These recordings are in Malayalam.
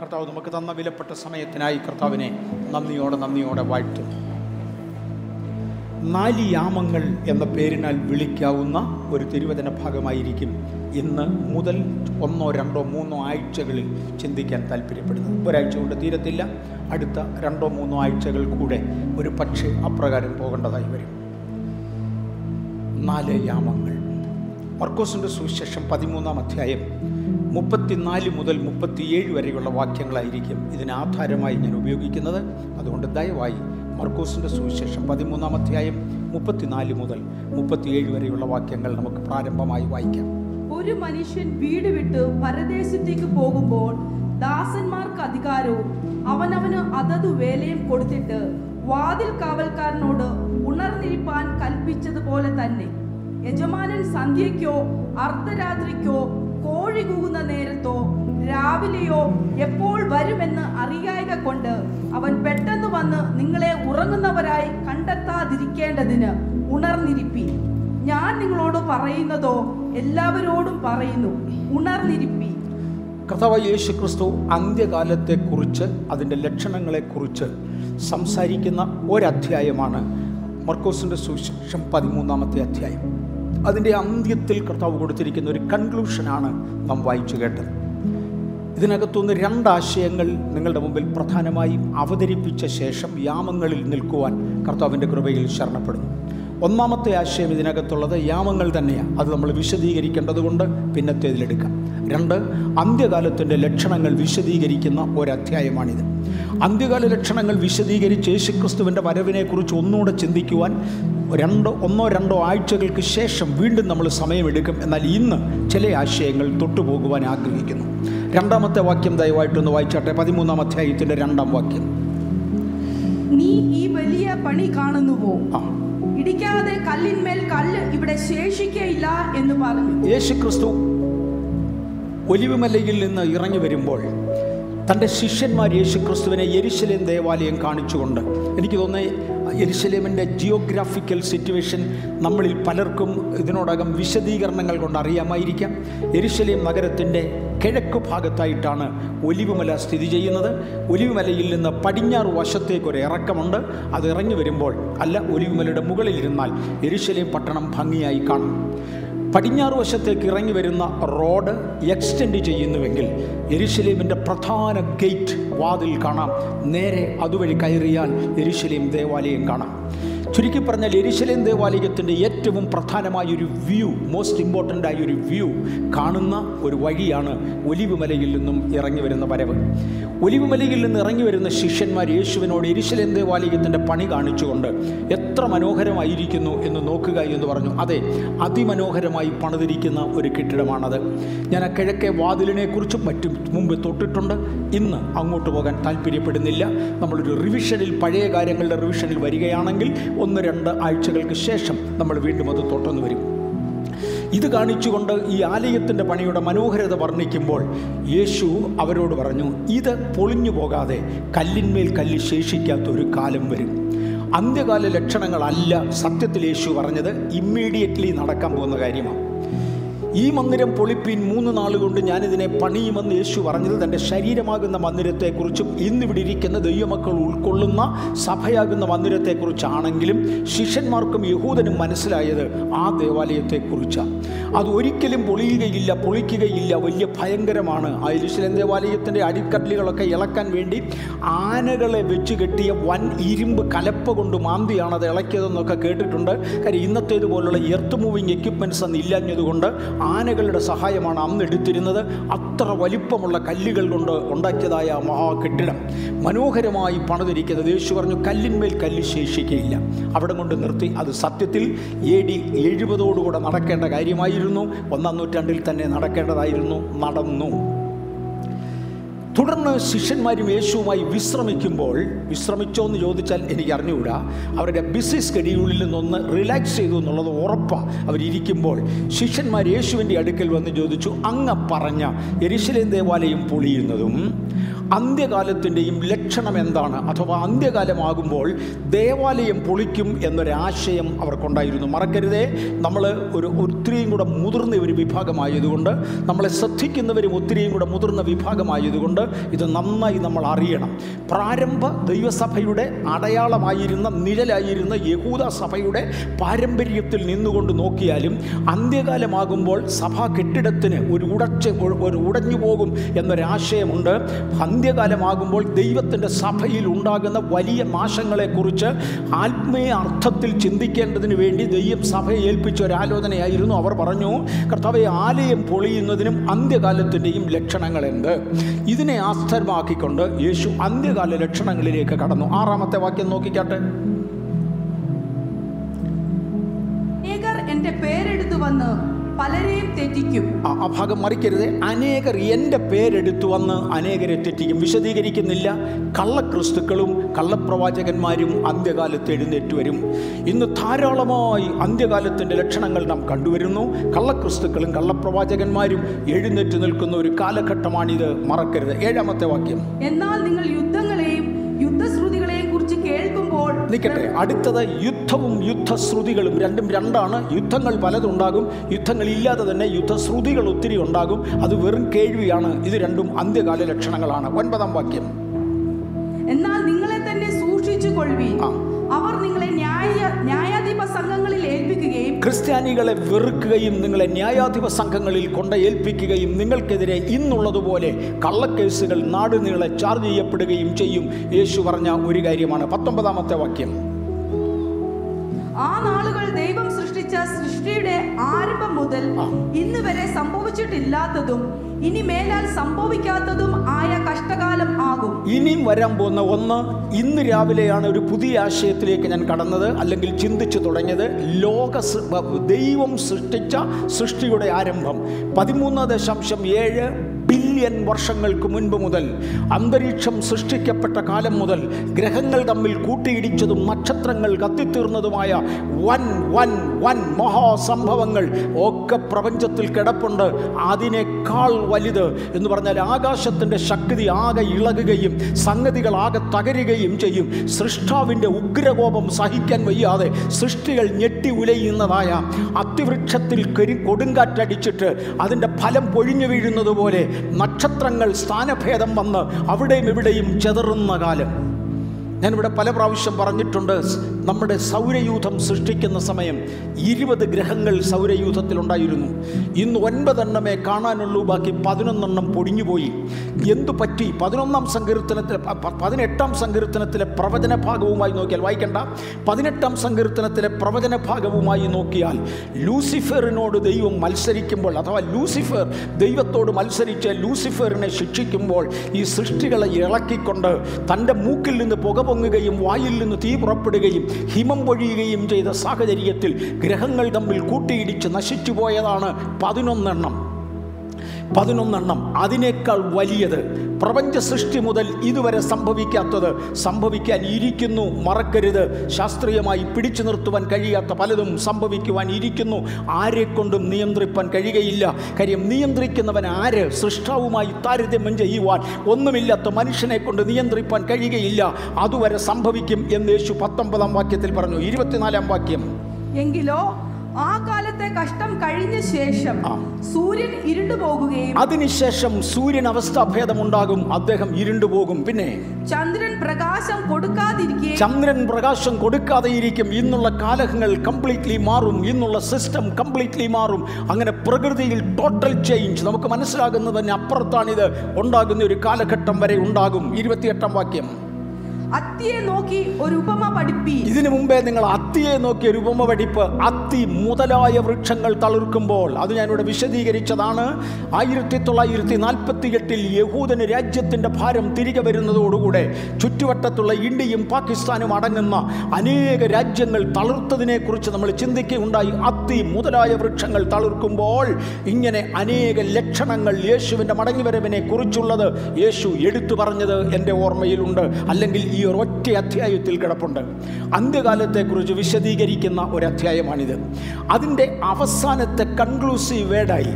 കർത്താവ് നമുക്ക് തന്ന വിലപ്പെട്ട സമയത്തിനായി കർത്താവിനെ നന്ദിയോടെ വാഴ്ത്തും. നാല് യാമങ്ങൾ എന്ന പേരിനാൽ വിളിക്കാവുന്ന ഒരു തിരുവചന ഭാഗമായിരിക്കും ഇന്ന് മുതൽ 1, 2, 3 ആഴ്ചകളിൽ ചിന്തിക്കാൻ താല്പര്യപ്പെടുന്നത്. ഒരാഴ്ച കൊണ്ട് തീരത്തില്ല, അടുത്ത 2, 3 ആഴ്ചകൾ കൂടെ ഒരു പക്ഷേ അപ്രകാരം പോകേണ്ടതായി വരും. 4 യാമങ്ങൾ. മർക്കോസിൻ്റെ സുവിശേഷം 13-ാം അധ്യായം 34 മുതൽ 37 വരെയുള്ള വാക്യങ്ങളായിരിക്കും ഇതിന് ആധാരമായി ഞാൻ ഉപയോഗിക്കുന്നത്. അതുകൊണ്ട് ദയവായി മർക്കോസിൻ്റെ സുവിശേഷം 13-ാം അധ്യായം 34 മുതൽ 37 വരെയുള്ള വാക്യങ്ങൾ നമുക്ക് പ്രാരംഭമായി വായിക്കാം. ഒരു മനുഷ്യൻ വീട് വിട്ട് പരദേശത്തേക്ക് പോകുമ്പോൾ ദാസന്മാർക്ക് അധികാരവും അവനവന് അതതു വേലയും കൊടുത്തിട്ട് വാതിൽ കാവൽക്കാരനോട് ഉണർന്നിരിപ്പാൻ കൽപ്പിച്ചതുപോലെ തന്നെ യജമാനൻ സന്ധ്യയ്ക്കോ അർദ്ധരാത്രിക്കോ കോഴി കൂകുന്ന നേരത്തോ രാവിലെയോ എപ്പോൾ വരുമെന്ന് അറിയായക കൊണ്ട് അവൻ പെട്ടെന്ന് വന്ന് നിങ്ങളെ ഉറങ്ങുന്നവരായി കണ്ടെത്താതിരിക്കേണ്ടതിന് ഉണർന്നിരിപ്പീൻ. ഞാൻ നിങ്ങളോട് പറയുന്നതോ എല്ലാവരോടും പറയുന്നു, ഉണർന്നിരിപ്പീൻ. കർത്താവായ യേശുക്രിസ്തു അന്ത്യകാലത്തെക്കുറിച്ച് അതിൻ്റെ ലക്ഷണങ്ങളെക്കുറിച്ച് സംസാരിക്കുന്ന ഒരധ്യായമാണ് മർക്കോസിൻ്റെ സുവിശേഷം 13-ാം അധ്യായം. അതിൻ്റെ അന്ത്യത്തിൽ കർത്താവ് കൊടുത്തിരിക്കുന്ന ഒരു കൺക്ലൂഷനാണ് നാം വായിച്ചു കേട്ടത്. ഇതിനകത്തുനിന്ന് 2 ആശയങ്ങൾ നിങ്ങളുടെ മുമ്പിൽ പ്രധാനമായും അവതരിപ്പിച്ച ശേഷം യാമങ്ങളിൽ നിൽക്കുവാൻ കർത്താവിൻ്റെ കൃപയിൽ ശരണപ്പെടുന്നു. 1-മത്തെ ആശയം ഇതിനകത്തുള്ളത് യാമങ്ങൾ തന്നെയാണ്. അത് നമ്മൾ വിശദീകരിക്കേണ്ടതുകൊണ്ട് പിന്നത്തേതിലെടുക്കാം. 2, അന്ത്യകാലത്തിൻ്റെ ലക്ഷണങ്ങൾ വിശദീകരിക്കുന്ന ഒരധ്യായമാണിത്. അന്ത്യകാല ലക്ഷണങ്ങൾ വിശദീകരിച്ച് യേശുക്രിസ്തുവിൻ്റെ വരവിനെക്കുറിച്ച് ഒന്നുകൂടെ ചിന്തിക്കുവാൻ 1, 2 ആഴ്ചകൾക്ക് ശേഷം വീണ്ടും നമ്മൾ സമയമെടുക്കും. എന്നാൽ ഇന്ന് ചില ആശയങ്ങൾ തൊട്ടുപോകുവാൻ ആഗ്രഹിക്കുന്നു. 2-മത്തെ വാക്യം ദയവായിട്ടൊന്ന് വായിച്ചാട്ടെ. 13-ാം അധ്യായത്തിന്റെ 2-ാം വാക്യം. നീ ഈ വലിയ പണി കാണുന്നുവോ? ഇടിക്കാതെ കല്ലിന്മേൽ കല്ല് ഇവിടെ ശേഷിക്കയില്ല എന്ന് പറഞ്ഞു. യേശുക്രിസ്തു ഒലിവുമലയിൽ നിന്ന് ഇറങ്ങി വരുമ്പോൾ തൻ്റെ ശിഷ്യന്മാർ യേശുക്രിസ്തുവിനെ യെരുശലേം ദേവാലയം കാണിച്ചുകൊണ്ട്, എനിക്ക് തോന്നുന്നത് യെരുശലേമിൻ്റെ ജിയോഗ്രാഫിക്കൽ സിറ്റുവേഷൻ നമ്മളിൽ പലർക്കും ഇതിനോടകം വിശദീകരണങ്ങൾ കൊണ്ട് അറിയാമായിരിക്കാം. യെരുശലേം നഗരത്തിൻ്റെ കിഴക്ക് ഭാഗത്തായിട്ടാണ് ഒലിവുമല സ്ഥിതി ചെയ്യുന്നത്. ഒലിവുമലയിൽ നിന്ന് പടിഞ്ഞാറ് വശത്തേക്കൊരു ഇറക്കമുണ്ട്. അത് ഇറങ്ങി വരുമ്പോൾ, അല്ല ഒലിവുമലയുടെ മുകളിലിരുന്നാൽ യെരുശലേം പട്ടണം ഭംഗിയായി കാണും. പടിഞ്ഞാറ് വശത്തേക്ക് ഇറങ്ങി വരുന്ന റോഡ് എക്സ്റ്റെൻഡ് ചെയ്യുന്നുവെങ്കിൽ യെരുശലേമിൻ്റെ പ്രധാന ഗേറ്റ് വാതിൽ കാണാം. നേരെ അതുവഴി കയറിയാൽ യെരുശലേം ദേവാലയം കാണാം. ചുരുക്കി പറഞ്ഞാൽ യെരുശലേം ദേവാലയത്തിൻ്റെ ഏറ്റവും പ്രധാനമായൊരു വ്യൂ, മോസ്റ്റ് ഇമ്പോർട്ടൻ്റ് ആയൊരു വ്യൂ കാണുന്ന ഒരു വഴിയാണ് ഒലിവുമലയിൽ നിന്നും ഇറങ്ങി വരുന്ന വരവ്. ഒലിവുമലയിൽ നിന്ന് ഇറങ്ങി വരുന്ന ശിഷ്യന്മാർ യേശുവിനോട് യെരുശലേം ദേവാലയത്തിൻ്റെ പണി കാണിച്ചുകൊണ്ട് എത്ര മനോഹരമായിരിക്കുന്നു എന്ന് നോക്കുക എന്ന് പറഞ്ഞു. അതെ, അതിമനോഹരമായി പണിതിരിക്കുന്ന ഒരു കെട്ടിടമാണത്. ഞാൻ ആ കിഴക്കേ വാതിലിനെക്കുറിച്ചും മറ്റും മുമ്പ് തൊട്ടിട്ടുണ്ട്. ഇന്ന് അങ്ങോട്ട് പോകാൻ താല്പര്യപ്പെടുന്നില്ല. നമ്മളൊരു റിവിഷനിൽ, പഴയ കാര്യങ്ങളുടെ റിവിഷനിൽ വരികയാണെങ്കിൽ 1-2 ആഴ്ചകൾക്ക് ശേഷം നമ്മൾ വീണ്ടും അത് തൊട്ടൊന്ന് വരും. ഇത് കാണിച്ചുകൊണ്ട് ഈ ആലയത്തിൻ്റെ പണിയുടെ മനോഹരത വർണ്ണിക്കുമ്പോൾ യേശു അവരോട് പറഞ്ഞു, ഇത് പൊളിഞ്ഞു പോകാതെ കല്ലിന്മേൽ കല്ല് ശേഷിക്കാത്തൊരു കാലം വരും. അന്ത്യകാല ലക്ഷണങ്ങളല്ല സത്യത്തിൽ യേശു പറഞ്ഞത്, ഇമ്മീഡിയറ്റ്ലി നടക്കാൻ പോകുന്ന കാര്യമാണ്. ഈ മന്ദിരം പൊളിപ്പിൻ, 3 നാളുകൊണ്ട് ഞാനിതിനെ പണിയുമെന്ന് യേശു പറഞ്ഞത് തൻ്റെ ശരീരമാകുന്ന മന്ദിരത്തെക്കുറിച്ചും ഇന്നിവിടെ ഇരിക്കുന്ന ദൈവമക്കൾ ഉൾക്കൊള്ളുന്ന സഭയാകുന്ന മന്ദിരത്തെക്കുറിച്ചാണെങ്കിലും ശിഷ്യന്മാർക്കും യഹൂദനും മനസ്സിലായത് ആ ദേവാലയത്തെക്കുറിച്ചാണ്. അത് ഒരിക്കലും പൊളിയുകയില്ല, പൊളിക്കുകയില്ല, വലിയ ഭയങ്കരമാണ്. ആ യെരുശലേം ദേവാലയത്തിൻ്റെ അടിക്കല്ലുകളൊക്കെ ഇളക്കാൻ വേണ്ടി ആനകളെ വെച്ച് കെട്ടിയ വൻ ഇരുമ്പ് കലപ്പ കൊണ്ട് മാന്തിയാണ് അത് ഇളക്കിയതെന്നൊക്കെ കേട്ടിട്ടുണ്ട്. കാര്യം ഇന്നത്തേതുപോലുള്ള എർത്ത് മൂവിങ് എക്യുപ്മെൻറ്റ്സ് അന്ന് ഇല്ലാഞ്ഞതുകൊണ്ട് ആനകളുടെ സഹായമാണ് അന്ന് എടുത്തിരുന്നത്. അത്ര വലിപ്പമുള്ള കല്ലുകൾ കൊണ്ട് ഉണ്ടാക്കിയതായ മഹാകെട്ടിടം മനോഹരമായി പണിതിരിക്കുന്നത്. യേശു പറഞ്ഞു കല്ലിന്മേൽ കല്ല് ശേഷിക്കയില്ല. അവിടെ കൊണ്ട് നിർത്തി. അത് സത്യത്തിൽ AD 70 നടക്കേണ്ട കാര്യമായിരുന്നു. 1-ാം നൂറ്റാണ്ടിൽ തന്നെ നടക്കേണ്ടതായിരുന്നു, നടന്നു. തുടർന്ന് ശിഷ്യന്മാരും യേശുവുമായി വിശ്രമിക്കുമ്പോൾ, വിശ്രമിച്ചോ എന്ന് ചോദിച്ചാൽ എനിക്ക് അറിഞ്ഞുകൂടാ. അവരുടെ ബിസി സ്കെഡ്യൂളിൽ നിന്നൊന്ന് റിലാക്സ് ചെയ്തു എന്നുള്ളത് ഉറപ്പാണ്. അവരിയ്ക്കുമ്പോൾ ശിഷ്യന്മാർ യേശുവിൻ്റെ അടുക്കൽ വന്ന് ചോദിച്ചു, അങ്ങ് പറഞ്ഞ യെരുശലേം ദേവാലയം പൊളിയുന്നതും അന്ത്യകാലത്തിൻ്റെയും ലക്ഷണം എന്താണ്, അഥവാ അന്ത്യകാലമാകുമ്പോൾ ദേവാലയം പൊളിക്കും എന്നൊരാശയം അവർക്കുണ്ടായിരുന്നു. മറക്കരുതേ, നമ്മൾ ഒരു ഒത്തിരിയും കൂടെ മുതിർന്ന ഒരു വിഭാഗമായതുകൊണ്ട്, നമ്മളെ ശ്രദ്ധിക്കുന്നവരും ഒത്തിരിയും കൂടെ മുതിർന്ന വിഭാഗമായതുകൊണ്ട് ഇത് നന്നായി നമ്മൾ അറിയണം. പ്രാരംഭ ദൈവസഭയുടെ അടയാളമായിരുന്ന, നിഴലായിരുന്ന യഹൂദ സഭയുടെ പാരമ്പര്യത്തിൽ നിന്നുകൊണ്ട് നോക്കിയാലും അന്ത്യകാലമാകുമ്പോൾ സഭാ കെട്ടിടത്തിന് ഒരു ഉടഞ്ഞു പോകും എന്നൊരാശയമുണ്ട്. അന്ത്യകാലമാകുമ്പോൾ ദൈവത്തിൻ്റെ സഭയിൽ ഉണ്ടാകുന്ന വലിയ നാശങ്ങളെക്കുറിച്ച് ആത്മീയ അർത്ഥത്തിൽ ചിന്തിക്കേണ്ടതിന് വേണ്ടി ദൈവം സഭയെ ഏൽപ്പിച്ച ഒരാലോചനയായിരുന്നു. അവർ പറഞ്ഞു, കർത്താവെ, ആലയം പൊളിയുന്നതിനും അന്ത്യകാലത്തിൻ്റെയും ലക്ഷണങ്ങളെന്ത്? ഇതിനെ ആസ്പദമാക്കിക്കൊണ്ട് യേശു അന്ത്യകാല ലക്ഷണങ്ങളിലേക്ക് കടന്നു. 6-ാമത്തെ വാക്യം നോക്കിക്കാട്ടെ. പലരെയും തെറ്റിക്കും. ആ ഭാഗം മറിക്കരുത്. അനേകർ എൻ്റെ പേരെടുത്തു വന്ന് അനേകരെ തെറ്റിക്കും. വിശദീകരിക്കുന്നില്ല. കള്ളക്രിസ്തുക്കളും കള്ളപ്രവാചകന്മാരും അന്ത്യകാലത്ത് എഴുന്നേറ്റ് വരും. ഇന്ന് ധാരാളമായി അന്ത്യകാലത്തിൻ്റെ ലക്ഷണങ്ങൾ നാം കണ്ടുവരുന്നു. കള്ളക്രിസ്തുക്കളും കള്ളപ്രവാചകന്മാരും എഴുന്നേറ്റ് നിൽക്കുന്ന ഒരു കാലഘട്ടമാണിത്. മറക്കരുത്. 7-ാമത്തെ വാക്യം. എന്നാൽ നിങ്ങൾ യുദ്ധങ്ങളെയും യുദ്ധശ്രുതികളെയും കുറിച്ച് കേൾക്കുമ്പോൾ, നിൽക്കട്ടെ, അടുത്തത് യുദ്ധവും യുദ്ധശ്രുതികളും, രണ്ടും രണ്ടാണ്. യുദ്ധങ്ങൾ പലതുണ്ടാകും, യുദ്ധങ്ങളില്ലാതെ തന്നെ യുദ്ധശ്രുതികൾ ഒത്തിരി ഉണ്ടാകും. അത് വെറും കേൾവിയാണ്. ഇത് രണ്ടും അന്ത്യകാല ലക്ഷണങ്ങളാണ്. 9-ആം വാക്യം. എന്നാൽ നിങ്ങളെ തന്നെ സൂക്ഷിച്ചുകൊള്ളുവിൻ, അവർ നിങ്ങളെ ന്യായാധിപ സംഘങ്ങളിൽ ഏൽപ്പിക്കുകയും, ക്രിസ്ത്യാനികളെ വെറുക്കുകയും നിങ്ങളെ ന്യായാധിപ സംഘങ്ങളിൽ കൊണ്ട് ഏൽപ്പിക്കുകയും നിങ്ങൾക്കെതിരെ ഇന്നുള്ളതുപോലെ കള്ളക്കേസുകൾ നാടുനീളെ ചാർജ് ചെയ്യപ്പെടുകയും ചെയ്യും. യേശു പറഞ്ഞ ഒരു കാര്യമാണ്. 19-ാമത്തെ വാക്യം. ആ നാളുകൾ ദൈവം സൃഷ്ടിച്ച സൃഷ്ടിയുടെ ആരംഭം മുതൽ ഇന്ന് വരെ സംഭവിച്ചിട്ടില്ലാത്തതും ഇനി മേലാൽ സംഭവിക്കാത്തതും ആയ കഷ്ടകാലം ആകും. ഇനിയും വരാൻ പോകുന്ന ഒന്ന്. ഇന്ന് രാവിലെയാണ് ഒരു പുതിയ ആശയത്തിലേക്ക് ഞാൻ കടന്നത്, അല്ലെങ്കിൽ ചിന്തിച്ചു തുടങ്ങിയത്. ദൈവം സൃഷ്ടിച്ച സൃഷ്ടിയുടെ ആരംഭം 13.7 ബില്യൺ വർഷങ്ങൾക്ക് മുൻപ് മുതൽ, അന്തരീക്ഷം സൃഷ്ടിക്കപ്പെട്ട കാലം മുതൽ, ഗ്രഹങ്ങൾ തമ്മിൽ കൂട്ടിയിടിച്ചതും നക്ഷത്രങ്ങൾ കത്തിത്തീർന്നതുമായ വൻ മഹാസംഭവങ്ങൾ ഒക്കെ പ്രപഞ്ചത്തിൽ കിടപ്പുണ്ട്. അതിനേക്കാൾ വലുത് എന്ന് പറഞ്ഞാൽ ആകാശത്തിൻ്റെ ശക്തി ആകെ ഇളകുകയും സംഗതികളാകെ തകരുകയും ചെയ്യും. സൃഷ്ടാവിൻ്റെ ഉഗ്രകോപം സഹിക്കാൻ വയ്യാതെ സൃഷ്ടികൾ ഞെട്ടി ഉലയുന്നതായ അതിവൃക്ഷത്തിൽ കൊടുങ്കാറ്റടിച്ചിട്ട് അതിൻ്റെ ഫലം പൊഴിഞ്ഞു വീഴുന്നത് പോലെ നക്ഷത്രങ്ങൾ സ്ഥാനഭേദം വന്ന് അവിടെയും ഇവിടെയും ചെതറുന്ന കാലം. ഞാനിവിടെ പല പ്രാവശ്യം പറഞ്ഞിട്ടുണ്ട്, നമ്മുടെ സൗരയൂഥം സൃഷ്ടിക്കുന്ന സമയം 20 ഗ്രഹങ്ങൾ സൗരയൂഥത്തിലുണ്ടായിരുന്നു. ഇന്ന് 9 എണ്ണമേ കാണാനുള്ളൂ, ബാക്കി 11 എണ്ണം പൊടിഞ്ഞുപോയി. എന്തു പറ്റി? 18-ാം സങ്കീർത്തനത്തിലെ പ്രവചന ഭാഗവുമായി നോക്കിയാൽ, വായിക്കണ്ട, 18-ാം സങ്കീർത്തനത്തിലെ പ്രവചന ഭാഗവുമായി നോക്കിയാൽ ലൂസിഫറിനോട് ദൈവം മത്സരിക്കുമ്പോൾ, അഥവാ ലൂസിഫർ ദൈവത്തോട് മത്സരിച്ച് ലൂസിഫറിനെ ശിക്ഷിക്കുമ്പോൾ, ഈ സൃഷ്ടികളെ ഇളക്കിക്കൊണ്ട് തൻ്റെ മൂക്കിൽ നിന്ന് പുക പൊങ്ങുകയും വായിൽ നിന്ന് തീ പുറപ്പെടുകയും ഹിമം പൊഴിയുകയും ചെയ്ത സാഹചര്യത്തിൽ ഗ്രഹങ്ങൾ തമ്മിൽ കൂട്ടിയിടിച്ച് നശിച്ചു പോയതാണ് 11 എണ്ണം. അതിനേക്കാൾ വലിയത്, പ്രപഞ്ച സൃഷ്ടി മുതൽ ഇതുവരെ സംഭവിക്കാത്തത് സംഭവിക്കാൻ ഇരിക്കുന്നു. മറക്കരുത്, ശാസ്ത്രീയമായി പിടിച്ചു നിർത്തുവാൻ കഴിയാത്ത പലതും സംഭവിക്കുവാൻ ഇരിക്കുന്നു. ആരെക്കൊണ്ടും നിയന്ത്രിപ്പാൻ കഴിയുകയില്ല. കാര്യം, നിയന്ത്രിക്കുന്നവൻ ആര്? സൃഷ്ടാവുമായി താരതമ്യം ചെയ്യുവാൻ ഒന്നുമില്ലാത്ത മനുഷ്യനെ കൊണ്ട് നിയന്ത്രിപ്പാൻ കഴിയുകയില്ല. അതുവരെ സംഭവിക്കും എന്ന് യേശു 19-ആം വാക്യത്തിൽ പറഞ്ഞു. 24-ാം വാക്യം. എങ്കിലോ ആ കാലത്തെ കഷ്ടം കഴിഞ്ഞ ശേഷം സൂര്യൻ ഇരുണ്ടുപോകുകയും, അതിനുശേഷം സൂര്യൻ അവസ്ഥാഭേദമുണ്ടാകും, അദ്ദേഹം ഇരുണ്ടുപോകും. പിന്നെ ചന്ദ്രൻ പ്രകാശം കൊടുക്കാതെ ഇരിക്കും. ഇന്നുള്ള കാലങ്ങൾ കംപ്ലീറ്റ്ലി മാറും, ഇന്നുള്ള സിസ്റ്റം കംപ്ലീറ്റ്ലി മാറും. അങ്ങനെ പ്രകൃതിയിൽ ടോട്ടൽ ചേഞ്ച് നമുക്ക് മനസ്സിലാകുന്നതിന് അപ്പുറത്താണിത് ഉണ്ടാകുന്ന ഒരു കാലഘട്ടം വരെ ഉണ്ടാകും. 28-ആം വാക്യം. ഇതിനു മുമ്പേ നിങ്ങൾ അത്തിയെ നോക്കി ഒരു ഉപമ പഠിപ്പ്. അത്തി മുതലായ വൃക്ഷങ്ങൾ തളിർക്കുമ്പോൾ, അത് ഞാനിവിടെ വിശദീകരിച്ചതാണ്. 1948-ൽ യഹൂദന് രാജ്യത്തിൻ്റെ ഭാരം തിരികെ വരുന്നതോടുകൂടെ ചുറ്റുവട്ടത്തുള്ള ഇന്ത്യയും പാകിസ്ഥാനും അടങ്ങുന്ന അനേക രാജ്യങ്ങൾ തളിർത്തതിനെക്കുറിച്ച് നമ്മൾ ചിന്തിക്കുകയുണ്ടായി. അത്തി മുതലായ വൃക്ഷങ്ങൾ തളിർക്കുമ്പോൾ ഇങ്ങനെ അനേക ലക്ഷണങ്ങൾ യേശുവിൻ്റെ മടങ്ങിവരവിനെ കുറിച്ചുള്ളത് യേശു എടുത്തു പറഞ്ഞത് എൻ്റെ ഓർമ്മയിലുണ്ട്. അല്ലെങ്കിൽ ഈ ഒരൊറ്റ അധ്യായത്തിൽ കിടപ്പുണ്ട്. അന്ത്യകാലത്തെക്കുറിച്ച് വിശദീകരിക്കുന്ന ഒരധ്യായമാണിത്. അതിൻ്റെ അവസാനത്തെ കൺക്ലൂസീവ് വേർഡായി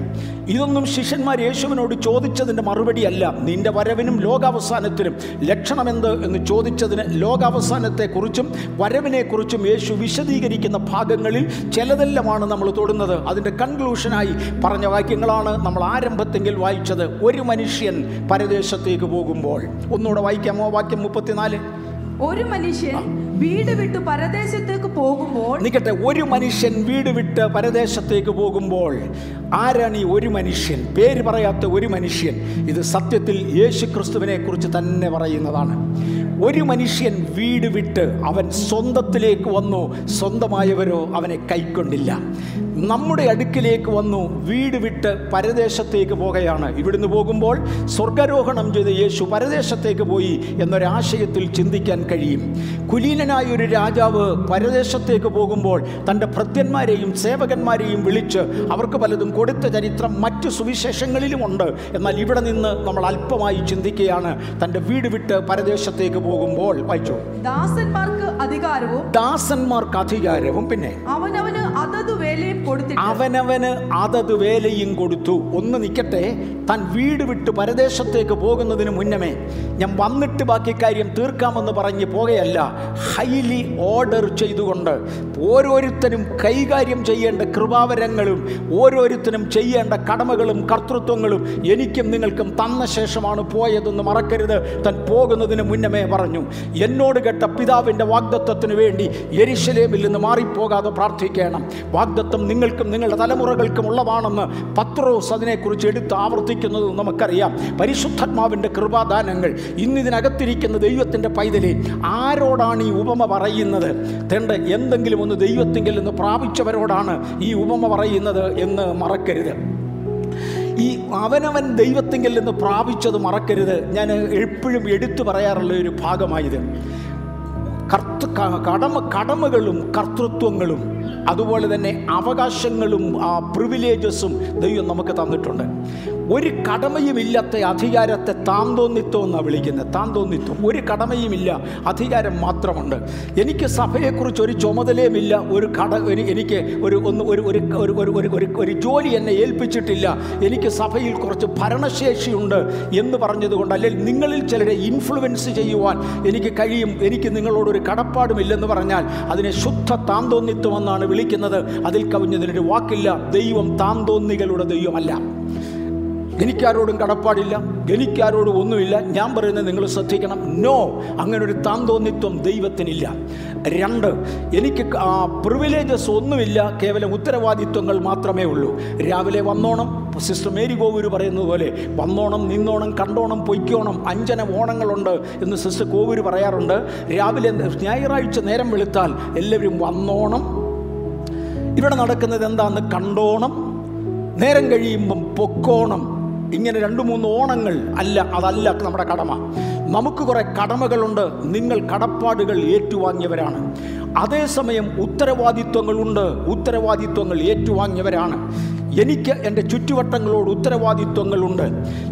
ഇതൊന്നും ശിഷ്യന്മാർ യേശുവിനോട് ചോദിച്ചതിൻ്റെ മറുപടിയല്ല. നിൻ്റെ വരവിനും ലോകാവസാനത്തിനും ലക്ഷണമെന്ത് എന്ന് ചോദിച്ചതിന് ലോകാവസാനത്തെക്കുറിച്ചും വരവിനെക്കുറിച്ചും യേശു വിശദീകരിക്കുന്ന ഭാഗങ്ങളിൽ ചിലതെല്ലാമാണ് നമ്മൾ തൊടുന്നത്. അതിൻ്റെ കൺക്ലൂഷനായി പറഞ്ഞ വാക്യങ്ങളാണ് നമ്മൾ ആരംഭത്തെങ്കിൽ വായിച്ചത്. ഒരു മനുഷ്യൻ പരദേശത്തേക്ക് പോകുമ്പോൾ, ഒന്നുകൂടെ വായിക്കാമോ വാക്യം 34? ഒരു മനുഷ്യൻ വീട് വിട്ട് പരദേശത്തേക്ക് പോകുമ്പോൾ. നിൽക്കട്ടെ, ഒരു മനുഷ്യൻ വീട് വിട്ട് പരദേശത്തേക്ക് പോകുമ്പോൾ. ആരാണ് ഈ ഒരു മനുഷ്യൻ? പേര് പറയാത്ത ഒരു മനുഷ്യൻ. ഇത് സത്യത്തിൽ യേശു ക്രിസ്തുവിനെ കുറിച്ച് തന്നെ പറയുന്നതാണ്. ഒരു മനുഷ്യൻ വീട് വിട്ട് അവൻ സ്വന്തത്തിലേക്ക് വന്നു, സ്വന്തമായവരോ അവനെ കൈക്കൊണ്ടില്ല. നമ്മുടെ അടുക്കിലേക്ക് വന്നു, വീട് വിട്ട് പരദേശത്തേക്ക് പോകുകയാണ്. ഇവിടുന്ന് പോകുമ്പോൾ സ്വർഗാരോഹണം ചെയ്ത് യേശു പരദേശത്തേക്ക് പോയി എന്നൊരാശയത്തിൽ ചിന്തിക്കാൻ കഴിയും. കുലീനനായ ഒരു രാജാവ് പരദേശത്തേക്ക് പോകുമ്പോൾ തൻ്റെ ഭൃത്യന്മാരെയും സേവകന്മാരെയും വിളിച്ച് അവർക്ക് പലതും കൊടുത്ത ചരിത്രം മറ്റു സുവിശേഷങ്ങളിലുമുണ്ട്. എന്നാൽ ഇവിടെ നിന്ന് നമ്മൾ അല്പമായി ചിന്തിക്കുകയാണ്. തൻ്റെ വീട് വിട്ട് പരദേശത്തേക്ക് പോകുമ്പോൾ വായിച്ചു, ദാസന്മാർക്ക് അധികാരവും പിന്നെ അവനവന് അതത് വേലയും കൊടുത്തു. ഒന്ന് നിൽക്കട്ടെ, താൻ വീട് വിട്ട് പരദേശത്തേക്ക് പോകുന്നതിന് മുന്നമേ ഞാൻ വന്നിട്ട് ബാക്കി കാര്യം തീർക്കാമെന്ന് പറഞ്ഞ് പോകുകയല്ല. ഹൈലി ഓർഡർ ചെയ്തുകൊണ്ട് ഓരോരുത്തരും കൈകാര്യം ചെയ്യേണ്ട കൃപാവരങ്ങളും ഓരോരുത്തരും ചെയ്യേണ്ട കടമകളും കർത്തൃത്വങ്ങളും എനിക്കും നിങ്ങൾക്കും തന്ന ശേഷമാണ് പോയതെന്ന് മറക്കരുത്. താൻ പോകുന്നതിന് മുന്നമേ പറഞ്ഞു, എന്നോട് കേട്ട പിതാവിൻ്റെ വാഗ്ദത്തത്തിന് വേണ്ടി യെരുശലേമിൽ നിന്ന് മാറിപ്പോകാതെ പ്രാർത്ഥിക്കണം. വാഗ്ദത്തം നിങ്ങൾക്കും നിങ്ങളുടെ തലമുറകൾക്കും ഉള്ളതാണെന്ന് പത്രോസ് അതിനെക്കുറിച്ച് എടുത്ത് ആവർത്തിക്കുന്നത് നമുക്കറിയാം. പരിശുദ്ധാത്മാവിൻ്റെ കൃപാദാനങ്ങൾ ഇന്നിതിനകത്തിരിക്കുന്ന ദൈവത്തിൻ്റെ പൈതലെ, ആരോടാണ് ഈ ഉപമ പറയുന്നത്? തേണ്ട എന്തെങ്കിലും ഒന്ന് ദൈവത്തിങ്കിൽ നിന്ന് പ്രാപിച്ചവരോടാണ് ഈ ഉപമ പറയുന്നത് എന്ന് മറക്കരുത്. ഈ അവനവൻ ദൈവത്തിങ്കിൽ നിന്ന് പ്രാപിച്ചത് മറക്കരുത്. ഞാൻ എപ്പോഴും എടുത്തു പറയാറുള്ള ഒരു ഭാഗമായത്. കടമകളും കർത്തൃത്വങ്ങളും അതുപോലെ തന്നെ അവകാശങ്ങളും പ്രിവിലേജസും ദൈവം നമുക്ക് തന്നിട്ടുണ്ട്. ഒരു കടമയുമില്ലാത്ത അധികാരത്തെ താന്തോന്നിത്വം എന്നാണ് വിളിക്കുന്നത്. താന്തോന്നിത്വം. ഒരു കടമയുമില്ല, അധികാരം മാത്രമുണ്ട്. എനിക്ക് സഭയെക്കുറിച്ച് ഒരു ചുമതലയുമില്ല, എനിക്ക് ഒരു ജോലി എന്നെ ഏൽപ്പിച്ചിട്ടില്ല, എനിക്ക് സഭയിൽ കുറച്ച് ഭരണശേഷിയുണ്ട് എന്ന് പറഞ്ഞതുകൊണ്ട്, അല്ലെങ്കിൽ നിങ്ങളിൽ ചിലരെ ഇൻഫ്ലുവൻസ് ചെയ്യുവാൻ എനിക്ക് കഴിയും, എനിക്ക് നിങ്ങളോടൊരു കടപ്പാടുമില്ലെന്ന് പറഞ്ഞാൽ അതിനെ ശുദ്ധ താന്തോന്നിത്വം എന്നാണ് വിളിക്കുന്നത്. അതിൽ കവിഞ്ഞതിനൊരു വാക്കില്ല. ദൈവം താന്തോന്നികളുടെ ദൈവമല്ല. എനിക്കാരോടും കടപ്പാടില്ല, എനിക്കാരോടും ഒന്നുമില്ല, ഞാൻ പറയുന്നത് നിങ്ങൾ ശ്രദ്ധിക്കണം. നോ, അങ്ങനൊരു താന്തോന്നിത്വം ദൈവത്തിനില്ല. രണ്ട്, എനിക്ക് പ്രിവിലേജസ് ഒന്നുമില്ല, കേവലം ഉത്തരവാദിത്വങ്ങൾ മാത്രമേ ഉള്ളൂ. രാവിലെ വന്നോണം, സിസ്റ്റർ മേരി കോവൂര് പറയുന്നത് പോലെ വന്നോണം, നിന്നോണം, കണ്ടോണം, പൊയ്ക്കോണം, അഞ്ചന ഓണങ്ങളുണ്ട് എന്ന് സിസ്റ്റർ കോവൂര് പറയാറുണ്ട്. രാവിലെ ഞായറാഴ്ച നേരം വെളുത്താൽ എല്ലാവരും വന്നോണം, ഇവിടെ നടക്കുന്നത് എന്താണെന്ന് കണ്ടോണം, നേരം കഴിയുമ്പം പൊക്കോണം. ഇങ്ങനെ 2-3 ഓണങ്ങൾ അല്ല, അതല്ല നമ്മുടെ കടമ. നമുക്ക് കുറേ കടമകളുണ്ട്. നിങ്ങൾ കടപ്പാടുകൾ ഏറ്റുവാങ്ങിയവരാണ്. അതേസമയം ഉത്തരവാദിത്വങ്ങളുണ്ട്, ഉത്തരവാദിത്വങ്ങൾ ഏറ്റുവാങ്ങിയവരാണ്. എനിക്ക് എൻ്റെ ചുറ്റുവട്ടങ്ങളോട് ഉത്തരവാദിത്വങ്ങളുണ്ട്.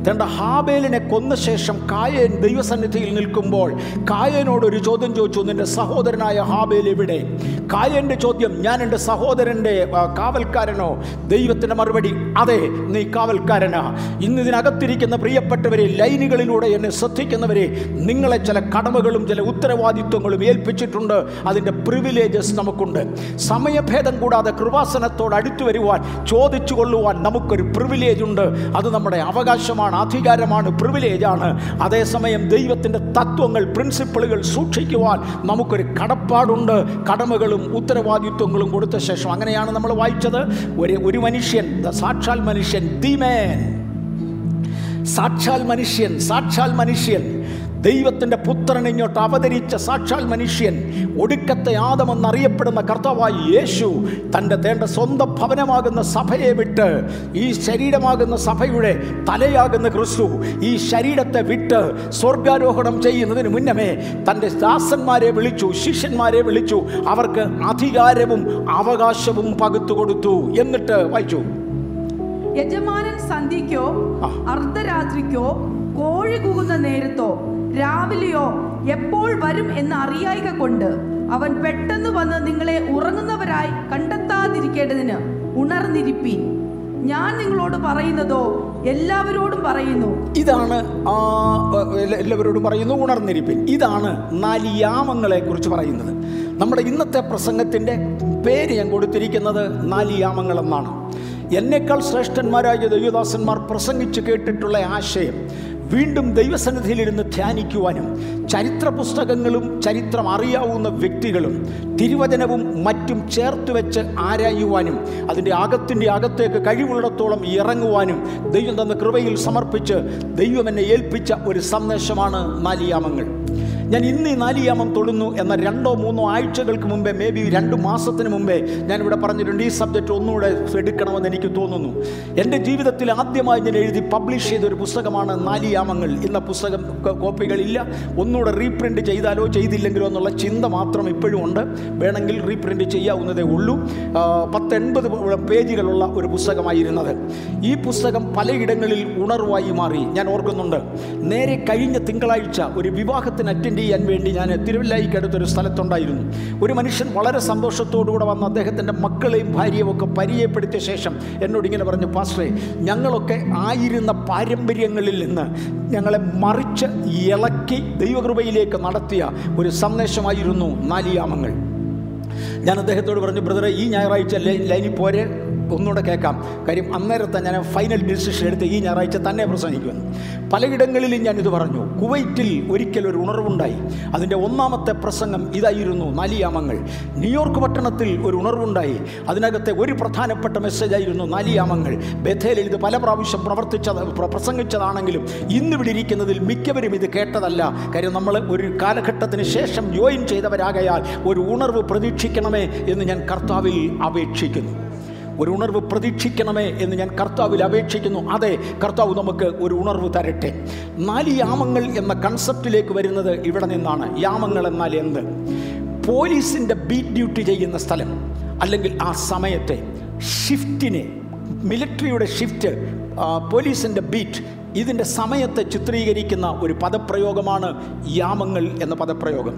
തൻ്റെ ഹാബേലിനെ കൊന്ന ശേഷം കായേൻ ദൈവസന്നിധിയിൽ നിൽക്കുമ്പോൾ കായേനോടൊരു ചോദ്യം ചോദിച്ചു, നിൻ്റെ സഹോദരനായ ഹാബേൽ എവിടെ? കായേൻ്റെ ചോദ്യം, ഞാൻ എൻ്റെ സഹോദരൻ്റെ കാവൽക്കാരനോ? ദൈവത്തിൻ്റെ മറുപടി, അതെ, നീ കാവൽക്കാരനാ. ഇന്നിതിനകത്തിരിക്കുന്ന പ്രിയപ്പെട്ടവരെ, ലൈനുകളിലൂടെ എന്നെ ശ്രദ്ധിക്കുന്നവരെ, നിങ്ങളെ ചില കടമകളും ചില ഉത്തരവാദിത്വങ്ങളും ഏൽപ്പിച്ചിട്ടുണ്ട്. അതിൻ്റെ പ്രിവിലേജസ് നമുക്കുണ്ട്. സമയഭേദം കൂടാതെ കൃപാസനത്തോട് അടുത്തു വരുവാൻ, ചോദിച്ചു കൊള്ളുവാൻ നമുക്കൊരു പ്രിവിലേജ് ഉണ്ട്. അത് നമ്മുടെ അവകാശമാണ്, അധികാരമാണ്, പ്രിവിലേജാണ്. അതേസമയം ദൈവത്തിൻ്റെ തത്വങ്ങൾ, പ്രിൻസിപ്പിളുകൾ സൂക്ഷിക്കുവാൻ നമുക്കൊരു കടപ്പാടുണ്ട്. കടമകളും ഉത്തരവാദിത്വങ്ങളും കൊടുത്ത ശേഷം അങ്ങനെയാണ് നമ്മൾ വായിച്ചത്. ഒരു മനുഷ്യൻ, സാക്ഷാൽ മനുഷ്യൻ, ദി മാൻ, സാക്ഷാൽ മനുഷ്യൻ ദൈവത്തിൻ്റെ പുത്രൻ ഇങ്ങോട്ട് അവതരിച്ച സാക്ഷാൽ മനുഷ്യൻ, ഒടുക്കത്തെ ആദമെന്നറിയപ്പെടുന്ന കർത്താവായ യേശു തൻ്റെ സ്വന്തം ഭവനമാകുന്ന സഭയെ വിട്ട്, ഈ ശരീരമാകുന്ന സഭയുടെ തലയാകുന്ന ക്രിസ്തു ഈ ശരീരത്തെ വിട്ട് സ്വർഗാരോഹണം ചെയ്യുന്നതിന് മുന്നമേ തൻ്റെ ദാസന്മാരെ വിളിച്ചു, ശിഷ്യന്മാരെ വിളിച്ചു, അവർക്ക് അധികാരവും അവകാശവും പകുത്തു കൊടുത്തു. എന്നിട്ട് വായിച്ചു, യജമാനൻ സന്ധ്യയ്ക്കോ അർദ്ധരാത്രിക്കോ കോഴി കൂകുന്ന നേരത്തോ രാവിലെയോ എപ്പോൾ വരും എന്ന് അറിയായിക കൊണ്ട് അവൻ പെട്ടെന്ന് വന്ന് നിങ്ങളെ ഉറങ്ങുന്നവരായി കണ്ടെത്താതിരിക്കേണ്ടതിന് ഉണർന്നിരിപ്പീൻ. ഞാൻ നിങ്ങളോട് പറയുന്നതോ എല്ലാവരോടും പറയുന്നു. ഇതാണ് എല്ലാവരോടും പറയുന്നു ഉണർന്നിരിപ്പിൻ. ഇതാണ് 4 യാമങ്ങളെ കുറിച്ച് പറയുന്നത്. നമ്മുടെ ഇന്നത്തെ പ്രസംഗത്തിൻ്റെ പേര് ഞാൻ കൊടുത്തിരിക്കുന്നത് 4 യാമങ്ങൾ എന്നാണ്. എന്നേക്കാൾ ശ്രേഷ്ഠന്മാരായ ദൈവദാസന്മാർ പ്രസംഗിച്ചു കേട്ടിട്ടുള്ള ആശയം വീണ്ടും ദൈവസന്നിധിയിലിരുന്ന് ധ്യാനിക്കുവാനും ചരിത്ര പുസ്തകങ്ങളും ചരിത്രം അറിയാവുന്ന വ്യക്തികളും തിരുവചനവും മറ്റും ചേർത്ത് വെച്ച് ആരായുവാനും അതിൻ്റെ അകത്തേക്ക് കഴിവുള്ളിടത്തോളം ഇറങ്ങുവാനും ദൈവം തന്ന കൃപയിൽ സമർപ്പിച്ച് ദൈവം എന്നെ ഏൽപ്പിച്ച ഒരു സന്ദേശമാണ് 4 യാമങ്ങൾ. ഞാൻ ഇന്ന് ഈ 4 യാമം തൊടുന്നു എന്ന 2 or 3 ആഴ്ചകൾക്ക് മുമ്പേ, മേ ബി 2 months മുമ്പേ ഞാനിവിടെ പറഞ്ഞിട്ടുണ്ട്. ഈ സബ്ജക്റ്റ് ഒന്നുകൂടെ എടുക്കണമെന്ന് എനിക്ക് തോന്നുന്നു. എൻ്റെ ജീവിതത്തിൽ ആദ്യമായി ഞാൻ എഴുതി പബ്ലിഷ് ചെയ്തൊരു പുസ്തകമാണ് 4 യാമങ്ങൾ എന്ന പുസ്തകം. കോപ്പികളില്ല. ഒന്നുകൂടെ റീപ്രിൻ്റ് ചെയ്താലോ ചെയ്തില്ലെങ്കിലോ എന്നുള്ള ചിന്ത മാത്രം ഇപ്പോഴും ഉണ്ട്. വേണമെങ്കിൽ റീപ്രിൻ്റ് ചെയ്യാവുന്നതേ ഉള്ളൂ. 80 പേജുകളുള്ള ഒരു പുസ്തകമായിരുന്നത്. ഈ പുസ്തകം പലയിടങ്ങളിൽ ഉണർവായി മാറി. ഞാൻ ഓർക്കുന്നുണ്ട്, നേരെ കഴിഞ്ഞ തിങ്കളാഴ്ച ഒരു വിവാഹത്തിന് അറ്റൻഡ് ചെയ്യാൻ വേണ്ടി ഞാൻ തിരുവല്ലായിക്ക് അടുത്തൊരു സ്ഥലത്തുണ്ടായിരുന്നു. ഒരു മനുഷ്യൻ വളരെ സന്തോഷത്തോടുകൂടെ വന്ന് അദ്ദേഹത്തിൻ്റെ മക്കളെയും ഭാര്യയും ഒക്കെ പരിചയപ്പെടുത്തിയ ശേഷം എന്നോട് ഇങ്ങനെ പറഞ്ഞു, പാസ്റ്ററെ, ഞങ്ങളൊക്കെ ആയിരുന്ന പാരമ്പര്യങ്ങളിൽ നിന്ന് ഞങ്ങളെ മറിച്ച് ഇളക്കി ദൈവകൃപയിലേക്ക് നടത്തിയ ഒരു സന്ദേശമായിരുന്നു 4 യാമങ്ങൾ. ഞാൻ അദ്ദേഹത്തോട് പറഞ്ഞു, ബ്രദറെ, ഈ ഞായറാഴ്ച ലൈനിൽ പോരെ, ഒന്നുകൂടെ കേൾക്കാം. കാര്യം അന്നേരത്തെ ഞാൻ ഫൈനൽ ഡിസിഷൻ എടുത്ത് ഈ ഞായറാഴ്ച തന്നെ പ്രസംഗിക്കുന്നു. പലയിടങ്ങളിലും ഞാനിത് പറഞ്ഞു. കുവൈറ്റിൽ ഒരിക്കലൊരു ഉണർവുണ്ടായി. അതിൻ്റെ 1st പ്രസംഗം ഇതായിരുന്നു, 4 യാമങ്ങൾ. ന്യൂയോർക്ക് പട്ടണത്തിൽ ഒരു ഉണർവുണ്ടായി. അതിനകത്തെ ഒരു പ്രധാനപ്പെട്ട മെസ്സേജായിരുന്നു 4 യാമങ്ങൾ. ബഥേലിൽ ഇത് പല പ്രാവശ്യം പ്രസംഗിച്ചതാണെങ്കിലും ഇന്നിവിടെ ഇരിക്കുന്നതിൽ മിക്കവരും ഇത് കേട്ടതല്ല. കാര്യം നമ്മൾ ഒരു കാലഘട്ടത്തിന് ശേഷം ജോയിൻ ചെയ്തവരാകയാൽ ഒരു ഉണർവ് പ്രതീക്ഷിക്കണമേ എന്ന് ഞാൻ കർത്താവിൽ അപേക്ഷിക്കുന്നു. ഒരു ഉണർവ് പ്രതീക്ഷിക്കണമേ എന്ന് ഞാൻ കർത്താവിൽ അപേക്ഷിക്കുന്നു. അതെ, കർത്താവ് നമുക്ക് ഒരു ഉണർവ് തരട്ടെ. 4 യാമങ്ങൾ എന്ന കൺസെപ്റ്റിലേക്ക് വരുന്നത് ഇവിടെ നിന്നാണ്. യാമങ്ങൾ എന്നാൽ എന്ത്? പോലീസിൻ്റെ ബീറ്റ് ഡ്യൂട്ടി ചെയ്യുന്ന സ്ഥലം അല്ലെങ്കിൽ ആ സമയത്തെ ഷിഫ്റ്റിനെ, മിലിറ്ററിയുടെ ഷിഫ്റ്റ്, പോലീസിൻ്റെ ബീറ്റ്, ഇതിൻ്റെ സമയത്തെ ചിത്രീകരിക്കുന്ന ഒരു പദപ്രയോഗമാണ് യാമങ്ങൾ എന്ന പദപ്രയോഗം.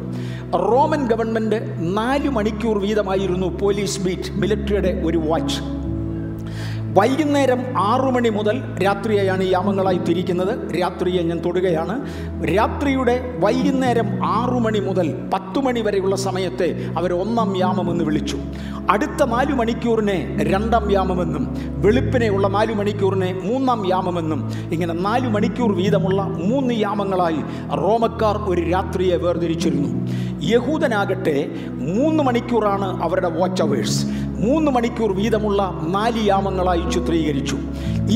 റോമൻ ഗവൺമെൻറ് 4 hours വീതമായിരുന്നു പോലീസ് ബീറ്റ്, മിലിറ്ററിയുടെ ഒരു വാച്ച്. വൈകുന്നേരം 6 മുതൽ രാത്രിയെയാണ് യാമങ്ങളായി തിരിക്കുന്നത്. രാത്രിയെ ഞാൻ തൊടുകയാണ്. രാത്രിയുടെ വൈകുന്നേരം 6 മുതൽ 10 വരെയുള്ള സമയത്തെ അവർ 1st യാമമെന്ന് വിളിച്ചു. അടുത്ത 4 hours 2nd യാമമെന്നും വെളുപ്പിനെയുള്ള 4 hours 3nd യാമമെന്നും ഇങ്ങനെ 4 hours വീതമുള്ള 3 യാമങ്ങളായി റോമക്കാർ ഒരു രാത്രിയെ വേർതിരിച്ചിരുന്നു. യഹൂദനാകട്ടെ 3 hours അവരുടെ വാച്ച് അവേഴ്സ്. 3 hours വീതമുള്ള 4 യാമങ്ങളായി ചിത്രീകരിച്ചു.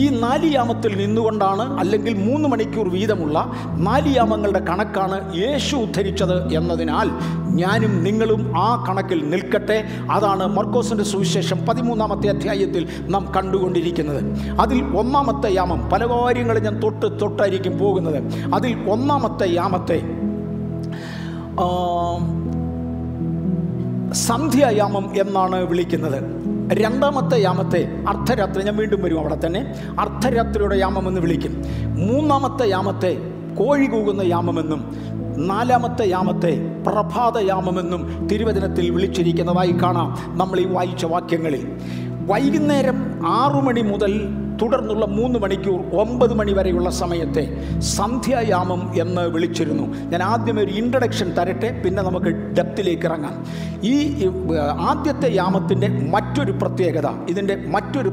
ഈ 4 യാമത്തിൽ നിന്നുകൊണ്ടാണ്, അല്ലെങ്കിൽ 3 hours വീതമുള്ള 4 യാമങ്ങളുടെ കണക്കാണ് യേശു ഉദ്ധരിച്ചത് എന്നതിനാൽ ഞാനും നിങ്ങളും ആ കണക്കിൽ നിൽക്കട്ടെ. അതാണ് മർക്കോസിൻ്റെ സുവിശേഷം 13th അധ്യായത്തിൽ നാം കണ്ടുകൊണ്ടിരിക്കുന്നത്. അതിൽ 1st യാമം, പല കാര്യങ്ങൾ ഞാൻ തൊട്ടായിരിക്കും പോകുന്നത്. അതിൽ 1st യാമത്തെ സന്ധ്യായാമം എന്നാണ് വിളിക്കുന്നത്. 2st യാമത്തെ അർദ്ധരാത്രി, ഞാൻ വീണ്ടും വരും അവിടെ തന്നെ, അർദ്ധരാത്രിയുടെ യാമമെന്ന് വിളിക്കും. 3st യാമത്തെ കോഴി കൂകുന്ന യാമമെന്നും 4th യാമത്തെ പ്രഭാതയാമമെന്നും തിരുവചനത്തിൽ വിളിച്ചിരിക്കുന്നതായി കാണാം നമ്മൾ ഈ വായിച്ച വാക്യങ്ങളിൽ. വൈകുന്നേരം 6 മുതൽ തുടർന്നുള്ള 3 hours 9 വരെയുള്ള സമയത്തെ സന്ധ്യായാമം എന്ന് വിളിച്ചിരുന്നു. ഞാൻ ആദ്യം ഒരു ഇൻട്രഡക്ഷൻ തരട്ടെ, പിന്നെ നമുക്ക് ഡെപ്തിലേക്ക് ഇറങ്ങാം. ഈ ആദ്യത്തെ യാമത്തിൻ്റെ മറ്റൊരു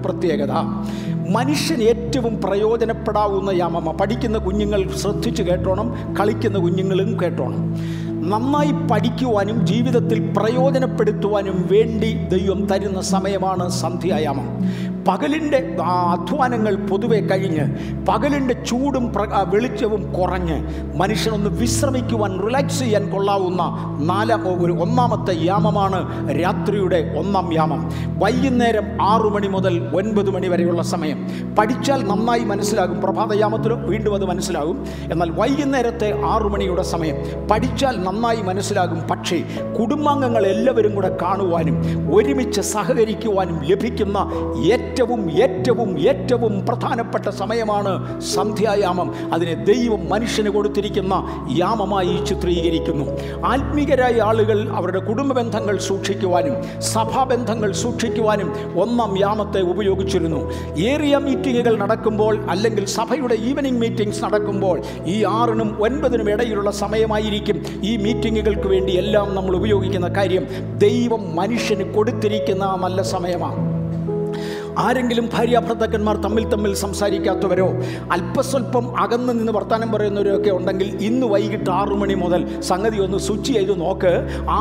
പ്രത്യേകത മനുഷ്യൻ ഏറ്റവും പ്രയോജനപ്പെടാവുന്ന യാമമാണ്. പഠിക്കുന്ന കുഞ്ഞുങ്ങൾ ശ്രദ്ധിച്ച് കേട്ടോണം, കളിക്കുന്ന കുഞ്ഞുങ്ങളും കേട്ടോണം. നന്നായി പഠിക്കുവാനും ജീവിതത്തിൽ പ്രയോജനപ്പെടുത്തുവാനും വേണ്ടി ദൈവം തരുന്ന സമയമാണ് സന്ധ്യായാമം. പകലിൻ്റെ അധ്വാനങ്ങൾ പൊതുവെ കഴിഞ്ഞ് പകലിൻ്റെ ചൂടും വെളിച്ചവും കുറഞ്ഞ് മനുഷ്യനൊന്ന് വിശ്രമിക്കുവാൻ, റിലാക്സ് ചെയ്യാൻ കൊള്ളാവുന്ന 1st യാമമാണ് രാത്രിയുടെ 1st യാമം. വൈകുന്നേരം 6 മുതൽ 9 വരെയുള്ള സമയം. പഠിച്ചാൽ നന്നായി മനസ്സിലാകും. പ്രഭാതയാമത്തിലും വീണ്ടും അത് മനസ്സിലാകും. എന്നാൽ വൈകുന്നേരത്തെ 6 സമയം പഠിച്ചാൽ നന്നായി മനസ്സിലാകും. പക്ഷേ കുടുംബാംഗങ്ങൾ എല്ലാവരും കൂടെ കാണുവാനും ഒരുമിച്ച് സഹകരിക്കുവാനും ലഭിക്കുന്ന ഏറ്റവും ഏറ്റവും ഏറ്റവും പ്രധാനപ്പെട്ട സമയമാണ് സന്ധ്യായാമം. അതിനെ ദൈവം മനുഷ്യന് കൊടുത്തിരിക്കുന്ന യാമമായി ചിത്രീകരിക്കുന്നു. ആത്മീകരായ ആളുകൾ അവരുടെ കുടുംബ ബന്ധങ്ങൾ സൂക്ഷിക്കുവാനും സഭാബന്ധങ്ങൾ സൂക്ഷിക്കുവാനും ഒന്നാം യാമത്തെ ഉപയോഗിച്ചിരുന്നു. ഏരിയ മീറ്റിങ്ങുകൾ നടക്കുമ്പോൾ അല്ലെങ്കിൽ സഭയുടെ ഈവനിംഗ് മീറ്റിംഗ്സ് നടക്കുമ്പോൾ ഈ 6-നും 9-നും ഇടയിലുള്ള സമയമായിരിക്കും ഈ മീറ്റിങ്ങുകൾക്ക് വേണ്ടി എല്ലാം നമ്മൾ ഉപയോഗിക്കുന്ന കാര്യം. ദൈവം മനുഷ്യന് കൊടുത്തിരിക്കുന്ന നല്ല സമയമാണ്. ആരെങ്കിലും ഭാര്യാഭർത്താക്കന്മാർ തമ്മിൽ സംസാരിക്കാത്തവരോ അല്പസ്വല്പം അകന്ന് നിന്ന് വർത്തമാനം പറയുന്നവരൊക്കെ ഉണ്ടെങ്കിൽ ഇന്ന് വൈകിട്ട് 6 മണി മുതൽ സംഗതി ഒന്ന് സ്വിച്ച് ചെയ്ത് നോക്ക്.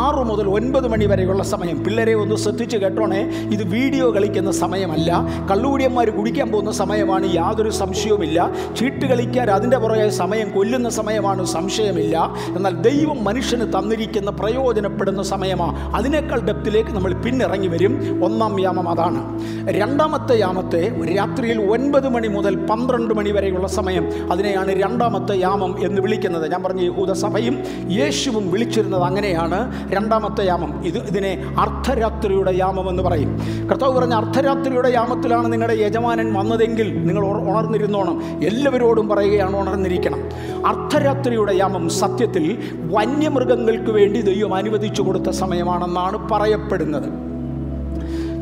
6 മുതൽ 9 മണി വരെയുള്ള സമയം പിള്ളേരെ ഒന്ന് ശ്രദ്ധിച്ച് കേട്ടോണേ. ഇത് വീഡിയോ കളിക്കുന്ന സമയമല്ല. കള്ളുകൂടിയന്മാർ കുടിക്കാൻ പോകുന്ന സമയമാണ്, യാതൊരു സംശയവുമില്ല. ചീട്ട് കളിക്കാർ അതിൻ്റെ പുറകെ സമയം കൊല്ലുന്ന സമയമാണ്, സംശയമില്ല. എന്നാൽ ദൈവം മനുഷ്യന് തന്നിരിക്കുന്ന പ്രയോജനപ്പെടുന്ന സമയമാണ്. അതിനേക്കാൾ ഡെപ്തിലേക്ക് നമ്മൾ പിന്നിറങ്ങി വരും. ഒന്നാം യാമം അതാണ്. രണ്ടാമത്തെ യാമത്തെ രാത്രിയിൽ 9 മണി മുതൽ 12 മണി വരെയുള്ള സമയം, അതിനെയാണ് രണ്ടാമത്തെ യാമം എന്ന് വിളിക്കുന്നത്. ഞാൻ പറഞ്ഞ യഹൂദസഭയും യേശുവും വിളിച്ചിരുന്നത് അങ്ങനെയാണ്, രണ്ടാമത്തെ യാമം. ഇതിനെ അർദ്ധരാത്രിയുടെ യാമം എന്ന് പറയും. കർത്താവ് പറഞ്ഞ അർദ്ധരാത്രിയുടെ യാമത്തിലാണ് നിങ്ങളുടെ യജമാനൻ വന്നതെങ്കിൽ നിങ്ങൾ ഉണർന്നിരുന്നോണം. എല്ലാവരോടും പറയുകയാണ്, ഉണർന്നിരിക്കണം. അർദ്ധരാത്രിയുടെ യാമം സത്യത്തിൽ വന്യമൃഗങ്ങൾക്ക് വേണ്ടി ദൈവം അനുവദിച്ചു കൊടുത്ത സമയമാണെന്നാണ് പറയപ്പെടുന്നത്.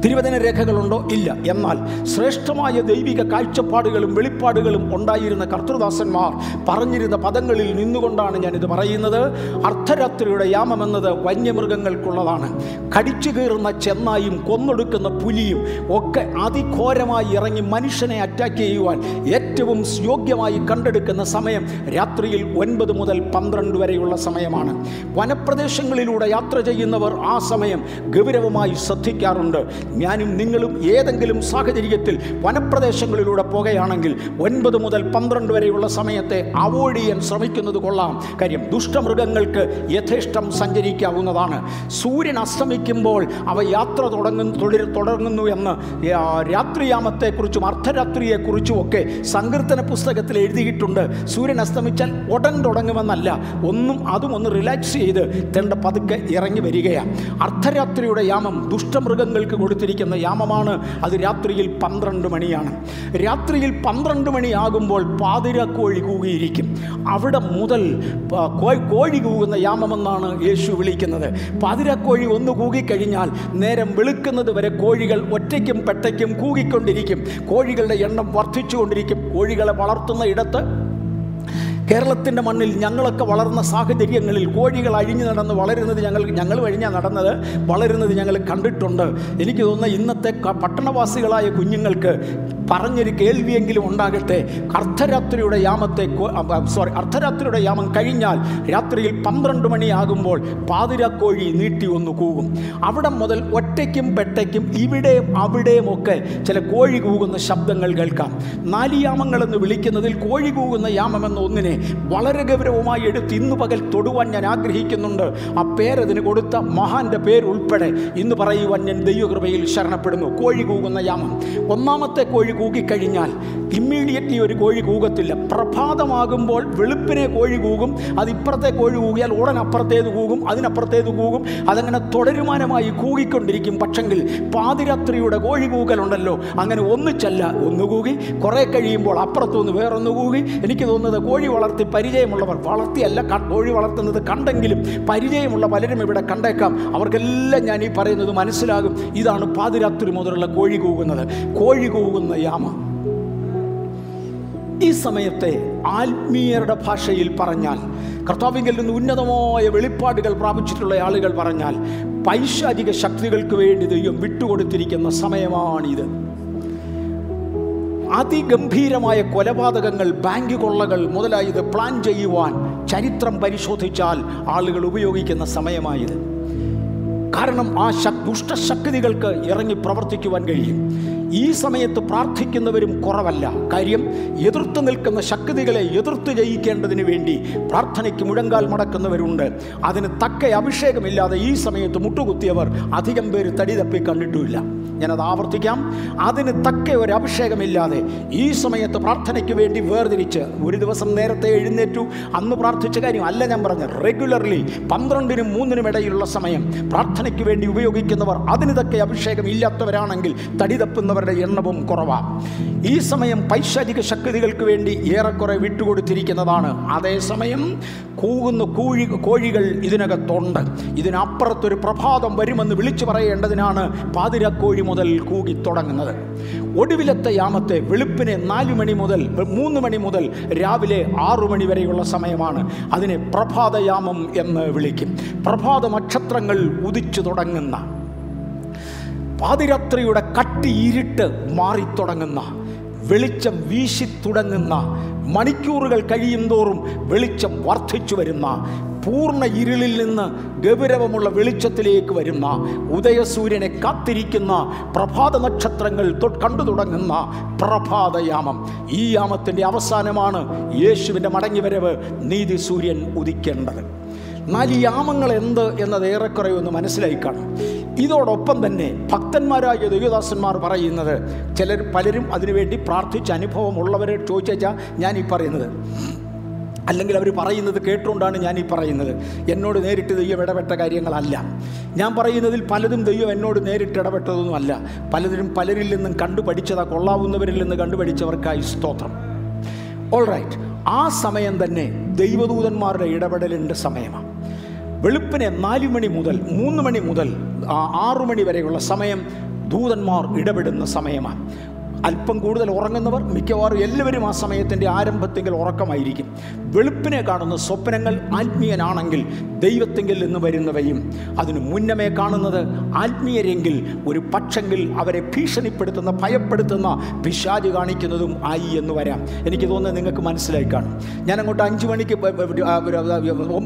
തിരുവചന രേഖകളുണ്ടോ? ഇല്ല. എന്നാൽ ശ്രേഷ്ഠമായ ദൈവിക കാഴ്ചപ്പാടുകളും വെളിപ്പാടുകളും ഉണ്ടായിരുന്ന കർത്തൃദാസന്മാർ പറഞ്ഞിരുന്ന പദങ്ങളിൽ നിന്നുകൊണ്ടാണ് ഞാനിത് പറയുന്നത്. അർദ്ധരാത്രിയുടെ യാമം എന്നത് വന്യമൃഗങ്ങൾക്കുള്ളതാണ്. കടിച്ചു കീറുന്ന ചെന്നായും കൊന്നൊടുക്കുന്ന പുലിയും ഒക്കെ അതിഘോരമായി ഇറങ്ങി മനുഷ്യനെ അറ്റാക്ക് ചെയ്യുവാൻ ഏറ്റവും യോഗ്യമായി കണ്ടെടുക്കുന്ന സമയം രാത്രിയിൽ 9 മുതൽ 12 വരെയുള്ള സമയമാണ്. വനപ്രദേശങ്ങളിലൂടെ യാത്ര ചെയ്യുന്നവർ ആ സമയം ഗൗരവമായി ശ്രദ്ധിക്കാറുണ്ട്. ഞാനും നിങ്ങളും ഏതെങ്കിലും സാഹചര്യത്തിൽ വനപ്രദേശങ്ങളിലൂടെ പോകുകയാണെങ്കിൽ 9 മുതൽ 12 വരെയുള്ള സമയത്തെ അവോയ്ഡ് ചെയ്യാൻ ശ്രമിക്കുന്നത് കൊള്ളാം. കാര്യം ദുഷ്ടമൃഗങ്ങൾക്ക് യഥേഷ്ടം സഞ്ചരിക്കാവുന്നതാണ്. സൂര്യൻ അസ്തമിക്കുമ്പോൾ അവ യാത്ര തുടങ്ങുന്നു എന്ന് രാത്രിയാമത്തെക്കുറിച്ചും അർദ്ധരാത്രിയെക്കുറിച്ചും ഒക്കെ സങ്കീർത്തന പുസ്തകത്തിൽ എഴുതിയിട്ടുണ്ട്. സൂര്യൻ അസ്തമിച്ചാൽ ഉടൻ തുടങ്ങുമെന്നല്ല, അതും ഒന്ന് റിലാക്സ് ചെയ്ത് തൻ്റെ പതുക്കെ ഇറങ്ങി വരികയാണ്. അർദ്ധരാത്രിയുടെ യാമം ദുഷ്ടമൃഗങ്ങൾക്ക് കൊടുത്തിരിക്കുന്ന യാമമാണ്. അത് രാത്രിയിൽ 12 മണിയാണ്. രാത്രിയിൽ 12 മണിയാകുമ്പോൾ പാതിരക്കോഴി കൂകിയിരിക്കും. അവിടെ മുതൽ കോഴി കൂകുന്ന യാമമെന്നാണ് യേശു വിളിക്കുന്നത്. പാതിരക്കോഴി ഒന്ന് കൂകിക്കഴിഞ്ഞാൽ നേരം വെളുക്കുന്നത് വരെ കോഴികൾ ഒറ്റയ്ക്കും പെട്ടയ്ക്കും കൂകിക്കൊണ്ടിരിക്കും. കോഴികളുടെ എണ്ണം വർദ്ധിച്ചുകൊണ്ടിരിക്കും. കോഴികളെ വളർത്തുന്ന ഇടത്ത്, കേരളത്തിൻ്റെ മണ്ണിൽ ഞങ്ങളൊക്കെ വളർന്ന സാഹചര്യങ്ങളിൽ കോഴികൾ അഴിഞ്ഞു നടന്ന് വളരുന്നത് ഞങ്ങൾ കഴിഞ്ഞാൽ നടന്നത് വളരുന്നത് ഞങ്ങൾ കണ്ടിട്ടുണ്ട്. എനിക്ക് തോന്നുന്ന ഇന്നത്തെ പട്ടണവാസികളായ കുഞ്ഞുങ്ങൾക്ക് പറഞ്ഞൊരു കേൾവിയെങ്കിലും ഉണ്ടാകട്ടെ. അർദ്ധരാത്രിയുടെ യാമം കഴിഞ്ഞാൽ രാത്രിയിൽ 12 മണിയാകുമ്പോൾ പാതിരാക്കോഴി നീട്ടി ഒന്ന് കൂകും. അവിടെ മുതൽ ഒറ്റയ്ക്കും പെട്ടയ്ക്കും ഇവിടെയും അവിടെയും ഒക്കെ ചില കോഴി കൂകുന്ന ശബ്ദങ്ങൾ കേൾക്കാം. നാലിയാമങ്ങളെന്ന് വിളിക്കുന്നതിൽ കോഴി കൂകുന്ന യാമമെന്ന ഒന്നിനെ വളരെ ഗൗരവമായി എടുത്ത് ഇന്ന് പകൽ തൊടുവാൻ ഞാൻ ആഗ്രഹിക്കുന്നുണ്ട്. ആ പേരതിന് കൊടുത്ത മഹാന്റെ പേരുൾപ്പെടെ ഇന്ന് പറയുവാൻ ഞാൻ ദൈവകൃപയിൽ ശരണപ്പെടുന്നു. കോഴി കൂകുന്ന യാമം. ഒന്നാമത്തെ കോഴി കൂകിക്കഴിഞ്ഞാൽ ഇമ്മീഡിയറ്റ്ലി ഒരു കോഴി കൂകത്തില്ല. പ്രഭാതമാകുമ്പോൾ വെളുപ്പിനെ കോഴി കൂകും. അതിപ്പുറത്തെ കോഴി കൂകിയാൽ ഉടൻ അപ്പുറത്തേത് കൂകും, അതിനപ്പുറത്തേത് കൂകും. അതങ്ങനെ തുടരുമാനമായി കൂകിക്കൊണ്ടിരിക്കും. പക്ഷെങ്കിൽ പാതിരാത്രിയുടെ കോഴി കൂകലുണ്ടല്ലോ, അങ്ങനെ ഒന്നിച്ചല്ല, ഒന്ന് കൂകി കുറേ കഴിയുമ്പോൾ അപ്പുറത്തുനിന്ന് വേറൊന്ന് കൂകി. എനിക്ക് തോന്നുന്നത് കോഴി വളർത്തി പരിചയമുള്ളവർ, വളർത്തിയല്ല കോഴി വളർത്തുന്നത് കണ്ടെങ്കിലും പരിചയമുള്ള പലരും ഇവിടെ കണ്ടേക്കാം. അവർക്കെല്ലാം ഞാൻ ഈ പറയുന്നത് മനസ്സിലാകും. ഇതാണ് പാതിരാത്രി മുതലുള്ള കോഴി കൂകുന്നത്, കോഴി കൂകുന്ന യാമം. ഈ സമയത്തെ ആത്മീയരുടെ ഭാഷയിൽ പറഞ്ഞാൽ, കർത്താവിങ്കിൽ നിന്ന് ഉന്നതമായ വെളിപ്പാടുകൾ പ്രാപിച്ചിട്ടുള്ള ആളുകൾ പറഞ്ഞാൽ, പൈശാചിക ശക്തികൾക്ക് വേണ്ടി ദൈവം വിട്ടുകൊടുത്തിരിക്കുന്ന സമയമാണിത്. അതിഗംഭീരമായ കൊലപാതകങ്ങൾ, ബാങ്ക് കൊള്ളകൾ മുതലായത് പ്ലാൻ ചെയ്യുവാൻ ചരിത്രം പരിശോധിച്ചാൽ ആളുകൾ ഉപയോഗിക്കുന്ന സമയമായത്. കാരണം ആ ദുഷ്ടശക്തികൾക്ക് ഇറങ്ങി പ്രവർത്തിക്കുവാൻ കഴിയും. ഈ സമയത്ത് പ്രാർത്ഥിക്കുന്നവരും കുറവല്ല. കാര്യം എതിർത്ത് നിൽക്കുന്ന ശക്തികളെ എതിർത്ത് ജയിക്കേണ്ടതിന് വേണ്ടി പ്രാർത്ഥനയ്ക്ക് മുഴങ്കാൽ മടക്കുന്നവരുണ്ട്. അതിന് തക്ക അഭിഷേകമില്ലാതെ ഈ സമയത്ത് മുട്ടുകുത്തിയവർ അധികം പേര് തടിതപ്പി കണ്ടിട്ടുമില്ല. ഞാനത് ആവർത്തിക്കാം. അതിന് തക്ക ഒരു അഭിഷേകമില്ലാതെ ഈ സമയത്ത് പ്രാർത്ഥനയ്ക്ക് വേണ്ടി വേർതിരിച്ച് ഒരു ദിവസം നേരത്തെ എഴുന്നേറ്റു അന്ന് പ്രാർത്ഥിച്ച കാര്യം അല്ല ഞാൻ പറഞ്ഞത്. റെഗുലർലി 12-നും 3-നും ഇടയിലുള്ള സമയം പ്രാർത്ഥനയ്ക്ക് വേണ്ടി ഉപയോഗിക്കുന്നവർ അതിന് തക്ക അഭിഷേകം ഇല്ലാത്തവരാണെങ്കിൽ തടി തപ്പുന്നവരുടെ എണ്ണവും കുറവാണ്. ഈ സമയം പൈശാചിക ശക്തികൾക്ക് വേണ്ടി ഏറെക്കുറെ വിട്ടുകൊടുത്തിരിക്കുന്നതാണ്. അതേസമയം കൂകുന്ന കോഴികൾ ഇതിനകത്തുണ്ട്. ഇതിനപ്പുറത്തൊരു പ്രഭാതം വരുമെന്ന് വിളിച്ചു പറയേണ്ടതിനാണ് പാതിരക്കോഴി മുതൽ കൂകി തുടങ്ങുന്നത്. ഒടുവിലത്തെ യാമത്തെ വെളുപ്പിനെ 3 മണി മുതൽ രാവിലെ 6 മണി വരെയുള്ള സമയമാണ്. അതിനെ പ്രഭാതയാമം എന്ന് വിളിക്കും. പ്രഭാത നക്ഷത്രങ്ങൾ ഉദിച്ചു തുടങ്ങുന്ന, പാതിരാത്രിയുടെ കട്ടിയിരുട്ട് മാറിത്തുടങ്ങുന്ന, വെളിച്ചം വീശിത്തുടങ്ങുന്ന, മണിക്കൂറുകൾ കഴിയും തോറും വെളിച്ചം വർദ്ധിച്ചു വരുന്ന, പൂർണ്ണ ഇരുളിൽ നിന്ന് ഗൗരവമുള്ള വെളിച്ചത്തിലേക്ക് വരുന്ന, ഉദയസൂര്യനെ കാത്തിരിക്കുന്ന, പ്രഭാത നക്ഷത്രങ്ങൾ കണ്ടു തുടങ്ങുന്ന പ്രഭാതയാമം. ഈ യാമത്തിൻ്റെ അവസാനമാണ് യേശുവിൻ്റെ മടങ്ങിവരവ്, നീതി സൂര്യൻ ഉദിക്കേണ്ടത്. എന്നാൽ ഈ യാമങ്ങൾ എന്ത് എന്നത് ഏറെക്കുറെ ഒന്ന് മനസ്സിലായി കാണും. ഇതോടൊപ്പം തന്നെ ഭക്തന്മാരായ ദേവദാസന്മാർ പറയുന്നത്, പലരും അതിനുവേണ്ടി പ്രാർത്ഥിച്ച അനുഭവമുള്ളവരെ ചോദിച്ചാൽ ഞാനീ പറയുന്നത്, അല്ലെങ്കിൽ അവർ പറയുന്നത് കേട്ടുകൊണ്ടാണ് ഞാനീ പറയുന്നത്. എന്നോട് നേരിട്ട് ദൈവം ഇടപെട്ട കാര്യങ്ങളല്ല ഞാൻ പറയുന്നതിൽ പലതും ദൈവം എന്നോട് നേരിട്ട് ഇടപെട്ടതൊന്നും അല്ല. പലരും പലരിൽ നിന്നും കണ്ടുപഠിച്ചതാ. കൊള്ളാവുന്നവരിൽ നിന്ന് കണ്ടുപഠിച്ചവർക്കായി സ്തോത്രം. All right. ആ സമയം തന്നെ ദൈവദൂതന്മാരുടെ ഇടപെടലിൻ്റെ സമയമാണ്. വെളുപ്പിനെ 4 മണി മുതൽ 3 മണി മുതൽ 6 മണി വരെയുള്ള സമയം ദൂതന്മാർ ഇടപെടുന്ന സമയമാണ്. അല്പം കൂടുതൽ ഉറങ്ങുന്നവർ, മിക്കവാറും എല്ലാവരും ആ സമയത്തിൻ്റെ ആരംഭത്തിങ്കിൽ ഉറക്കമായിരിക്കും. വെളുപ്പിനെ കാണുന്ന സ്വപ്നങ്ങൾ ആത്മീയനാണെങ്കിൽ ദൈവത്തിങ്കിൽ നിന്ന് വരുന്നവയും, അതിനു മുന്നമേ കാണുന്നത് ആത്മീയരെങ്കിൽ ഒരു പക്ഷെങ്കിൽ അവരെ ഭീഷണിപ്പെടുത്തുന്ന, ഭയപ്പെടുത്തുന്ന, പിശാച് കാണിക്കുന്നതും ആയി എന്ന് വരാം. എനിക്ക് തോന്നുന്നത് നിങ്ങൾക്ക് മനസ്സിലായി കാണും. ഞാനങ്ങോട്ട് 5 മണിക്ക്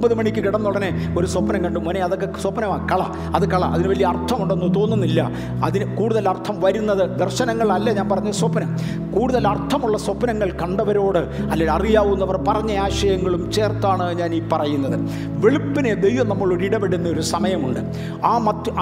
9 മണിക്ക് കിടന്നുടനെ ഒരു സ്വപ്നം കണ്ടു. മോനെ അതൊക്കെ സ്വപ്നമാണ്, കള, അത് കള, അതിന് വലിയ അർത്ഥമുണ്ടെന്ന് തോന്നുന്നില്ല. അതിന് കൂടുതൽ അർത്ഥം വരുന്നത് ദർശനങ്ങളല്ല ഞാൻ പറഞ്ഞ സ്വപ്നം. കൂടുതൽ അർത്ഥമുള്ള സ്വപ്നങ്ങൾ കണ്ടവരോട് അല്ലെങ്കിൽ അറിയാവുന്നവർ പറഞ്ഞ ആശയങ്ങളും ചേർത്താണ് ഞാൻ ഈ പറയുന്നത്. വെളുപ്പിനെ ദൈവം നമ്മളോട് ഇടപെടുന്ന ഒരു സമയമുണ്ട്. ആ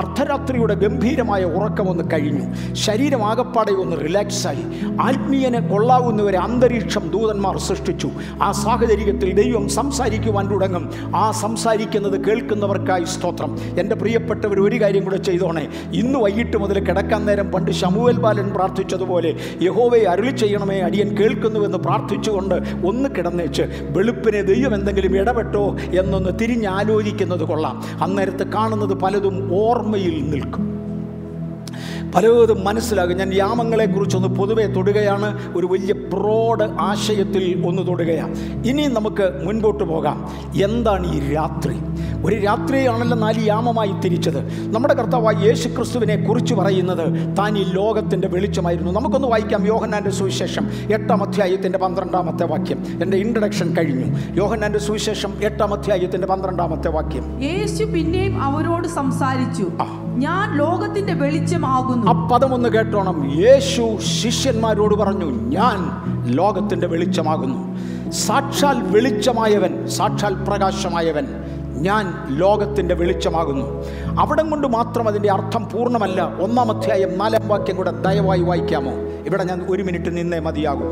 അർദ്ധരാത്രിയുടെ ഗംഭീരമായ ഉറക്കം ഒന്ന് കഴിഞ്ഞു, ശരീരമാകപ്പാടെ ഒന്ന് റിലാക്സായി, ആത്മീയനെ കൊള്ളാവുന്നവരെ അന്തരീക്ഷം ദൂതന്മാർ സൃഷ്ടിച്ചു. ആ സാഹചര്യത്തിൽ ദൈവം സംസാരിക്കുവാൻ തുടങ്ങും. ആ സംസാരിക്കുന്നത് കേൾക്കുന്നവർക്കായി സ്തോത്രം. എൻ്റെ പ്രിയപ്പെട്ടവർ, ഒരു കാര്യം കൂടെ ചെയ്തോണേ. ഇന്ന് വൈകിട്ട് മുതൽ കിടക്കാൻ നേരം പണ്ട് ശമൂവേൽ ബാലൻ പ്രാർത്ഥിച്ചതുപോലെ യഹോവേ അരുളി ചെയ്യണമേ, അടിയൻ കേൾക്കുന്നുവെന്ന് പ്രാർത്ഥിച്ചുകൊണ്ട് ഒന്ന് കിടന്നേച്ച് വെളുപ്പിനെ ദൈവം എന്തെങ്കിലും ഇടപെട്ടോ എന്നൊന്ന് തിരിഞ്ഞാലോചിക്കുന്നത് കൊള്ളാം. അന്നേരത്ത് കാണുന്നത് പലതും ഓർമ്മയിൽ നിൽക്കും, പലതും മനസ്സിലാകും. ഞാൻ യാമങ്ങളെക്കുറിച്ചൊന്ന് പൊതുവെ തൊടുകയാണ്, ഒരു വലിയ ബ്രോഡ് ആശയത്തിൽ ഒന്ന് തൊടുകയാണ്. ഇനി നമുക്ക് മുൻപോട്ട് പോകാം. എന്താണ് ഈ രാത്രി? ഒരു രാത്രിയാണല്ലോ 4 യാമമായി തിരിച്ചത്. നമ്മുടെ കർത്താവായ യേശു ക്രിസ്തുവിനെ കുറിച്ച് പറയുന്നത് താൻ ഈ ലോകത്തിൻ്റെ വെളിച്ചമായിരുന്നു. നമുക്കൊന്ന് വായിക്കാം. യോഹന്നാൻ്റെ സുവിശേഷം 8-ാം അധ്യായത്തിൻ്റെ 12-ാമത്തെ വാക്യം. എൻ്റെ ഇൻട്രഡക്ഷൻ കഴിഞ്ഞു. യോഹന്നാൻ്റെ സുവിശേഷം 8-ാം അധ്യായത്തിൻ്റെ 12-ാമത്തെ വാക്യം. യേശു പിന്നെയും അവരോട് സംസാരിച്ചു, ഞാൻ ലോകത്തിന്റെ വെളിച്ചമാകുന്നു. ആ പദം ഒന്ന് കേട്ടോണം. യേശു ശിഷ്യന്മാരോട് പറഞ്ഞു, ഞാൻ ലോകത്തിന്റെ വെളിച്ചമാകുന്നു. സാക്ഷാൽ വെളിച്ചമായവൻ, സാക്ഷാൽ പ്രകാശമായവൻ, ഞാൻ ലോകത്തിൻ്റെ വെളിച്ചമാകുന്നു. അവിടം കൊണ്ട് മാത്രം അതിൻ്റെ അർത്ഥം പൂർണ്ണമല്ല. 1-ാം അധ്യായം 4-ാം വാക്യം കൂടെ ദയവായി വായിക്കാമോ? ഇവിടെ ഞാൻ ഒരു മിനിറ്റ് നിന്നേ മതിയാകും.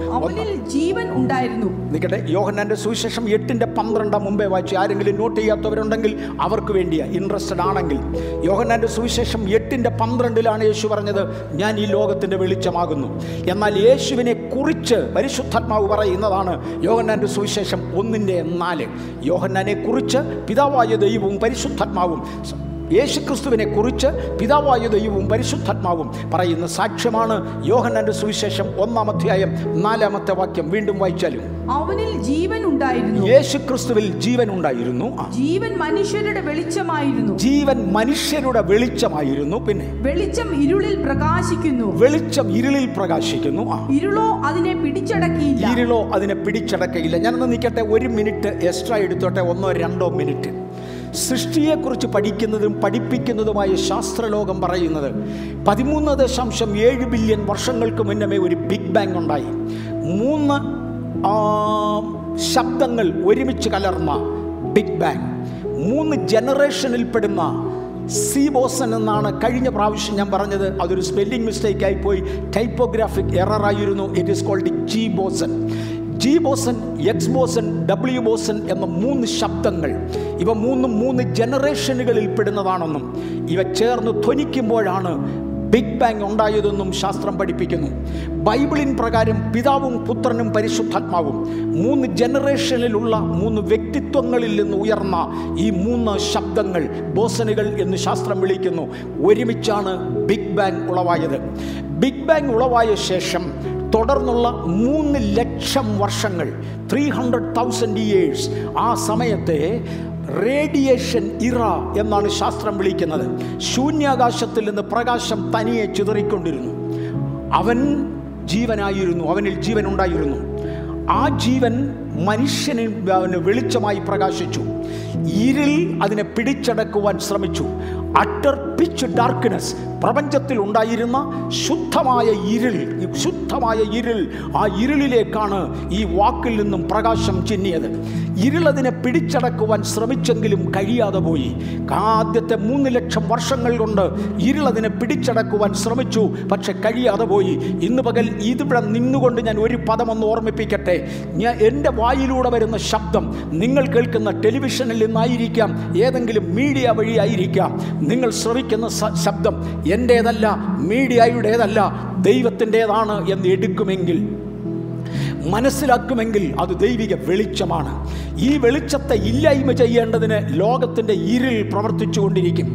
ജീവൻ ഉണ്ടായിരുന്നു. നിൽക്കട്ടെ. യോഹന്നാൻ്റെ സുവിശേഷം 8-ന്റെ 12 മുമ്പേ വായിച്ചു. ആരെങ്കിലും നോട്ട് ചെയ്യാത്തവരുണ്ടെങ്കിൽ അവർക്ക് വേണ്ടിയാ, ഇൻട്രസ്റ്റഡ് ആണെങ്കിൽ. യോഹന്നാൻ്റെ സുവിശേഷം 8-ന്റെ 12-ലാണ് യേശു പറഞ്ഞത്, ഞാൻ ഈ ലോകത്തിൻ്റെ വെളിച്ചമാകുന്നു. എന്നാൽ യേശുവിനെ കുറിച്ച് പരിശുദ്ധാത്മാവ് പറയുന്നതാണ് യോഹന്നാൻ്റെ സുവിശേഷം 1-ന്റെ 4. യോഹന്നാനെ കുറിച്ച് പിതാവായ ദൈവവും പരിശുദ്ധാത്മാവും, യേശുക്രിസ്തുവിനെ കുറിച്ച് പിതാവായ ദൈവവും പരിശുദ്ധാത്മാവും പറയുന്ന സാക്ഷ്യമാണ് യോഹന്നാന്റെ സുവിശേഷം 1-ാം അധ്യായം 4-ാമത്തെ വാക്യം. വീണ്ടും വായിച്ചാലും, അവനിൽ ജീവൻ ഉണ്ടായിരുന്നു. യേശുക്രിസ്തുവിൽ ജീവൻ ഉണ്ടായിരുന്നു. ജീവൻ മനുഷ്യരുടെ വെളിച്ചമായിരുന്നു. ജീവൻ മനുഷ്യരുടെ വെളിച്ചമായിരുന്നു. പിന്നെ വെളിച്ചം ഇരുളിൽ പ്രകാശിക്കുന്നു. വെളിച്ചം ഇരുളിൽ പ്രകാശിക്കുന്നു. ഇരുളോ അതിനെ പിടിച്ചടക്കിയില്ല. ഇരുളോ അതിനെ പിടിച്ചടക്കിയില്ല. ഞാനൊന്ന് നിൽക്കട്ടെ, ഒരു മിനിറ്റ് എക്സ്ട്രാ എടുത്തോട്ടെ, 1-2 മിനിറ്റ്. സൃഷ്ടിയെക്കുറിച്ച് പഠിക്കുന്നതും പഠിപ്പിക്കുന്നതുമായ ശാസ്ത്രലോകം പറയുന്നത് 13.7 ബില്യൺ വർഷങ്ങൾക്ക് മുന്നമേ ഒരു ബിഗ് ബാങ് ഉണ്ടായി. 3 ശബ്ദങ്ങൾ ഒരുമിച്ച് കലർന്ന ബിഗ് ബാങ്, 3 ജനറേഷനിൽപ്പെടുന്ന സീബോസൻ എന്നാണ് കഴിഞ്ഞ പ്രാവശ്യം ഞാൻ പറഞ്ഞത്. അതൊരു സ്പെല്ലിംഗ് മിസ്റ്റേക്ക് ആയിപ്പോയി, ടൈപ്പോഗ്രാഫിക് എറർ ആയിരുന്നു. It is called G boson. G boson, X boson, W boson എന്ന മൂന്ന് ശബ്ദങ്ങൾ, ഇവ മൂന്നും മൂന്ന് ജനറേഷനുകളിൽ പെടുന്നതാണെന്നും ഇവ ചേർന്ന് ധ്വനിക്കുമ്പോഴാണ് ബിഗ് ബാങ് ഉണ്ടായതെന്നും ശാസ്ത്രം പഠിപ്പിക്കുന്നു. ബൈബിളിൻ പ്രകാരം പിതാവും പുത്രനും പരിശുദ്ധാത്മാവും മൂന്ന് ജനറേഷനിലുള്ള മൂന്ന് വ്യക്തിത്വങ്ങളിൽ നിന്ന് ഉയർന്ന ഈ മൂന്ന് ശബ്ദങ്ങൾ ബോസനുകൾ എന്ന് ശാസ്ത്രം വിളിക്കുന്നു. ഒരുമിച്ചാണ് ബിഗ് ബാങ് ഉളവായത്. ബിഗ് ബാങ് ഉളവായ ശേഷം തുടർന്നുള്ള 3 ലക്ഷം വർഷങ്ങൾ 300,000 years, ആ സമയത്തെ റേഡിയേഷൻ ഇറ എന്നാണ് ശാസ്ത്രം വിളിക്കുന്നത്. ശൂന്യാകാശത്തിൽ നിന്ന് പ്രകാശം തനിയെ ചിതറിക്കൊണ്ടിരുന്നു. അവൻ ജീവനായിരുന്നു, അവനിൽ ജീവനുണ്ടായിരുന്നു. ആ ജീവൻ മനുഷ്യന് വെളിച്ചമായി പ്രകാശിച്ചു. ഇരുൾ അതിനെ പിടിച്ചടക്കുവാൻ ശ്രമിച്ചു. അട്ടർ പിച്ച് ഡാർക്ക്നെസ്, പ്രപഞ്ചത്തിൽ ഉണ്ടായിരുന്ന ശുദ്ധമായ ഇരുൾ, ആ ഇരുളിലേക്കാണ് ഈ വാക്കിൽ നിന്നും പ്രകാശം ചിന്നിയത്. ഇരുളതിനെ പിടിച്ചടക്കുവാൻ ശ്രമിച്ചെങ്കിലും കഴിയാതെ പോയി. ആദ്യത്തെ 3 ലക്ഷം വർഷങ്ങൾ കൊണ്ട് ഇരുളതിനെ പിടിച്ചടക്കുവാൻ ശ്രമിച്ചു, പക്ഷെ കഴിയാതെ പോയി. ഇന്ന് പകൽ ഇതിവിടെ നിന്നുകൊണ്ട് ഞാൻ ഒരു പദമൊന്ന് ഓർമ്മിപ്പിക്കട്ടെ. എൻ്റെ വായിലൂടെ വരുന്ന ശബ്ദം നിങ്ങൾ കേൾക്കുന്ന ടെലിവിഷനിൽ നിന്നായിരിക്കാം, ഏതെങ്കിലും മീഡിയ വഴിയായിരിക്കാം നിങ്ങൾ ശ്രവിക്കുന്ന ശബ്ദം. എൻ്റേതല്ല, മീഡിയയുടേതല്ല, ദൈവത്തിൻ്റേതാണ് എന്ന് എടുക്കുമെങ്കിൽ, മനസ്സിലാക്കുമെങ്കിൽ അത് ദൈവിക വെളിച്ചമാണ്. ഈ വെളിച്ചത്തെ ഇല്ലായ്മ ചെയ്യേണ്ടതിന് ലോകത്തിൻ്റെ ഇരുൾ പ്രവർത്തിച്ചു കൊണ്ടിരിക്കും.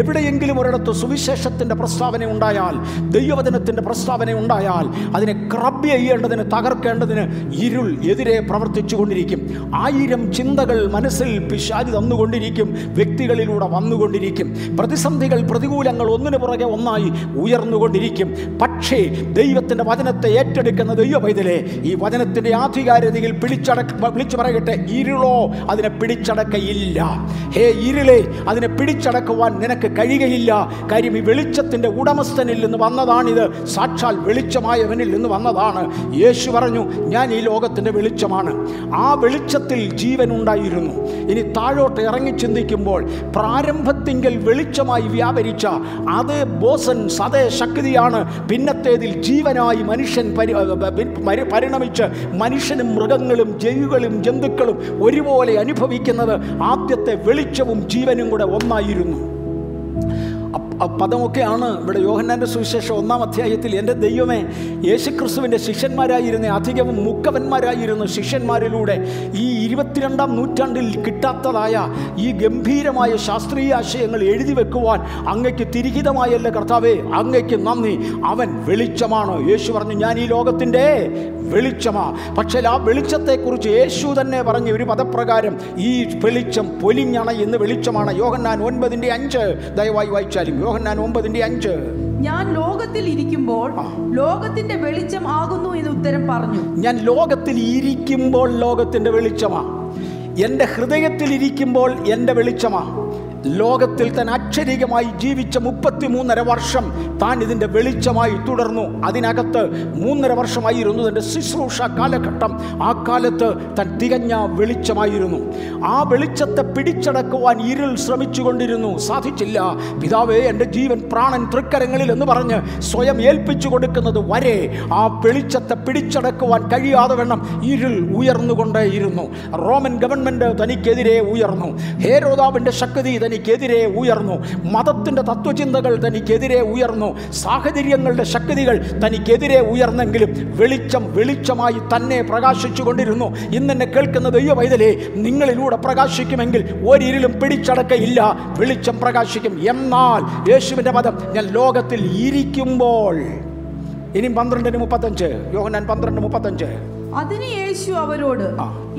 എവിടെയെങ്കിലും ഒരിടത്ത് സുവിശേഷത്തിൻ്റെ പ്രസ്താവന ഉണ്ടായാൽ, ദൈവവചനത്തിൻ്റെ പ്രസ്താവന ഉണ്ടായാൽ, അതിനെ ക്രബ്ബ് ചെയ്യേണ്ടതിന്, തകർക്കേണ്ടതിന് ഇരുൾ എതിരെ പ്രവർത്തിച്ചു കൊണ്ടിരിക്കും. 1000 ചിന്തകൾ മനസ്സിൽ പിശാച് തന്നുകൊണ്ടിരിക്കും, വ്യക്തികളിലൂടെ വന്നുകൊണ്ടിരിക്കും. പ്രതിസന്ധികൾ, പ്രതികൂലങ്ങൾ ഒന്നിനു പുറകെ ഒന്നായി ഉയർന്നുകൊണ്ടിരിക്കും. പക്ഷേ ദൈവത്തിൻ്റെ വചനത്തെ ഏറ്റെടുക്കുന്ന ദൈവ പൈതലേ, ഈ വചനത്തിൻ്റെ ആധികാരികതയിൽ വിളിച്ചു പറയട്ടെ, ഇരുളോ അതിനെ പിടിച്ചടക്കയില്ല. ഹേ ഇരുളെ, അതിനെ പിടിച്ചടക്കുവാൻ നിനക്ക് കഴിയുകയില്ല. കാര്യം ഈ വെളിച്ചത്തിൻ്റെ ഉടമസ്ഥനിൽ നിന്ന് വന്നതാണിത്, സാക്ഷാൽ വെളിച്ചമായവനിൽ നിന്ന് വന്നതാണ്. യേശു പറഞ്ഞു, ഞാൻ ഈ ലോകത്തിൻ്റെ വെളിച്ചമാണ്. ആ വെളിച്ചത്തിൽ ജീവനുണ്ടായിരുന്നു. ഇനി താഴോട്ട് ഇറങ്ങി ചിന്തിക്കുമ്പോൾ പ്രാരംഭത്തിങ്കൽ വെളിച്ചമായി വ്യാപരിച്ച അതേ ബോസൻ, അതേ ശക്തിയാണ് പിന്നത്തേതിൽ ജീവനായി മനുഷ്യൻ പരിണമിച്ച് മനുഷ്യനും മൃഗങ്ങളും ജീവികളും ജന്തുക്കളും ഒരുപോലെ അനുഭവിക്കുന്നത്. ആദ്യത്തെ വെളിച്ചവും ജീവനും കൂടെ ഒന്നായിരുന്നു. പദമൊക്കെയാണ് ഇവിടെ യോഹന്നാൻ്റെ സുവിശേഷം 1-ാം അധ്യായത്തിൽ എൻ്റെ ദൈവമേ, യേശുക്രിസ്തുവിൻ്റെ ശിഷ്യന്മാരായിരുന്ന, അധികവും മുക്കവന്മാരായിരുന്ന ശിഷ്യന്മാരിലൂടെ ഈ 22-ാം നൂറ്റാണ്ടിൽ കിട്ടാത്തതായ ഈ ഗംഭീരമായ ശാസ്ത്രീയ ആശയങ്ങൾ എഴുതി വെക്കുവാൻ അങ്ങയ്ക്ക് തിരിഹിതമായല്ല കർത്താവേ, അങ്ങയ്ക്ക് നന്ദി. അവൻ വെളിച്ചമാണ്. യേശു പറഞ്ഞു, ഞാൻ ഈ ലോകത്തിൻ്റെ വെളിച്ചമാണ്. പക്ഷേ ആ വെളിച്ചത്തെക്കുറിച്ച് യേശു തന്നെ പറഞ്ഞ ഒരു പദപ്രകാരം ഈ വെളിച്ചം പൊലിഞ്ഞണയുന്ന വെളിച്ചമാണ്. യോഹന്നാൻ 9:5 ദയവായി വായിച്ചാലും. യോഹന്നാൻ 9:5, ഞാൻ ലോകത്തിൽ ഇരിക്കുമ്പോൾ ലോകത്തിന്റെ വെളിച്ചം ആകുന്നു എന്ന് ഉത്തരം പറഞ്ഞു. ഞാൻ ലോകത്തിൽ ഇരിക്കുമ്പോൾ ലോകത്തിന്റെ വെളിച്ചമാണ്. എൻ്റെ ഹൃദയത്തിൽ ഇരിക്കുമ്പോൾ എൻ്റെ വെളിച്ചമാണ്. ലോകത്തിൽ താൻ അക്ഷരീകമായി ജീവിച്ച 33.5 വർഷം താൻ ഇതിൻ്റെ വെളിച്ചമായി തുടർന്നു. അതിനകത്ത് 3.5 വർഷമായിരുന്നു തൻ്റെ ശുശ്രൂഷ കാലഘട്ടം. ആ കാലത്ത് താൻ തികഞ്ഞ വെളിച്ചമായിരുന്നു. ആ വെളിച്ചത്തെ പിടിച്ചടക്കുവാൻ ഇരുൾ ശ്രമിച്ചുകൊണ്ടിരുന്നു, സാധിച്ചില്ല. പിതാവേ, എൻ്റെ ജീവൻ പ്രാണൻ തൃക്കരങ്ങളിൽ എന്ന് പറഞ്ഞ് സ്വയം ഏൽപ്പിച്ചു കൊടുക്കുന്നത് വരെ ആ വെളിച്ചത്തെ പിടിച്ചടക്കുവാൻ കഴിയാതെ വണ്ണം ഇരുൾ ഉയർന്നുകൊണ്ടേയിരുന്നു. റോമൻ ഗവൺമെൻറ് തനിക്കെതിരെ ഉയർന്നു, ഹേരോദാവിൻ്റെ ശക്തി തനിക്കെതിരെ ഉയർന്നു, മതത്തിൻ്റെ തത്വചിന്തകൾ തനിക്കെതിരെ ഉയർന്നു, സാഹചര്യങ്ങളുടെ ശക്തികൾ തനിക്കെതിരെ ഉയർന്നെങ്കിലും വെളിച്ചം വെളിച്ചമായി തന്നെ പ്രകാശിച്ചു കൊണ്ടിരുന്നു. ഇന്നെന്നെ കേൾക്കുന്ന ദൈവ പൈതലേ, നിങ്ങളിലൂടെ പ്രകാശിക്കുമെങ്കിൽ ഒരിരുളും പിടിച്ചടക്കയില്ല, വെളിച്ചം പ്രകാശിക്കും. എന്നാൽ യേശുവിൻ്റെ പദം, ഞാൻ ലോകത്തിൽ ഇരിക്കുമ്പോൾ. ഇനി 12:35, യോഹന്നാൻ 12:35. അതിന് യേശു അവരോട്,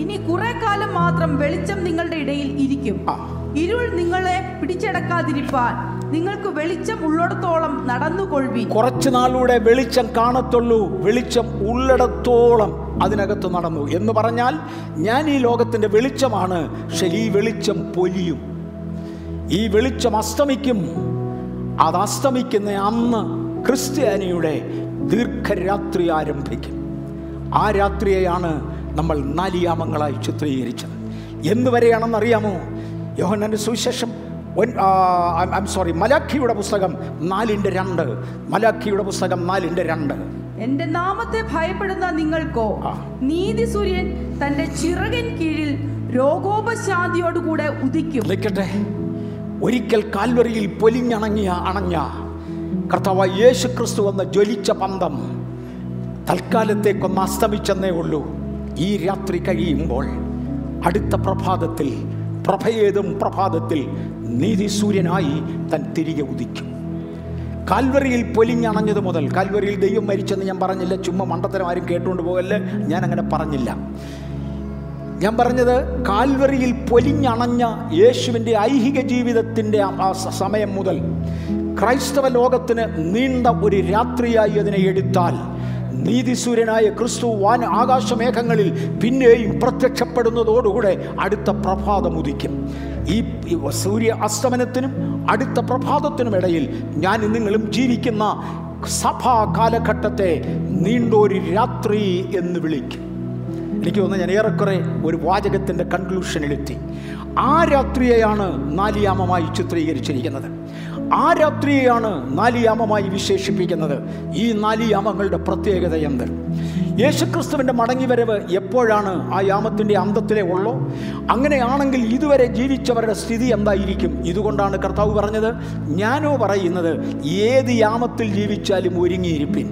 ഇനി കുറെ കാലം മാത്രം വെളിച്ചം നിങ്ങളുടെ ഇടയിൽ ഇരിക്കും, ഇരുൾ നിങ്ങളെ പിടിച്ചടക്കാതിരിപ്പാൻ നിങ്ങൾക്ക് വെളിച്ചം ഉള്ളിടത്തോളം നടന്നുകൊള്ളി. കുറച്ചു നാളൂടെ വെളിച്ചം കാണത്തുള്ളൂ. വെളിച്ചം ഉള്ളിടത്തോളം അതിനകത്ത് നടന്നു എന്ന് പറഞ്ഞാൽ ഞാൻ ഈ ലോകത്തിൻ്റെ വെളിച്ചമാണ്. പക്ഷേ ഈ വെളിച്ചം പൊലിയും, ഈ വെളിച്ചം അസ്തമിക്കും. അത് അസ്തമിക്കുന്ന അന്ന് ക്രിസ്ത്യാനിയുടെ ദീർഘരാത്രി ആരംഭിക്കും. ആ രാത്രിയെയാണ് നമ്മൾ 4 യാമങ്ങളായി ചിത്രീകരിച്ചത്. എന്തുവരെയാണെന്നറിയാമോ? യോഹന്നാൻ്റെ സുവിശേഷം മലാക്കിയുടെ പുസ്തകം 4:2, മലാക്കിയുടെ പുസ്തകം 4:2. എന്റെ നാമത്തെ ഭയപ്പെടുന്ന നിങ്ങൾക്കോ നീതി സൂര്യൻ തന്റെ ചിറകിൻ കീഴിൽ രോഗോപശാന്തിയോടുകൂടെ ഉദിക്കും. ഒരിക്കൽ കാൽവരിയിൽ പൊലിഞ്ഞണഞ്ഞ കർത്താവായ യേശു ക്രിസ്തു എന്ന ജ്വലിച്ച പന്തം തൽക്കാലത്തേക്കൊന്ന് അസ്തമിച്ചെന്നേ ഉള്ളൂ. ഈ രാത്രി കഴിയുമ്പോൾ അടുത്ത പ്രഭാതത്തിൽ, പ്രഭയേതും പ്രഭാതത്തിൽ നീതി സൂര്യനായി താൻ തിരികെ ഉദിക്കും. കാൽവരിയിൽ പൊലിഞ്ഞണഞ്ഞത് മുതൽ, കാൽവരിയിൽ ദൈവം മരിച്ചെന്ന് ഞാൻ പറഞ്ഞില്ല, ചുമ്മാ മണ്ടത്തരം ആരും കേട്ടുകൊണ്ട് പോകല്ലേ, ഞാനങ്ങനെ പറഞ്ഞില്ല. ഞാൻ പറഞ്ഞത് കാൽവരിയിൽ പൊലിഞ്ഞണഞ്ഞ യേശുവിൻ്റെ ഐഹിക ജീവിതത്തിൻ്റെ ആ സമയം മുതൽ ക്രൈസ്തവ ലോകത്തിന് നീണ്ട ഒരു രാത്രിയായി അതിനെ എടുത്താൽ, നീതിസൂര്യനായ ക്രിസ്തു വാൻ ആകാശമേഘങ്ങളിൽ പിന്നെയും പ്രത്യക്ഷപ്പെടുന്നതോടുകൂടെ അടുത്ത പ്രഭാതം ഉദിക്കും. ഈ സൂര്യ അസ്തമനത്തിനും അടുത്ത പ്രഭാതത്തിനും ഇടയിൽ ഞാൻ നിങ്ങളും ജീവിക്കുന്ന സഭാ കാലഘട്ടത്തെ നീണ്ടൊരു രാത്രി എന്ന് വിളിക്കും. എനിക്ക് തോന്നുന്നു ഞാൻ ഏറെക്കുറെ ഒരു വാചകത്തിൻ്റെ കൺക്ലൂഷനിലെത്തി. ആ രാത്രിയെയാണ് നാലിയാമമായി ചിത്രീകരിച്ചിരിക്കുന്നത്, ആ രാത്രിയെയാണ് നാലിയാമമായി വിശേഷിപ്പിക്കുന്നത്. ഈ നാലിയാമങ്ങളുടെ പ്രത്യേകത എന്ത്? യേശുക്രിസ്തുവിൻ്റെ മടങ്ങിവരവ് എപ്പോഴാണ്? ആ യാമത്തിൻ്റെ അന്തത്തിലേ ഉള്ളൂ. അങ്ങനെയാണെങ്കിൽ ഇതുവരെ ജീവിച്ചവരുടെ സ്ഥിതി എന്തായിരിക്കും? ഇതുകൊണ്ടാണ് കർത്താവ് പറഞ്ഞത്, ഞാനോ പറയുന്നത് ഏത് യാമത്തിൽ ജീവിച്ചാലും ഒരുങ്ങിയിരിപ്പിൻ.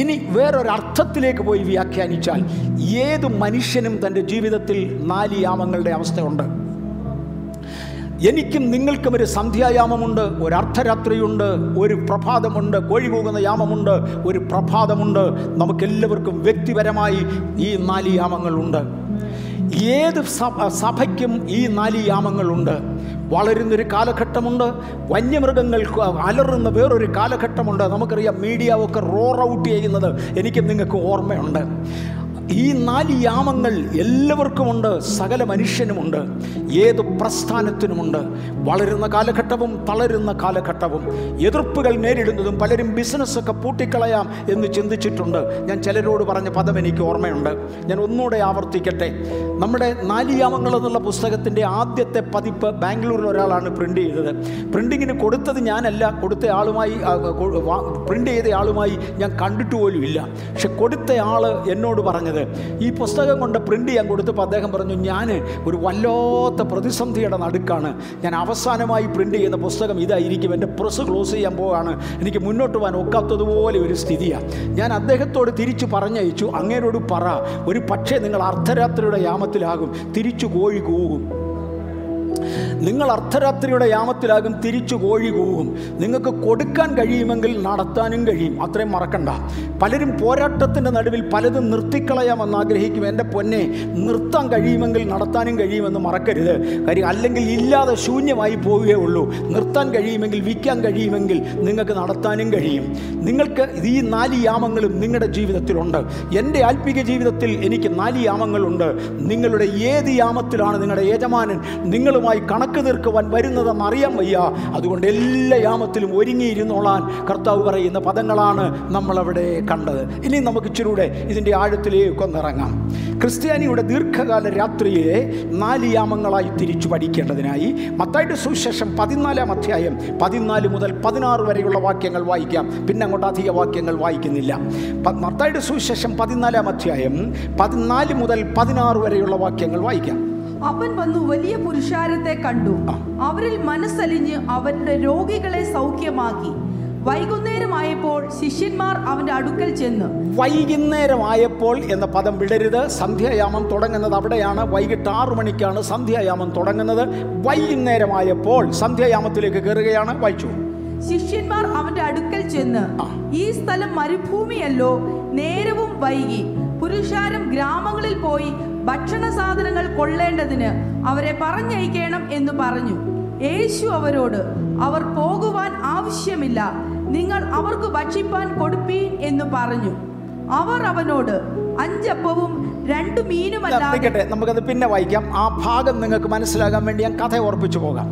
ഇനി വേറൊരർത്ഥത്തിലേക്ക് പോയി വ്യാഖ്യാനിച്ചാൽ, ഏത് മനുഷ്യനും തൻ്റെ ജീവിതത്തിൽ നാല് യാമങ്ങളുടെ അവസ്ഥയുണ്ട്. എനിക്കും നിങ്ങൾക്കും ഒരു സന്ധ്യായാമമുണ്ട്, ഒരു അർദ്ധരാത്രിയുണ്ട്, ഒരു പ്രഭാതമുണ്ട്, കോഴി കൂകുന്ന യാമമുണ്ട്, ഒരു പ്രഭാതമുണ്ട്. നമുക്കെല്ലാവർക്കും വ്യക്തിപരമായി ഈ നാല് യാമങ്ങളുണ്ട്. ഏത് സഭയ്ക്കും ഈ നാല് യാമങ്ങളുണ്ട്. വളരുന്നൊരു കാലഘട്ടമുണ്ട്, വന്യമൃഗങ്ങൾക്ക് അലറുന്ന വേറൊരു കാലഘട്ടമുണ്ട്. നമുക്കറിയാം മീഡിയ ഒക്കെ റോർ ഔട്ട് ചെയ്യുന്നത് എനിക്കും നിങ്ങൾക്ക് ഓർമ്മയുണ്ട്. ഈ നാല് യാമങ്ങൾ എല്ലാവർക്കുമുണ്ട്, സകല മനുഷ്യനുമുണ്ട്, ഏത് പ്രസ്ഥാനത്തിനുമുണ്ട്. വളരുന്ന കാലഘട്ടവും തളരുന്ന കാലഘട്ടവും, എതിർപ്പുകൾ നേരിടുന്നതും. പലരും ബിസിനസ്സൊക്കെ പൂട്ടിക്കളയാം എന്ന് ചിന്തിച്ചിട്ടുണ്ട്. ഞാൻ ചിലരോട് പറഞ്ഞ പദം എനിക്ക് ഓർമ്മയുണ്ട്, ഞാൻ ഒന്നുകൂടെ ആവർത്തിക്കട്ടെ. നമ്മുടെ നാല് യാമങ്ങൾ എന്നുള്ള പുസ്തകത്തിൻ്റെ ആദ്യത്തെ പതിപ്പ് ബാംഗ്ലൂരിൽ ഒരാളാണ് പ്രിൻ്റ് ചെയ്തത്. പ്രിൻറ്റിങ്ങിന് കൊടുത്തത് ഞാനല്ല, കൊടുത്തയാളുമായി പ്രിൻ്റ് ചെയ്തയാളുമായി ഞാൻ കണ്ടിട്ട് പോലും ഇല്ല. പക്ഷെ കൊടുത്തയാൾ എന്നോട് പറഞ്ഞത്, ഈ പുസ്തകം കൊണ്ട് പ്രിൻ്റ് ചെയ്യാൻ കൊടുത്തപ്പോൾ അദ്ദേഹം പറഞ്ഞു, ഞാൻ ഒരു വല്ലാത്ത പ്രതിസന്ധിയുടെ നടുക്കാണ്, ഞാൻ അവസാനമായി പ്രിൻ്റ് ചെയ്യുന്ന പുസ്തകം ഇതായിരിക്കും, എൻ്റെ പ്രസ് ക്ലോസ് ചെയ്യാൻ പോവുകയാണ്, എനിക്ക് മുന്നോട്ട് പോകാൻ ഒക്കാത്തതുപോലെ ഒരു സ്ഥിതിയാണ്. ഞാൻ അദ്ദേഹത്തോട് തിരിച്ചു പറഞ്ഞയച്ചു, അങ്ങേരോട് പറ, ഒരു പക്ഷേ നിങ്ങൾ അർദ്ധരാത്രിയുടെ യാമത്തിലാകും, തിരിച്ചു കോഴി കൂവും. നിങ്ങൾ അർദ്ധരാത്രിയുടെ യാമത്തിലാകും, തിരിച്ചു കോഴി കൂവും. നിങ്ങൾക്ക് കൊടുക്കാൻ കഴിയുമെങ്കിൽ നടത്താനും കഴിയും, അത്രയും മറക്കണ്ട. പലരും പോരാട്ടത്തിൻ്റെ നടുവിൽ പലതും നിർത്തിക്കളയാമെന്ന് ആഗ്രഹിക്കും. എൻ്റെ പൊന്നെ, നിർത്താൻ കഴിയുമെങ്കിൽ നടത്താനും കഴിയുമെന്ന് മറക്കരുത്. കാര്യം അല്ലെങ്കിൽ ഇല്ലാതെ ശൂന്യമായി പോവുകയുള്ളൂ. നിർത്താൻ കഴിയുമെങ്കിൽ, വിൽക്കാൻ കഴിയുമെങ്കിൽ നിങ്ങൾക്ക് നടത്താനും കഴിയും. നിങ്ങൾക്ക് ഈ നാല് യാമങ്ങളും നിങ്ങളുടെ ജീവിതത്തിലുണ്ട്. എൻ്റെ ആത്മീക ജീവിതത്തിൽ എനിക്ക് നാല് യാമങ്ങളുണ്ട്. നിങ്ങളുടെ ഏത് യാമത്തിലാണ് നിങ്ങളുടെ യജമാനൻ നിങ്ങളുമായി കണക്ക് തീർക്കുവാൻ വരുന്നതെന്ന് അറിയാൻ വയ്യ. അതുകൊണ്ട് എല്ലാ യാമത്തിലും ഒരുങ്ങിയിരുന്നോളാൻ കർത്താവ് പറയുന്ന പദങ്ങളാണ് നമ്മളവിടെ കണ്ടത്. ഇനി നമുക്ക് ഇച്ചിരൂടെ ഇതിൻ്റെ ആഴത്തിലേക്കൊന്ന് ഇറങ്ങാം. ക്രിസ്ത്യാനിയുടെ ദീർഘകാല രാത്രിയെ നാല് യാമങ്ങളായി തിരിച്ചു പഠിക്കേണ്ടതിനായി മത്തായിയുടെ സുവിശേഷം 14-ാം അധ്യായം 14 മുതൽ 16 വരെയുള്ള വാക്യങ്ങൾ വായിക്കാം. പിന്നെ അങ്ങോട്ട് അധിക വാക്യങ്ങൾ വായിക്കുന്നില്ല. മത്തായിയുടെ സുവിശേഷം 14-ാം അധ്യായം 14 മുതൽ 16 വരെയുള്ള വാക്യങ്ങൾ വായിക്കാം. അവൻ വന്നു വലിയ പുരുഷാരത്തെ കണ്ടു, അവരിൽ മനസ്സലിഞ്ഞ് അവരുടെ രോഗികളെ സൗഖ്യമാക്കി. വൈകുന്നേരമായപ്പോൾ ശിഷ്യന്മാർ അവന്റെ അടുക്കൽ ചെന്നു. വൈകുന്നേരമായപ്പോൾ എന്ന പദം വിടരുത്. സന്ധ്യായാമം തുടങ്ങുന്നത് അവിടെയാണ്. വൈകിട്ട് 6 മണിക്കാണ് സന്ധ്യായാമം തുടങ്ങുന്നത്. വൈകുന്നേരമായപ്പോൾ സന്ധ്യായാമത്തിലേക്ക് കയറുകയാണ്. വായിച്ചു. ശിഷ്യന്മാർ അവന്റെ അടുക്കൽ ചെന്ന്, ഈ സ്ഥലം മരുഭൂമിയല്ലോ, നേരവും വൈകി, പുരുഷാരം ഗ്രാമങ്ങളിൽ പോയി ഭക്ഷണ സാധനങ്ങൾ കൊള്ളേണ്ടതിന് അവരെ പറഞ്ഞയക്കണം എന്ന് പറഞ്ഞു. യേശു അവരോട്, അവർ പോകുവാൻ ആവശ്യമില്ല, നിങ്ങൾ അവർക്ക് ഭക്ഷിപ്പാൻ കൊടുപ്പീൻ എന്ന് പറഞ്ഞു. അവർ അവനോട്, 5 അപ്പവും 2 മീനുമല്ലാതെ. നമുക്കത് പിന്നെ വായിക്കാം. ആ ഭാഗം നിങ്ങൾക്ക് മനസ്സിലാകാൻ വേണ്ടി ഞാൻ കഥ ഓർപ്പിച്ചു പോകാം.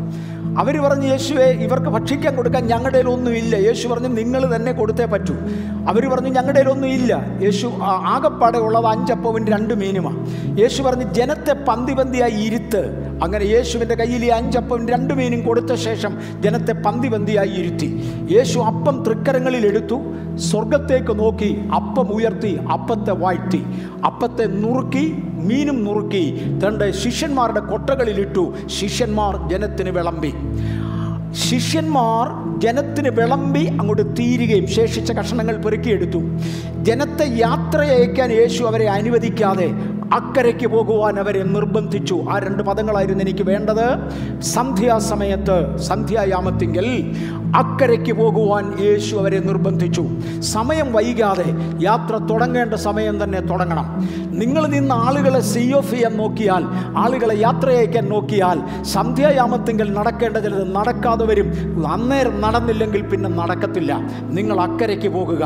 അവർ പറഞ്ഞു, യേശുവെ ഇവർക്ക് ഭക്ഷിക്കാൻ കൊടുക്കാൻ ഞങ്ങളുടെ കയ്യിലൊന്നും ഇല്ല. യേശു പറഞ്ഞു, നിങ്ങൾ തന്നെ കൊടുത്തേ പറ്റൂ. അവർ പറഞ്ഞു, ഞങ്ങളുടെ കയ്യിലൊന്നും ഇല്ല. യേശു ആകപ്പാടെ ഉള്ളത് 5 അപ്പവും 2 മീനുമാണ്. യേശു പറഞ്ഞു, ജനത്തെ പന്തി പന്തിയായി ഇരുത്ത്. അങ്ങനെ യേശുവിൻ്റെ കയ്യിൽ ഈ 5 അപ്പവും 2 മീനും കൊടുത്ത ശേഷം ജനത്തെ പന്തി പന്തിയായി ഇരുത്തി. യേശു അപ്പം തൃക്കരങ്ങളിലെടുത്തു, സ്വർഗത്തേക്ക് നോക്കി, അപ്പം ഉയർത്തി, അപ്പത്തെ വാഴ്ത്തി, അപ്പത്തെ നുറുക്കി, മീനും നുറുക്കി, തൻ്റെ ശിഷ്യന്മാരുടെ കൊട്ടകളിലിട്ടു. ശിഷ്യന്മാർ ജനത്തിന് വിളമ്പി. അങ്ങോട്ട് തീരുകയും ശേഷിച്ച കഷണങ്ങൾ പെറുക്കിയെടുത്തു. ജനത്തെ യാത്രയയക്കാൻ യേശു അവരെ അനുവദിക്കാതെ അക്കരയ്ക്ക് പോകുവാൻ അവരെ നിർബന്ധിച്ചു. ആ 2 പദങ്ങളായിരുന്നു എനിക്ക് വേണ്ടത്. സന്ധ്യാസമയത്ത്, സന്ധ്യായാമത്തിങ്കിൽ അക്കരയ്ക്ക് പോകുവാൻ യേശു അവരെ നിർബന്ധിച്ചു. സമയം വൈകാതെ യാത്ര തുടങ്ങേണ്ട സമയം തന്നെ തുടങ്ങണം. നിങ്ങൾ നിന്ന് ആളുകളെ CO ചെയ്യാൻ നോക്കിയാൽ, ആളുകളെ യാത്രയയക്കാൻ നോക്കിയാൽ, സന്ധ്യായാമത്തിങ്കിൽ നടക്കേണ്ട ചിലത് നടക്കാതെ വരും. അന്നേരം നടന്നില്ലെങ്കിൽ പിന്നെ നടക്കത്തില്ല. നിങ്ങൾ അക്കരയ്ക്ക് പോകുക.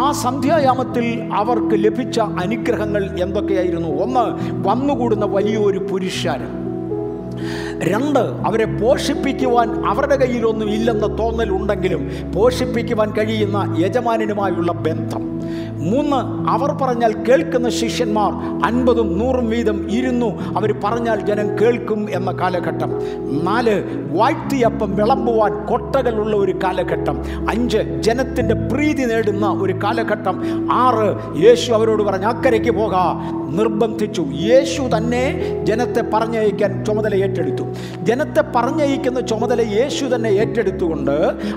ആ സന്ധ്യായാമത്തിൽ അവർക്ക് ലഭിച്ച അനുഗ്രഹങ്ങൾ എന്തൊക്കെയായിരുന്നു? 1, വന്നുകൂടുന്ന വലിയൊരു പുരുഷാരം. 2, അവരെ പോഷിപ്പിക്കുവാൻ അവരുടെ കയ്യിലൊന്നും ഇല്ലെന്ന തോന്നലുണ്ടെങ്കിലും പോഷിപ്പിക്കുവാൻ കഴിയുന്ന യജമാനനുമായുള്ള ബന്ധം. 3, അവർ പറഞ്ഞാൽ കേൾക്കുന്ന ശിഷ്യന്മാർ. 50-100 വീതം ഇരുന്നു. അവർ പറഞ്ഞാൽ ജനം കേൾക്കും എന്ന കാലഘട്ടം. 4, വാഴ്ത്തിയപ്പം വിളമ്പുവാൻ കൊട്ടകളുള്ള ഒരു കാലഘട്ടം. 5, ജനത്തിൻ്റെ പ്രീതി നേടുന്ന ഒരു കാലഘട്ടം. 6, യേശു അവരോട് പറഞ്ഞ് അക്കരയ്ക്ക് പോകാ, നിർബന്ധിച്ചു. യേശു തന്നെ ജനത്തെ പറഞ്ഞയക്കാൻ ചുമതല ഏറ്റെടുത്തു. ജനത്തെ പറഞ്ഞയക്കുന്ന ചുമതല യേശു തന്നെ ഏറ്റെടുത്തുകൊണ്ട്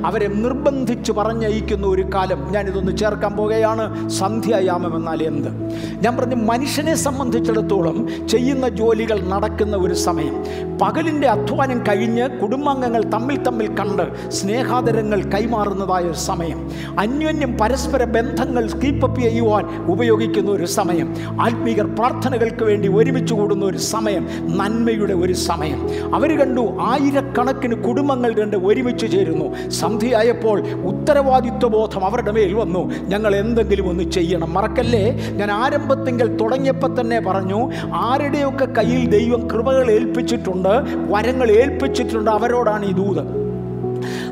അവരെ നിർബന്ധിച്ച് പറഞ്ഞയക്കുന്ന ഒരു കാലം. ഞാനിതൊന്ന് ചേർക്കാൻ പോകുകയാണ്. സന്ധ്യായാമം എന്നാൽ എന്ത്? ഞാൻ പറഞ്ഞു, മനുഷ്യനെ സംബന്ധിച്ചിടത്തോളം ചെയ്യുന്ന ജോലികൾ നടക്കുന്ന ഒരു സമയം. പകലിൻ്റെ അധ്വാനം കഴിഞ്ഞ് കുടുംബാംഗങ്ങൾ തമ്മിൽ തമ്മിൽ കണ്ട് സ്നേഹാദരങ്ങൾ കൈമാറുന്നതായ ഒരു സമയം. അന്യോന്യം പരസ്പര ബന്ധങ്ങൾ കീപ്പപ്പ് ചെയ്യുവാൻ ഉപയോഗിക്കുന്ന ഒരു സമയം. ആത്മീകർ പ്രാർത്ഥനകൾക്ക് വേണ്ടി ഒരുമിച്ച് കൂടുന്ന ഒരു സമയം. നന്മയുടെ ഒരു സമയം. അവർ കണ്ടു, ആയിരക്കണക്കിന് കുടുംബങ്ങൾ കണ്ട് ഒരുമിച്ച് ചേരുന്നു. സന്ധ്യയായപ്പോൾ ഉത്തരവാദിത്വബോധം അവരുടെ മേൽ വന്നു. ഞങ്ങൾ എന്തെങ്കിലും ഒന്ന് ചെയ്യണം. മറക്കല്ലേ, ഞാൻ ആരംഭത്തിങ്കൽ തുടങ്ങിയപ്പോൾ തന്നെ പറഞ്ഞു, ആരുടെയൊക്കെ കയ്യിൽ ദൈവം കൃപകൾ ഏൽപ്പിച്ചിട്ടുണ്ട്, വരങ്ങൾ ഏൽപ്പിച്ചിട്ടുണ്ട്, അവരോടാണ് ഈ ദൂത്.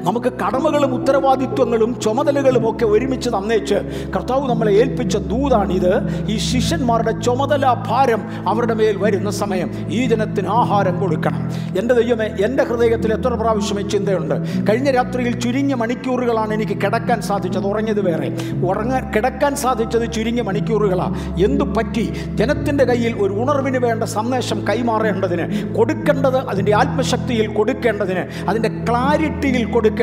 നമുക്ക് കടമകളും ഉത്തരവാദിത്വങ്ങളും ചുമതലകളും ഒക്കെ ഒരുമിച്ച് തന്നേച്ച് കർത്താവ് നമ്മളെ ഏൽപ്പിച്ച ദൂതാണിത്. ഈ ശിഷ്യന്മാരുടെ ചുമതലാ ഭാരം അവരുടെ മേൽ വരുന്ന സമയം. ഈ ജനത്തിന് ആഹാരം കൊടുക്കണം. എൻ്റെ ദൈവമേ, എൻ്റെ ഹൃദയത്തിൽ എത്ര പ്രാവശ്യം ചിന്തയുണ്ട്. കഴിഞ്ഞ രാത്രിയിൽ ചുരുങ്ങിയ മണിക്കൂറുകളാണ് എനിക്ക് കിടക്കാൻ സാധിച്ചത്. ഉറങ്ങിയത് വേറെ, കിടക്കാൻ സാധിച്ചത് ചുരുങ്ങിയ മണിക്കൂറുകളാണ്. എന്തു പറ്റി? ജനത്തിൻ്റെ കയ്യിൽ ഒരു ഉണർവിന് വേണ്ട സന്ദേശം കൈമാറേണ്ടതിന്, കൊടുക്കേണ്ടത് അതിൻ്റെ ആത്മശക്തിയിൽ കൊടുക്കേണ്ടതിന്, അതിൻ്റെ ക്ലാരിറ്റിയിൽ കൊടുക്കേണ്ടതിന്,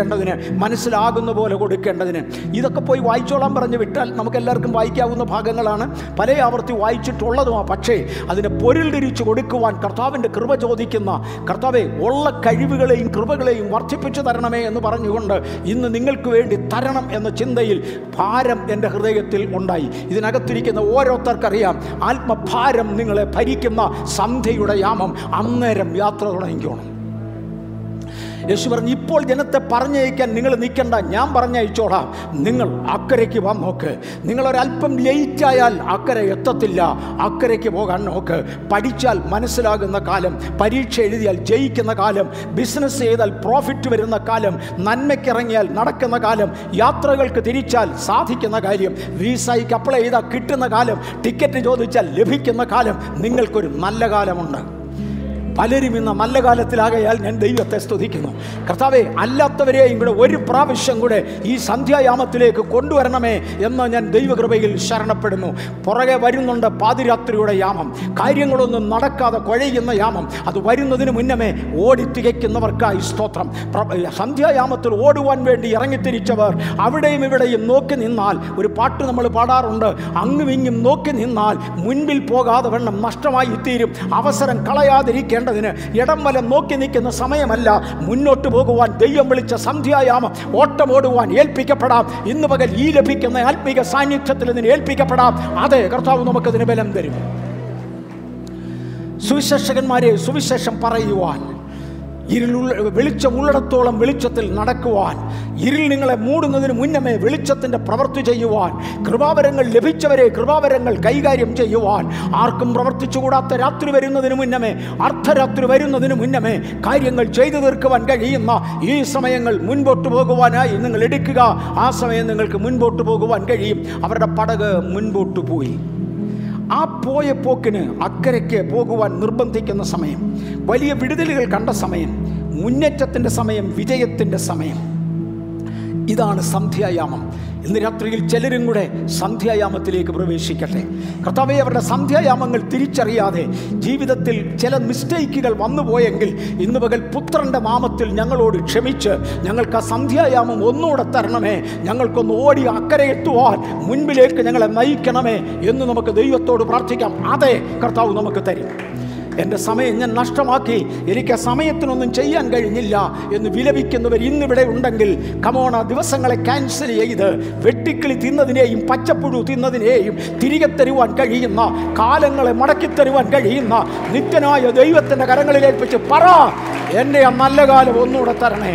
മനസ്സിലാകുന്ന പോലെ കൊടുക്കേണ്ടതിന്. ഇതൊക്കെ പോയി വായിച്ചോളാൻ പറഞ്ഞ് വിട്ടാൽ നമുക്കെല്ലാവർക്കും വായിക്കാവുന്ന ഭാഗങ്ങളാണ്. പല ആവർത്തി വായിച്ചിട്ടുള്ളതുമാണ്. പക്ഷേ അതിനെ പൊരുൾ തിരിച്ചു കൊടുക്കുവാൻ കർത്താവിൻ്റെ കൃപ ചോദിക്കുന്ന, കർത്താവെ ഉള്ള കഴിവുകളെയും കൃപകളെയും വർദ്ധിപ്പിച്ചു തരണമേ എന്ന് പറഞ്ഞുകൊണ്ട് ഇന്ന് നിങ്ങൾക്ക് വേണ്ടി തരണം എന്ന ചിന്തയിൽ ഭാരം എൻ്റെ ഹൃദയത്തിൽ ഉണ്ടായി. ഇതിനകത്തിരിക്കുന്ന ഓരോരുത്തർക്കറിയാം, ആത്മഭാരം നിങ്ങളെ ഭരിക്കുന്ന സന്ധ്യയുടെ യാമം. അന്നേരം യാത്ര തുടങ്ങിക്കോണം. യേശു പറഞ്ഞു, ഇപ്പോൾ ജനത്തെ പറഞ്ഞയക്കാൻ നിങ്ങൾ നിൽക്കണ്ട, ഞാൻ പറഞ്ഞയച്ചോളാം. നിങ്ങൾ അക്കരയ്ക്ക് പോകാൻ നോക്ക്. നിങ്ങളൊരല്പം ലേറ്റായാൽ അക്കരെ എത്തത്തില്ല. അക്കരയ്ക്ക് പോകാൻ നോക്ക്. പഠിച്ചാൽ മനസ്സിലാകുന്ന കാലം, പരീക്ഷ എഴുതിയാൽ ജയിക്കുന്ന കാലം, ബിസിനസ് ചെയ്താൽ പ്രോഫിറ്റ് വരുന്ന കാലം, നന്മയ്ക്കിറങ്ങിയാൽ നടക്കുന്ന കാലം, യാത്രകൾക്ക് തിരിച്ചാൽ സാധിക്കുന്ന കാര്യം, വിസയ്ക്ക് അപ്ലൈ ചെയ്താൽ കിട്ടുന്ന കാലം, ടിക്കറ്റ് ചോദിച്ചാൽ ലഭിക്കുന്ന കാലം. നിങ്ങൾക്കൊരു നല്ല കാലമുണ്ട്. പലരും ഇന്ന് നല്ല കാലത്തിലാകയാൽ ഞാൻ ദൈവത്തെ സ്തുതിക്കുന്നു. കർത്താവെ, അല്ലാത്തവരെയും കൂടെ ഒരു പ്രാവശ്യം കൂടെ ഈ സന്ധ്യായാമത്തിലേക്ക് കൊണ്ടുവരണമേ എന്ന് ഞാൻ ദൈവകൃപയിൽ ശരണപ്പെടുന്നു. പുറകെ വരുന്നുണ്ട് പാതിരാത്രിയുടെ യാമം. കാര്യങ്ങളൊന്നും നടക്കാതെ കുഴയുന്ന യാമം. അത് വരുന്നതിന് മുന്നമേ ഓടി തികയ്ക്കുന്നവർക്കായി സ്തോത്രം. സന്ധ്യായാമത്തിൽ ഓടുവാൻ വേണ്ടി ഇറങ്ങിത്തിരിച്ചവർ അവിടെയും ഇവിടെയും നോക്കി നിന്നാൽ, ഒരു പാട്ട് നമ്മൾ പാടാറുണ്ട്, അങ്ങും ഇങ്ങും നോക്കി നിന്നാൽ മുൻപിൽ പോകാതെ വണ്ണം നഷ്ടമായി തീരും. അവസരം കളയാതിരിക്കേണ്ട, ഇടം വലം നോക്കി നിൽക്കുന്ന സമയമല്ല. മുന്നോട്ട് പോകുവാൻ ദൈവം വിളിച്ച സന്ധ്യായാമം. ഓട്ടമോടുവാൻ ഏൽപ്പിക്കപ്പെടാം. ഇന്ന് പകൽ ഈ ലഭിക്കുന്ന ആത്മീക സാന്നിധ്യത്തിൽ ഇതിന് ഏൽപ്പിക്കപ്പെടാം. അതെ, കർത്താവ് നമുക്കതിന് ബലം തരും. സുവിശേഷകന്മാരെ സുവിശേഷം പറയുവാൻ, വെളിച്ചമുള്ളിടത്തോളം വെളിച്ചത്തിൽ നടക്കുവാൻ, ഇരുൾ നിങ്ങളെ മൂടുന്നതിന് മുന്നമേ വെളിച്ചത്തിൻ്റെ പ്രവൃത്തി ചെയ്യുവാൻ, കൃപാവരങ്ങൾ ലഭിച്ചവരെ കൃപാവരങ്ങൾ കൈകാര്യം ചെയ്യുവാൻ, ആർക്കും പ്രവർത്തിച്ചുകൂടാത്ത രാത്രി വരുന്നതിന് മുന്നമേ, അർദ്ധരാത്രി വരുന്നതിന് മുന്നമേ കാര്യങ്ങൾ ചെയ്തു തീർക്കുവാൻ കഴിയുന്ന ഈ സമയങ്ങൾ മുൻപോട്ട് പോകുവാനായി നിങ്ങൾ എടുക്കുക. ആ സമയം നിങ്ങൾക്ക് മുൻപോട്ട് പോകുവാൻ കഴിയും. അവരുടെ പടക് മുൻപോട്ട് പോയി. ആ പോയ പോക്കിന് അക്കരയ്ക്ക് പോകുവാൻ നിർബന്ധിക്കുന്ന സമയം, വലിയ വിടുതലുകൾ കണ്ട സമയം, മുന്നേറ്റത്തിൻ്റെ സമയം, വിജയത്തിൻ്റെ സമയം, ഇതാണ് സന്ധ്യായാമം. ഇന്ന് രാത്രിയിൽ ചിലരും കൂടെ സന്ധ്യായാമത്തിലേക്ക് പ്രവേശിക്കട്ടെ. കർത്താവേ, അവരുടെ സന്ധ്യായാമങ്ങൾ തിരിച്ചറിയാതെ ജീവിതത്തിൽ ചില മിസ്റ്റേക്കുകൾ വന്നുപോയെങ്കിൽ ഇന്ന് പകൽ പുത്രൻ്റെ നാമത്തിൽ ഞങ്ങളോട് ക്ഷമിച്ച് ഞങ്ങൾക്ക് ആ സന്ധ്യായാമം ഒന്നുകൂടെ തരണമേ, ഞങ്ങൾക്കൊന്ന് ഓടി അക്കരെ എത്തുവാൻ മുൻപിലേക്ക് ഞങ്ങളെ നയിക്കണമേ എന്ന് നമുക്ക് ദൈവത്തോട് പ്രാർത്ഥിക്കാം. അതെ, കർത്താവ് നമുക്ക് തരും. എൻ്റെ സമയം ഞാൻ നഷ്ടമാക്കി, എനിക്ക് ആ സമയത്തിനൊന്നും ചെയ്യാൻ കഴിഞ്ഞില്ല എന്ന് വിലപിക്കുന്നവർ ഇന്നിവിടെ ഉണ്ടെങ്കിൽ കമോൺ, ആ ദിവസങ്ങളെ ക്യാൻസൽ ചെയ്ത് വെട്ടിക്കിളി തിന്നതിനെയും പച്ചപ്പുഴു തിന്നതിനെയും തിരികെ തരുവാൻ കഴിയുന്ന, കാലങ്ങളെ മടക്കിത്തരുവാൻ കഴിയുന്ന നിത്യനായ ദൈവത്തിൻ്റെ കരങ്ങളിലേൽപ്പിച്ച് പറ, എൻ്റെ ആ നല്ല കാലം ഒന്നുകൂടെ തരണേ,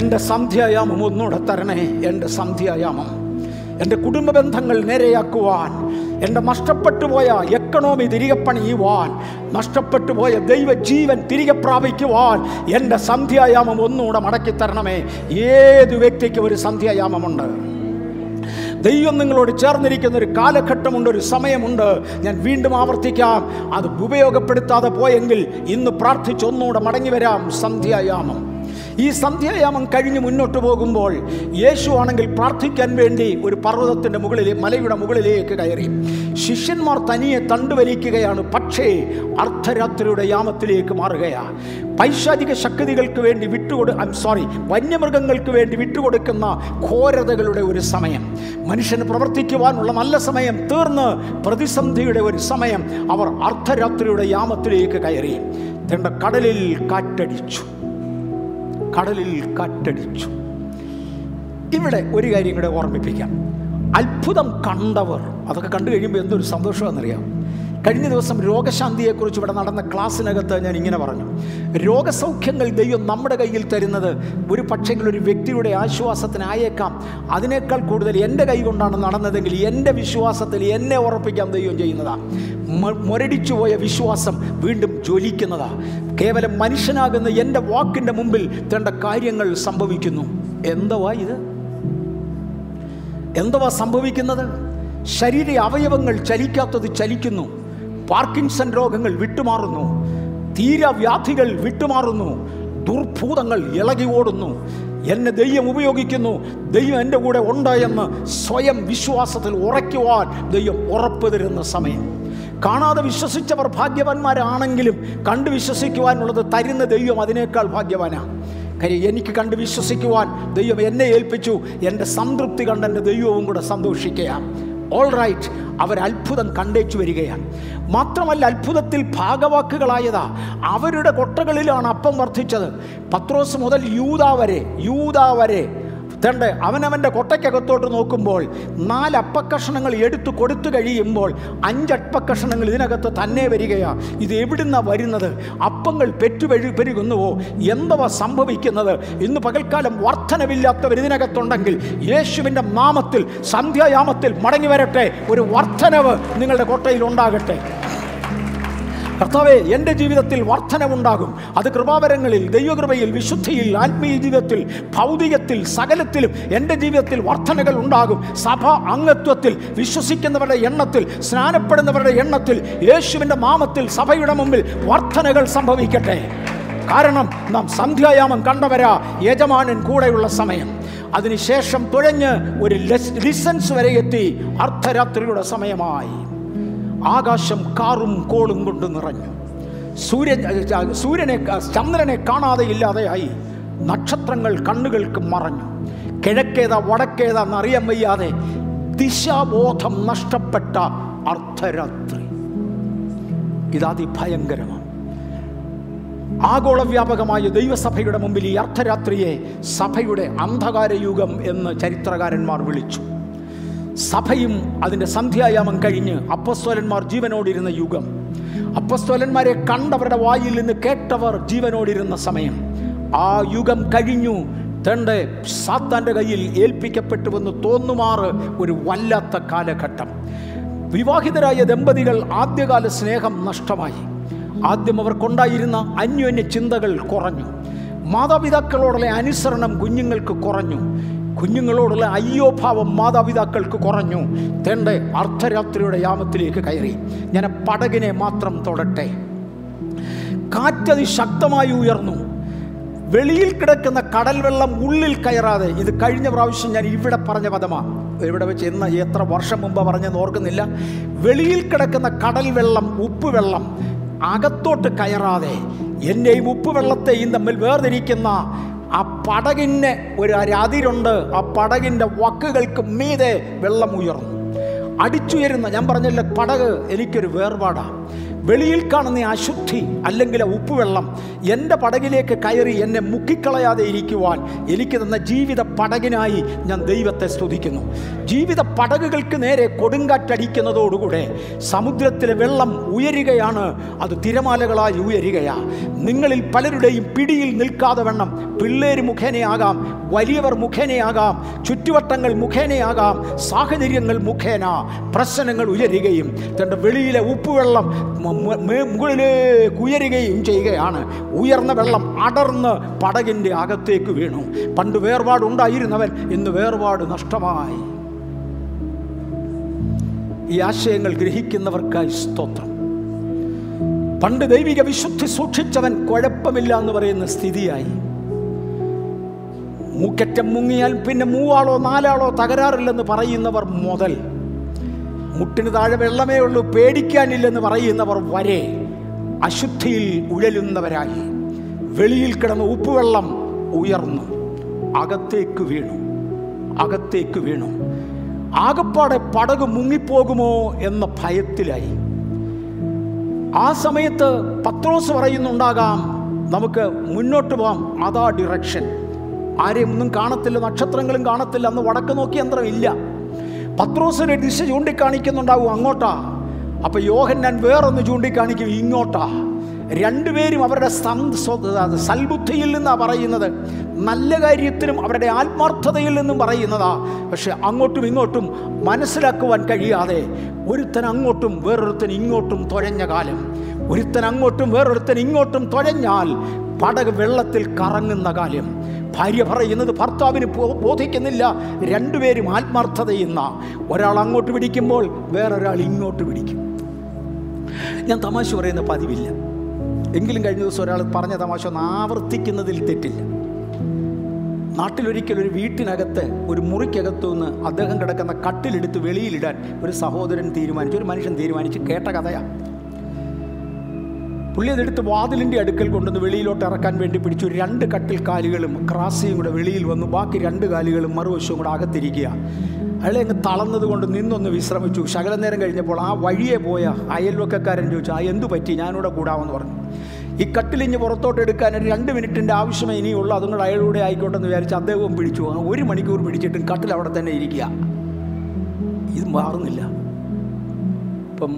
എൻ്റെ സന്ധ്യായാമം ഒന്നുകൂടെ തരണേ, എൻ്റെ സന്ധ്യായാമം. എൻ്റെ കുടുംബ ബന്ധങ്ങൾ നേരെയാക്കുവാൻ, എൻ്റെ നഷ്ടപ്പെട്ടു പോയ എക്കണോമി തിരികെ പണിയുവാൻ, നഷ്ടപ്പെട്ടു പോയ ദൈവജീവൻ തിരികെ പ്രാപിക്കുവാൻ എൻ്റെ സന്ധ്യായാമം ഒന്നുകൂടെ മടക്കിത്തരണമേ. ഏതു വ്യക്തിക്കും ഒരു സന്ധ്യായാമമുണ്ട്. ദൈവം നിങ്ങളോട് ചേർന്നിരിക്കുന്ന ഒരു കാലഘട്ടമുണ്ട്, ഒരു സമയമുണ്ട്. ഞാൻ വീണ്ടും ആവർത്തിക്കാം, അത് ഉപയോഗപ്പെടുത്താതെ പോയെങ്കിൽ ഇന്ന് പ്രാർത്ഥിച്ചൊന്നുകൂടെ മടങ്ങി വരാം. സന്ധ്യായാമം, ഈ സന്ധ്യായാമം കഴിഞ്ഞ് മുന്നോട്ട് പോകുമ്പോൾ യേശു ആണെങ്കിൽ പ്രാർത്ഥിക്കാൻ വേണ്ടി ഒരു പർവ്വതത്തിൻ്റെ മുകളിൽ, മലയുടെ മുകളിലേക്ക് കയറി. ശിഷ്യന്മാർ തനിയെ തണ്ടുവലിക്കുകയാണ്, പക്ഷേ അർദ്ധരാത്രിയുടെ യാമത്തിലേക്ക് മാറുകയാണ്. പൈശാചിക ശക്തികൾക്ക് വേണ്ടി വന്യമൃഗങ്ങൾക്ക് വേണ്ടി വിട്ടുകൊടുക്കുന്ന ഘോരതകളുടെ ഒരു സമയം, മനുഷ്യന് പ്രവർത്തിക്കുവാനുള്ള നല്ല സമയം തീർന്ന് പ്രതിസന്ധിയുടെ ഒരു സമയം. അവർ അർദ്ധരാത്രിയുടെ യാമത്തിലേക്ക് കയറി. തന്റെ കടലിൽ കാറ്റടിച്ചു. ഇവിടെ ഒരു കാര്യം കൂടെ ഓർമ്മിപ്പിക്കാം. അത്ഭുതം കണ്ടവർ, അതൊക്കെ കണ്ടു കഴിയുമ്പോൾ എന്തൊരു സന്തോഷമാണെന്നറിയാം. കഴിഞ്ഞ ദിവസം രോഗശാന്തിയെക്കുറിച്ച് ഇവിടെ നടന്ന ക്ലാസ്സിനകത്ത് ഞാൻ ഇങ്ങനെ പറഞ്ഞു, രോഗസൗഖ്യങ്ങൾ ദൈവം നമ്മുടെ കയ്യിൽ തരുന്നത് ഒരു പക്ഷെങ്കിൽ ഒരു വ്യക്തിയുടെ ആശ്വാസത്തിനായേക്കാം. അതിനേക്കാൾ കൂടുതൽ എൻ്റെ കൈ കൊണ്ടാണ് നടന്നതെങ്കിൽ എൻ്റെ വിശ്വാസത്തിൽ എന്നെ ഉറപ്പിക്കാൻ ദൈവം ചെയ്യുന്നതാണ്. മുരടിച്ചുപോയ വിശ്വാസം വീണ്ടും ജ്വലിക്കുന്നതാണ്. കേവലം മനുഷ്യനാകുന്ന എൻ്റെ വാക്കിൻ്റെ മുമ്പിൽ തൻ്റെ കാര്യങ്ങൾ സംഭവിക്കുന്നു. എന്തുവാ സംഭവിക്കുന്നത്? ശരീര അവയവങ്ങൾ ചലിക്കാത്തത് ചലിക്കുന്നു, പാർക്കിൻസൺ രോഗങ്ങൾ വിട്ടുമാറുന്നു, തീരവ്യാധികൾ വിട്ടുമാറുന്നു, ദുർഭൂതങ്ങൾ ഇളകി ഓടുന്നു. എന്നെ ദൈവം ഉപയോഗിക്കുന്നു, ദൈവം എൻ്റെ കൂടെ ഉണ്ട് എന്ന് സ്വയം വിശ്വാസത്തിൽ ഉറയ്ക്കുവാൻ ദൈവം ഉറപ്പ് തരുന്ന സമയം. കാണാതെ വിശ്വസിച്ചവർ ഭാഗ്യവാന്മാരാണെങ്കിലും കണ്ടു വിശ്വസിക്കുവാനുള്ളത് തരുന്ന ദൈവം അതിനേക്കാൾ ഭാഗ്യവാനാണ്. കാര്യം, എനിക്ക് കണ്ട് വിശ്വസിക്കുവാൻ ദൈവം എന്നെ ഏൽപ്പിച്ചു. എൻ്റെ സംതൃപ്തി കണ്ട് എൻ്റെ ദൈവവും കൂടെ സന്തോഷിക്കുകയാണ്. ഓൾ റൈറ്റ്, അവരത്ഭുതം കണ്ടേച്ചു വരികയാണ്. മാത്രമല്ല, അത്ഭുതത്തിൽ ഭാഗവാക്കുകളായതാ. അവരുടെ കൊട്ടകളിലാണ് അപ്പം വർദ്ധിച്ചത്. പത്രോസ് മുതൽ യൂദാ വരെ തൻ്റെ അവനവൻ്റെ കൊട്ടയ്ക്കകത്തോട്ട് നോക്കുമ്പോൾ 4 അപ്പക്കഷണങ്ങൾ എടുത്തു കൊടുത്തു കഴിയുമ്പോൾ 5 അപ്പക്കഷണങ്ങൾ ഇതിനകത്ത് തന്നെ വരികയാണ്. ഇത് എവിടുന്നാണ് വരുന്നത്? അപ്പങ്ങൾ പെരുകുന്നുവോ? എന്തുവാ സംഭവിക്കുന്നത്? ഇന്ന് പകൽക്കാലം വർധനവില്ലാത്തവർ ഇതിനകത്തുണ്ടെങ്കിൽ യേശുവിൻ്റെ നാമത്തിൽ സന്ധ്യായാമത്തിൽ മടങ്ങി വരട്ടെ. ഒരു വർധനവ് നിങ്ങളുടെ കൊട്ടയിൽ ഉണ്ടാകട്ടെ. കർത്താവേ, എൻ്റെ ജീവിതത്തിൽ വർധനവുണ്ടാകും. അത് കൃപാവരങ്ങളിൽ, ദൈവകൃപയിൽ, വിശുദ്ധിയിൽ, ആത്മീയ ജീവിതത്തിൽ, ഭൗതികത്തിൽ, സകലത്തിലും എൻ്റെ ജീവിതത്തിൽ വർധനകൾ ഉണ്ടാകും. സഭാ അംഗത്വത്തിൽ, വിശ്വസിക്കുന്നവരുടെ എണ്ണത്തിൽ, സ്നാനപ്പെടുന്നവരുടെ എണ്ണത്തിൽ, യേശുവിൻ്റെ നാമത്തിൽ സഭയുടെ മുമ്പിൽ വർധനകൾ സംഭവിക്കട്ടെ. കാരണം, നാം സന്ധ്യായാമം കണ്ടവരാ, യജമാനൻ കൂടെയുള്ള സമയം. അതിനുശേഷം തുഴഞ്ഞ് ഒരു ലിസൻസ് വരെ എത്തി. അർദ്ധരാത്രിയുടെ സമയമായി. ആകാശം കാറും കോളും കൊണ്ട് നിറഞ്ഞു. ചന്ദ്രനെ കാണാതെ ഇല്ലാതെയായി. നക്ഷത്രങ്ങൾ കണ്ണുകൾക്ക് മറഞ്ഞു. കിഴക്കേതാ വടക്കേതാ എന്നറിയാൻ വയ്യാതെ ദിശാബോധം നഷ്ടപ്പെട്ട അർദ്ധരാത്രി. ഇതതിഭയങ്കരമാണ്. ആഗോള വ്യാപകമായ ദൈവസഭയുടെ മുമ്പിൽ ഈ അർദ്ധരാത്രിയെ സഭയുടെ അന്ധകാരയുഗം എന്ന് ചരിത്രകാരന്മാർ വിളിച്ചു. സഭയും അതിൻ്റെ സന്ധ്യായാമം കഴിഞ്ഞ് അപ്പോസ്തലന്മാർ ജീവനോടിരുന്ന യുഗം, അപ്പോസ്തലന്മാരെ കണ്ടവരുടെ വായിൽ നിന്ന് കേട്ടവർ ജീവനോടിരുന്ന സമയം, ആ യുഗം കഴിഞ്ഞു. തൻ്റെ സാത്താൻ്റെ കയ്യിൽ ഏൽപ്പിക്കപ്പെട്ടുവെന്ന് തോന്നുമാറ് ഒരു വല്ലാത്ത കാലഘട്ടം. വിവാഹിതരായ ദമ്പതികൾ ആദ്യകാല സ്നേഹം നഷ്ടമായി. ആദ്യം അവർക്കുണ്ടായിരുന്ന അന്യോന്യ ചിന്തകൾ കുറഞ്ഞു. മാതാപിതാക്കളോടുള്ള അനുസരണം കുഞ്ഞുങ്ങൾക്ക് കുറഞ്ഞു. കുഞ്ഞുങ്ങളോടുള്ള അയ്യോഭാവം മാതാപിതാക്കൾക്ക് കുറഞ്ഞു. തൻ്റെ അർദ്ധരാത്രിയുടെ യാമത്തിലേക്ക് കയറി. ഞാൻ പടകിനെ മാത്രം തൊടട്ടെ. കാറ്റത് ശക്തമായി ഉയർന്നു. വെളിയിൽ കിടക്കുന്ന കടൽ വെള്ളം ഉള്ളിൽ കയറാതെ, ഇത് കഴിഞ്ഞ പ്രാവശ്യം ഞാൻ ഇവിടെ പറഞ്ഞ പദമാണ്, ഇവിടെ വെച്ച് ഇന്ന് എത്ര വർഷം മുമ്പ് പറഞ്ഞെന്ന് ഓർക്കുന്നില്ല. വെളിയിൽ കിടക്കുന്ന കടൽ വെള്ളം, ഉപ്പ് വെള്ളം അകത്തോട്ട് കയറാതെ എന്നെയും ഉപ്പ് വെള്ളത്തെയും തമ്മിൽ വേർതിരിക്കുന്ന ആ പടകിന് ഒരു അതിരുണ്ട്. ആ പടകിൻ്റെ വക്കുകൾക്ക് മീതെ വെള്ളം ഉയർന്നു അടിച്ചുയരുന്ന, ഞാൻ പറഞ്ഞില്ല പടക് എനിക്കൊരു വേർപാടാണ്. വെളിയിൽ കാണുന്ന അശുദ്ധി അല്ലെങ്കിൽ ഉപ്പുവെള്ളം എൻ്റെ പടകിലേക്ക് കയറി എന്നെ മുക്കിക്കളയാതെ ഇരിക്കുവാൻ എനിക്ക് തന്ന ജീവിത പടകിനായി ഞാൻ ദൈവത്തെ സ്തുതിക്കുന്നു. ജീവിത പടകുകൾക്ക് നേരെ കൊടുങ്കാറ്റടിക്കുന്നതോടുകൂടെ സമുദ്രത്തിലെ വെള്ളം ഉയരുകയാണ്. അത് തിരമാലകളായി ഉയരുകയാണ്. നിങ്ങളിൽ പലരുടെയും പിടിയിൽ നിൽക്കാതെ വണ്ണം പിള്ളേർ മുഖേനയാകാം, വലിയവർ മുഖേനയാകാം, ചുറ്റുവട്ടങ്ങൾ മുഖേനയാകാം, സാഹചര്യങ്ങൾ മുഖേന പ്രശ്നങ്ങൾ ഉയരുകയും തൻ്റെ വെളിയിലെ ഉപ്പുവെള്ളം മുകളിലേക്ക് ഉയരുകയും ചെയ്യുകയാണ്. ഉയർന്ന വെള്ളം അടർന്ന് പടകിൻ്റെ അകത്തേക്ക് വീണു. പണ്ട് വേർപാടുണ്ടായിരുന്നവൻ ഇന്ന് വേർപാട് നഷ്ടമായി. ഈ ആശയങ്ങൾ ഗ്രഹിക്കുന്നവർക്കായി സ്തോത്രം. പണ്ട് ദൈവിക വിശുദ്ധി സൂക്ഷിച്ചവൻ കുഴപ്പമില്ല എന്ന് പറയുന്ന സ്ഥിതിയായി. മൂക്കറ്റം മുങ്ങിയാൽ പിന്നെ മൂവാളോ നാലാളോ തകരാറില്ലെന്ന് പറയുന്നവർ മുതൽ, മുട്ടിന് താഴെ വെള്ളമേ ഉള്ളൂ പേടിക്കാനില്ലെന്ന് പറയുന്നവർ വരെ അശുദ്ധിയിൽ ഉഴലുന്നവരായി. വെളിയിൽ കിടന്ന ഉപ്പുവെള്ളം ഉയർന്നു അകത്തേക്ക് വീണു, അകത്തേക്ക് വീണു. ആകപ്പാടെ പടക് മുങ്ങിപ്പോകുമോ എന്ന ഭയത്തിലായി. ആ സമയത്ത് പത്രോസ് പറയുന്നുണ്ടാകാം, നമുക്ക് മുന്നോട്ട് പോകാം, അതാ ഡിറക്ഷൻ. ആരെയും ഒന്നും കാണത്തില്ല, നക്ഷത്രങ്ങളും കാണത്തില്ല. അന്ന് വടക്ക് നോക്കി യന്ത്രം ഇല്ല. പത്രോസിനെ ദിശ ചൂണ്ടിക്കാണിക്കുന്നുണ്ടാവും, അങ്ങോട്ടാ. അപ്പം യോഹന്നാൻ വേറൊന്ന് ചൂണ്ടിക്കാണിക്കും, ഇങ്ങോട്ടാ. രണ്ടുപേരും അവരുടെ സൽബുദ്ധിയിൽ നിന്നാണ് പറയുന്നത്, നല്ല കാര്യത്തിനും അവരുടെ ആത്മാർത്ഥതയിൽ നിന്നും പറയുന്നതാ. പക്ഷെ അങ്ങോട്ടും ഇങ്ങോട്ടും മനസ്സിലാക്കുവാൻ കഴിയാതെ ഒരുത്തൻ അങ്ങോട്ടും വേറൊരുത്തൻ ഇങ്ങോട്ടും തുഴഞ്ഞ കാലം. ഒരുത്തൻ അങ്ങോട്ടും വേറൊരുത്തൻ ഇങ്ങോട്ടും തുഴഞ്ഞാൽ പടക് വെള്ളത്തിൽ കറങ്ങുന്ന കാലം. ഭാര്യ പറയുന്നത് ഭർത്താവിന് ബോധിക്കുന്നില്ല. രണ്ടുപേരും ആത്മാർത്ഥതയെന്ന, ഒരാൾ അങ്ങോട്ട് പിടിക്കുമ്പോൾ വേറൊരാൾ ഇങ്ങോട്ട് പിടിക്കും. ഞാൻ തമാശ പറയുന്ന പതിവില്ല, എങ്കിലും കഴിഞ്ഞ ദിവസം ഒരാൾ പറഞ്ഞ തമാശ ഒന്ന് ആവർത്തിക്കുന്നതിൽ തെറ്റില്ല. നാട്ടിലൊരിക്കലൊരു വീട്ടിനകത്ത്, ഒരു മുറിക്കകത്തു നിന്ന് അദ്ദേഹം കിടക്കുന്ന കട്ടിലെടുത്ത് വെളിയിലിടാൻ ഒരു സഹോദരൻ തീരുമാനിച്ചു, ഒരു മനുഷ്യൻ തീരുമാനിച്ചു. കേട്ട കഥയാണ്. പുള്ളി അതെടുത്ത് വാതിലിൻ്റെ അടുക്കൽ കൊണ്ടുവന്ന് വെളിയിലോട്ട് ഇറക്കാൻ വേണ്ടി പിടിച്ചു. രണ്ട് കട്ടിൽ കാലുകളും ക്രാസിയും കൂടെ വെളിയിൽ വന്നു, ബാക്കി രണ്ട് കാലുകളും മറുവശവും കൂടെ അകത്തിരിക്കുക. അയാളെ അങ്ങ് തളർന്നതുകൊണ്ട് നിന്നൊന്ന് വിശ്രമിച്ചു. ശകലനേരം കഴിഞ്ഞപ്പോൾ ആ വഴിയെ പോയ അയൽവക്കക്കാരൻ ചോദിച്ചു, ആ എന്തു പറ്റി, ഞാനിവിടെ കൂടാമെന്ന് പറഞ്ഞു. ഈ കട്ടിലിഞ്ഞ് പുറത്തോട്ട് എടുക്കാൻ ഒരു 2 മിനിറ്റിൻ്റെ ആവശ്യമേ ഇനിയുള്ളൂ, അതുകൊണ്ട് അയാളുടെ ആയിക്കോട്ടെ എന്ന് വിചാരിച്ച് അദ്ദേഹവും പിടിച്ചു. 1 മണിക്കൂർ പിടിച്ചിട്ടും കട്ടിൽ അവിടെ തന്നെ ഇരിക്കുക, ഇത് മാറുന്നില്ല. ഇപ്പം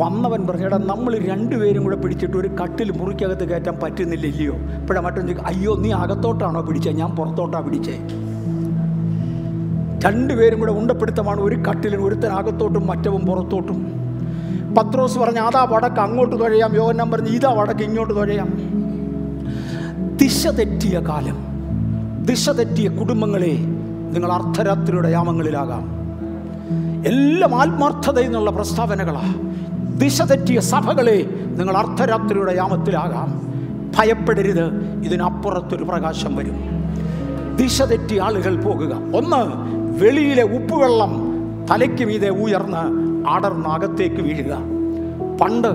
വന്നവൻ പറഞ്ഞേടാ, നമ്മൾ 2 പേരും കൂടെ പിടിച്ചിട്ട് ഒരു കട്ടിൽ മുറിക്കകത്ത് കയറ്റാൻ പറ്റുന്നില്ലല്ലയോ. ഇപ്പോഴാ മറ്റൊന്ന് ചോദിക്കും, അയ്യോ നീ അകത്തോട്ടാണോ പിടിച്ചേ, ഞാൻ പുറത്തോട്ടാണ് പിടിച്ചേ. 2 പേരും കൂടെ ഉണ്ടപ്പിടുത്തമാണ് ഒരു കട്ടിലിന്, ഒരുത്തൻ അകത്തോട്ടും മറ്റവും പുറത്തോട്ടും. പത്രോസ് പറഞ്ഞ അതാ വടക്ക് അങ്ങോട്ട് തുഴയാം, യോഹന്നാൻ പറഞ്ഞ് ഇതാ വടക്ക് ഇങ്ങോട്ട് തുഴയാം. ദിശ തെറ്റിയ കാലം, ദിശ തെറ്റിയ കുടുംബങ്ങളെ, നിങ്ങൾ അർദ്ധരാത്രിയുടെ യാമങ്ങളിലാകാം. എല്ലാം ആത്മാർത്ഥത എന്നുള്ള പ്രസ്താവനകളാണ്. ദിശ തെറ്റിയ സഭകളെ, നിങ്ങൾ അർദ്ധരാത്രിയുടെ യാമത്തിലാകാം. ഭയപ്പെടരുത്, ഇതിനപ്പുറത്തൊരു പ്രകാശം വരും. ദിശ തെറ്റിയ ആളുകൾ പോകുക. ഒന്ന്, വെളിയിലെ ഉപ്പുവെള്ളം തലയ്ക്ക് മീതെ ഉയർന്ന് അടർന്ന് അകത്തേക്ക് വീഴുക. പണ്ട്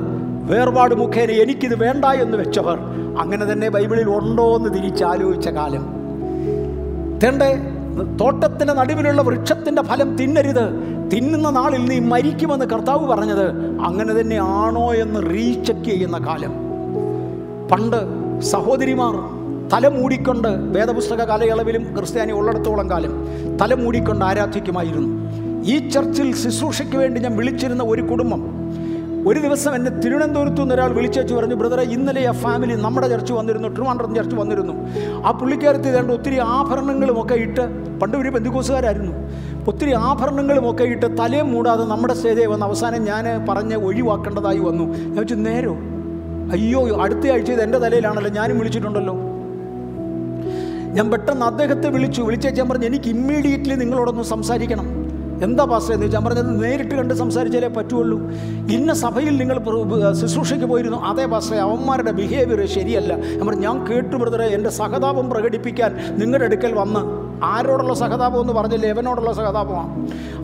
വേർപാട് മുഖേന എനിക്കിത് വേണ്ട എന്ന് വെച്ചവർ അങ്ങനെ തന്നെ ബൈബിളിൽ ഉണ്ടോ എന്ന് തിരിച്ചാലോചിച്ച കാലം. തേണ്ടേ, തോട്ടത്തിൻ്റെ നടുവിലുള്ള വൃക്ഷത്തിൻ്റെ ഫലം തിന്നരുത്, തിന്നുന്ന നാളിൽ നീ മരിക്കുമെന്ന് കർത്താവ് പറഞ്ഞത് അങ്ങനെ തന്നെ ആണോ എന്ന് റീചെക്ക് ചെയ്യുന്ന കാലം. പണ്ട് സഹോദരിമാർ തലമൂടിക്കൊണ്ട്, വേദപുസ്തക കാലയളവിലും ക്രിസ്ത്യാനി ഉള്ളിടത്തോളം കാലം തലമൂടിക്കൊണ്ട് ആരാധിക്കുമായിരുന്നു. ഈ ചർച്ചിൽ ശുശ്രൂഷയ്ക്ക് വേണ്ടി ഞാൻ വിളിച്ചിരുന്ന ഒരു കുടുംബം, ഒരു ദിവസം എന്നെ തിരുവനന്തപുരത്തു നിന്ന് ഒരാൾ വിളിച്ചു പറഞ്ഞു, ബ്രദറെ ഇന്നലെ ആ ഫാമിലി നമ്മുടെ ചർച്ച് വന്നിരുന്നു, ട്രിവാൻഡ്രം ചർച്ച് വന്നിരുന്നു. ആ പുള്ളിക്കാരത്ത് ഏതാണ്ട് ഒത്തിരി ആഭരണങ്ങളുമൊക്കെ ഇട്ട്, പണ്ട് ഒരു ബന്ധുക്കോസുകാരായിരുന്നു, ഒത്തിരി ആഭരണങ്ങളുമൊക്കെ ഇട്ട് തലയും മൂടാതെ നമ്മുടെ സ്റ്റേജേ വന്ന് അവസാനം ഞാൻ പറഞ്ഞ് ഒഴിവാക്കേണ്ടതായി വന്നു. ഞാൻ വെച്ചു നേരോ, അയ്യോ അടുത്ത ആഴ്ച ഇത് എൻ്റെ തലയിലാണല്ലോ, ഞാനും വിളിച്ചിട്ടുണ്ടല്ലോ. ഞാൻ പെട്ടെന്ന് അദ്ദേഹത്തെ വിളിച്ചേച്ച് ഞാൻ പറഞ്ഞു, എനിക്ക് ഇമ്മീഡിയറ്റ്ലി നിങ്ങളോടൊന്ന് സംസാരിക്കണം. എന്താ പാസ്റ്റർ എന്ന് ചോദിച്ചാൽ പറഞ്ഞത്, നേരിട്ട് കണ്ട് സംസാരിച്ചാലേ പറ്റുള്ളൂ. ഇന്ന സഭയിൽ നിങ്ങൾ ശുശ്രൂഷയ്ക്ക് പോയിരുന്നു. അതേ പാസ്റ്ററെ, അവന്മാരുടെ ബിഹേവിയർ ശരിയല്ല. ഞാൻ പറഞ്ഞു, ഞാൻ കേട്ടു ബ്രദറെ, എൻ്റെ സഹതാപം പ്രകടിപ്പിക്കാൻ നിങ്ങളുടെ അടുക്കൽ വന്ന്, ആരോടുള്ള സഹതാപം എന്ന് പറഞ്ഞില്ല, എവനോടുള്ള സഹതാപമാണ്,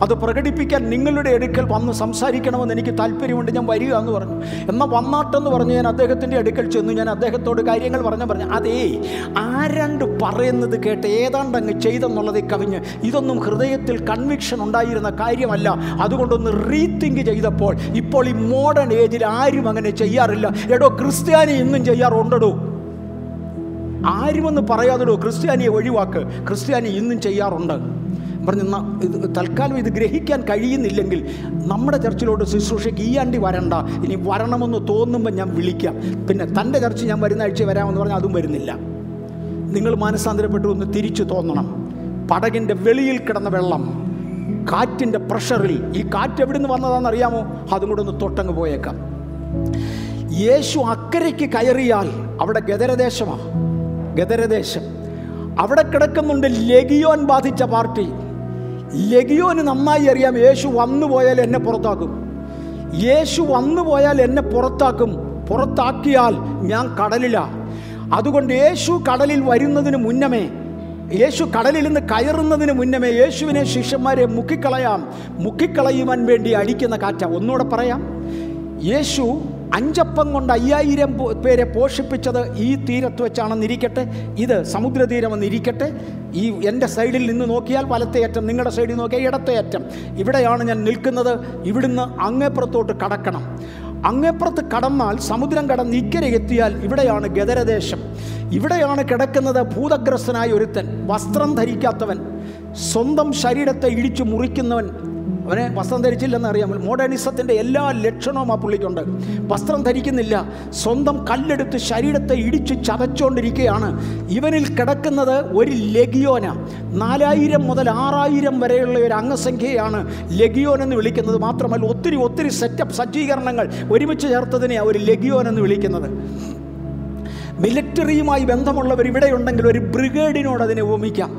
അത് പ്രകടിപ്പിക്കാൻ നിങ്ങളുടെ അടുക്കൽ വന്ന് സംസാരിക്കണമെന്ന് എനിക്ക് താല്പര്യമുണ്ട്, ഞാൻ വരിക എന്ന് പറഞ്ഞു. എന്നാൽ വന്നാട്ടെന്ന് പറഞ്ഞ് ഞാൻ അദ്ദേഹത്തിൻ്റെ അടുക്കൽ ചെന്നു. ഞാൻ അദ്ദേഹത്തോട് കാര്യങ്ങൾ പറഞ്ഞു അതേ ആരാണ്ട് പറയുന്നത് കേട്ട് ഏതാണ്ടങ്ങ് ചെയ്തെന്നുള്ളതേ കവിഞ്ഞ്, ഇതൊന്നും ഹൃദയത്തിൽ കൺവിക്ഷൻ ഉണ്ടായിരുന്ന കാര്യമല്ല, അതുകൊണ്ടൊന്ന് റീതിങ്ക് ചെയ്തപ്പോൾ ഇപ്പോൾ ഈ മോഡേൺ ഏജിൽ ആരും അങ്ങനെ ചെയ്യാറില്ല. എടോ ക്രിസ്ത്യാനി ഇന്നും ചെയ്യാറുണ്ടോ? ആരുമെന്ന് പറയാതെടോ ക്രിസ്ത്യാനിയെ ഒഴിവാക്ക്, ക്രിസ്ത്യാനി ഇന്നും ചെയ്യാറുണ്ട്. പറഞ്ഞ തൽക്കാലം ഇത് ഗ്രഹിക്കാൻ കഴിയുന്നില്ലെങ്കിൽ നമ്മുടെ ചർച്ചിലോട്ട് ശുശ്രൂഷയ്ക്ക് ഈ ആണ്ടി വരണ്ട, ഇനി വരണമെന്ന് തോന്നുമ്പോൾ ഞാൻ വിളിക്കാം. പിന്നെ തൻ്റെ ചർച്ച് ഞാൻ വരുന്ന ആഴ്ച വരാമെന്ന് പറഞ്ഞാൽ അതും വരുന്നില്ല. നിങ്ങൾ മാനസാന്തരപ്പെട്ടു ഒന്ന് തിരിച്ചു തോന്നണം. പടകിൻ്റെ വെളിയിൽ കിടന്ന വെള്ളം കാറ്റിൻ്റെ പ്രഷറിൽ, ഈ കാറ്റ് എവിടെ നിന്ന് വന്നതാണെന്നറിയാമോ? അതും കൂടെ ഒന്ന് തൊട്ടങ്ങ് പോയേക്കാം. യേശു അക്കരയ്ക്ക് കയറിയാൽ അവിടെ ഗദരദേശമാണ്, ഗദരദേശം. അവിടെ കിടക്കുന്നുണ്ട് ലെഗിയോൻ ബാധിച്ച പാർട്ടി. ലെഗിയോന് നന്നായി അറിയാം, യേശു വന്നുപോയാൽ എന്നെ പുറത്താക്കും, യേശു വന്നുപോയാൽ എന്നെ പുറത്താക്കും, പുറത്താക്കിയാൽ ഞാൻ കടലിലാണ്. അതുകൊണ്ട് യേശു കടലിൽ വരുന്നതിന് മുന്നമേ, യേശു കടലിൽ നിന്ന് കയറുന്നതിന് മുന്നമേ യേശുവിനെ ശിഷ്യന്മാരെ മുക്കിക്കളയാം. മുക്കിക്കളയുവാൻ വേണ്ടി അടിക്കുന്ന കാറ്റ. ഒന്നുകൂടെ പറയാം, യേശു അഞ്ചപ്പം കൊണ്ട് 5000 പേരെ പോഷിപ്പിച്ചത് ഈ തീരത്ത് വെച്ചാണെന്നിരിക്കട്ടെ, ഇത് സമുദ്രതീരമെന്നിരിക്കട്ടെ, ഈ എൻ്റെ സൈഡിൽ നിന്ന് നോക്കിയാൽ വലത്തെ അറ്റം, നിങ്ങളുടെ സൈഡിൽ നോക്കിയാൽ ഇടത്തെ അറ്റം, ഇവിടെയാണ് ഞാൻ നിൽക്കുന്നത്. ഇവിടുന്ന് അങ്ങേപ്പുറത്തോട്ട് കടക്കണം. അങ്ങേപ്പുറത്ത് കടന്നാൽ, സമുദ്രം കടന്ന് ഇക്കരെ എത്തിയാൽ ഇവിടെയാണ് ഗദരദേശം. ഇവിടെയാണ് കിടക്കുന്നത് ഭൂതഗ്രസ്തനായ ഒരുത്തൻ, വസ്ത്രം ധരിക്കാത്തവൻ, സ്വന്തം ശരീരത്തെ ഇടിച്ചു മുറിക്കുന്നവൻ. അവനെ വസ്ത്രം ധരിച്ചില്ലെന്ന് അറിയാം, മോഡേണിസത്തിൻ്റെ എല്ലാ ലക്ഷണവും ആ പുള്ളിക്കുണ്ട്. വസ്ത്രം ധരിക്കുന്നില്ല, സ്വന്തം കല്ലെടുത്ത് ശരീരത്തെ ഇടിച്ച് ചതച്ചുകൊണ്ടിരിക്കുകയാണ്. ഇവനിൽ കിടക്കുന്നത് ഒരു ലെഗിയോന. 4000 മുതൽ 6000 വരെയുള്ള ഒരു അംഗസംഖ്യയാണ് ലെഗിയോൻ എന്ന് വിളിക്കുന്നത്. മാത്രമല്ല ഒത്തിരി ഒത്തിരി സെറ്റപ്പ് സജ്ജീകരണങ്ങൾ ഒരുമിച്ച് ചേർത്തതിനെയാണ് ഒരു ലെഗിയോൻ എന്ന് വിളിക്കുന്നത്. മിലിറ്ററിയുമായി ബന്ധമുള്ളവർ ഇവിടെയുണ്ടെങ്കിൽ ഒരു ബ്രിഗേഡിനോട് അതിനെ ഉപമിക്കാം.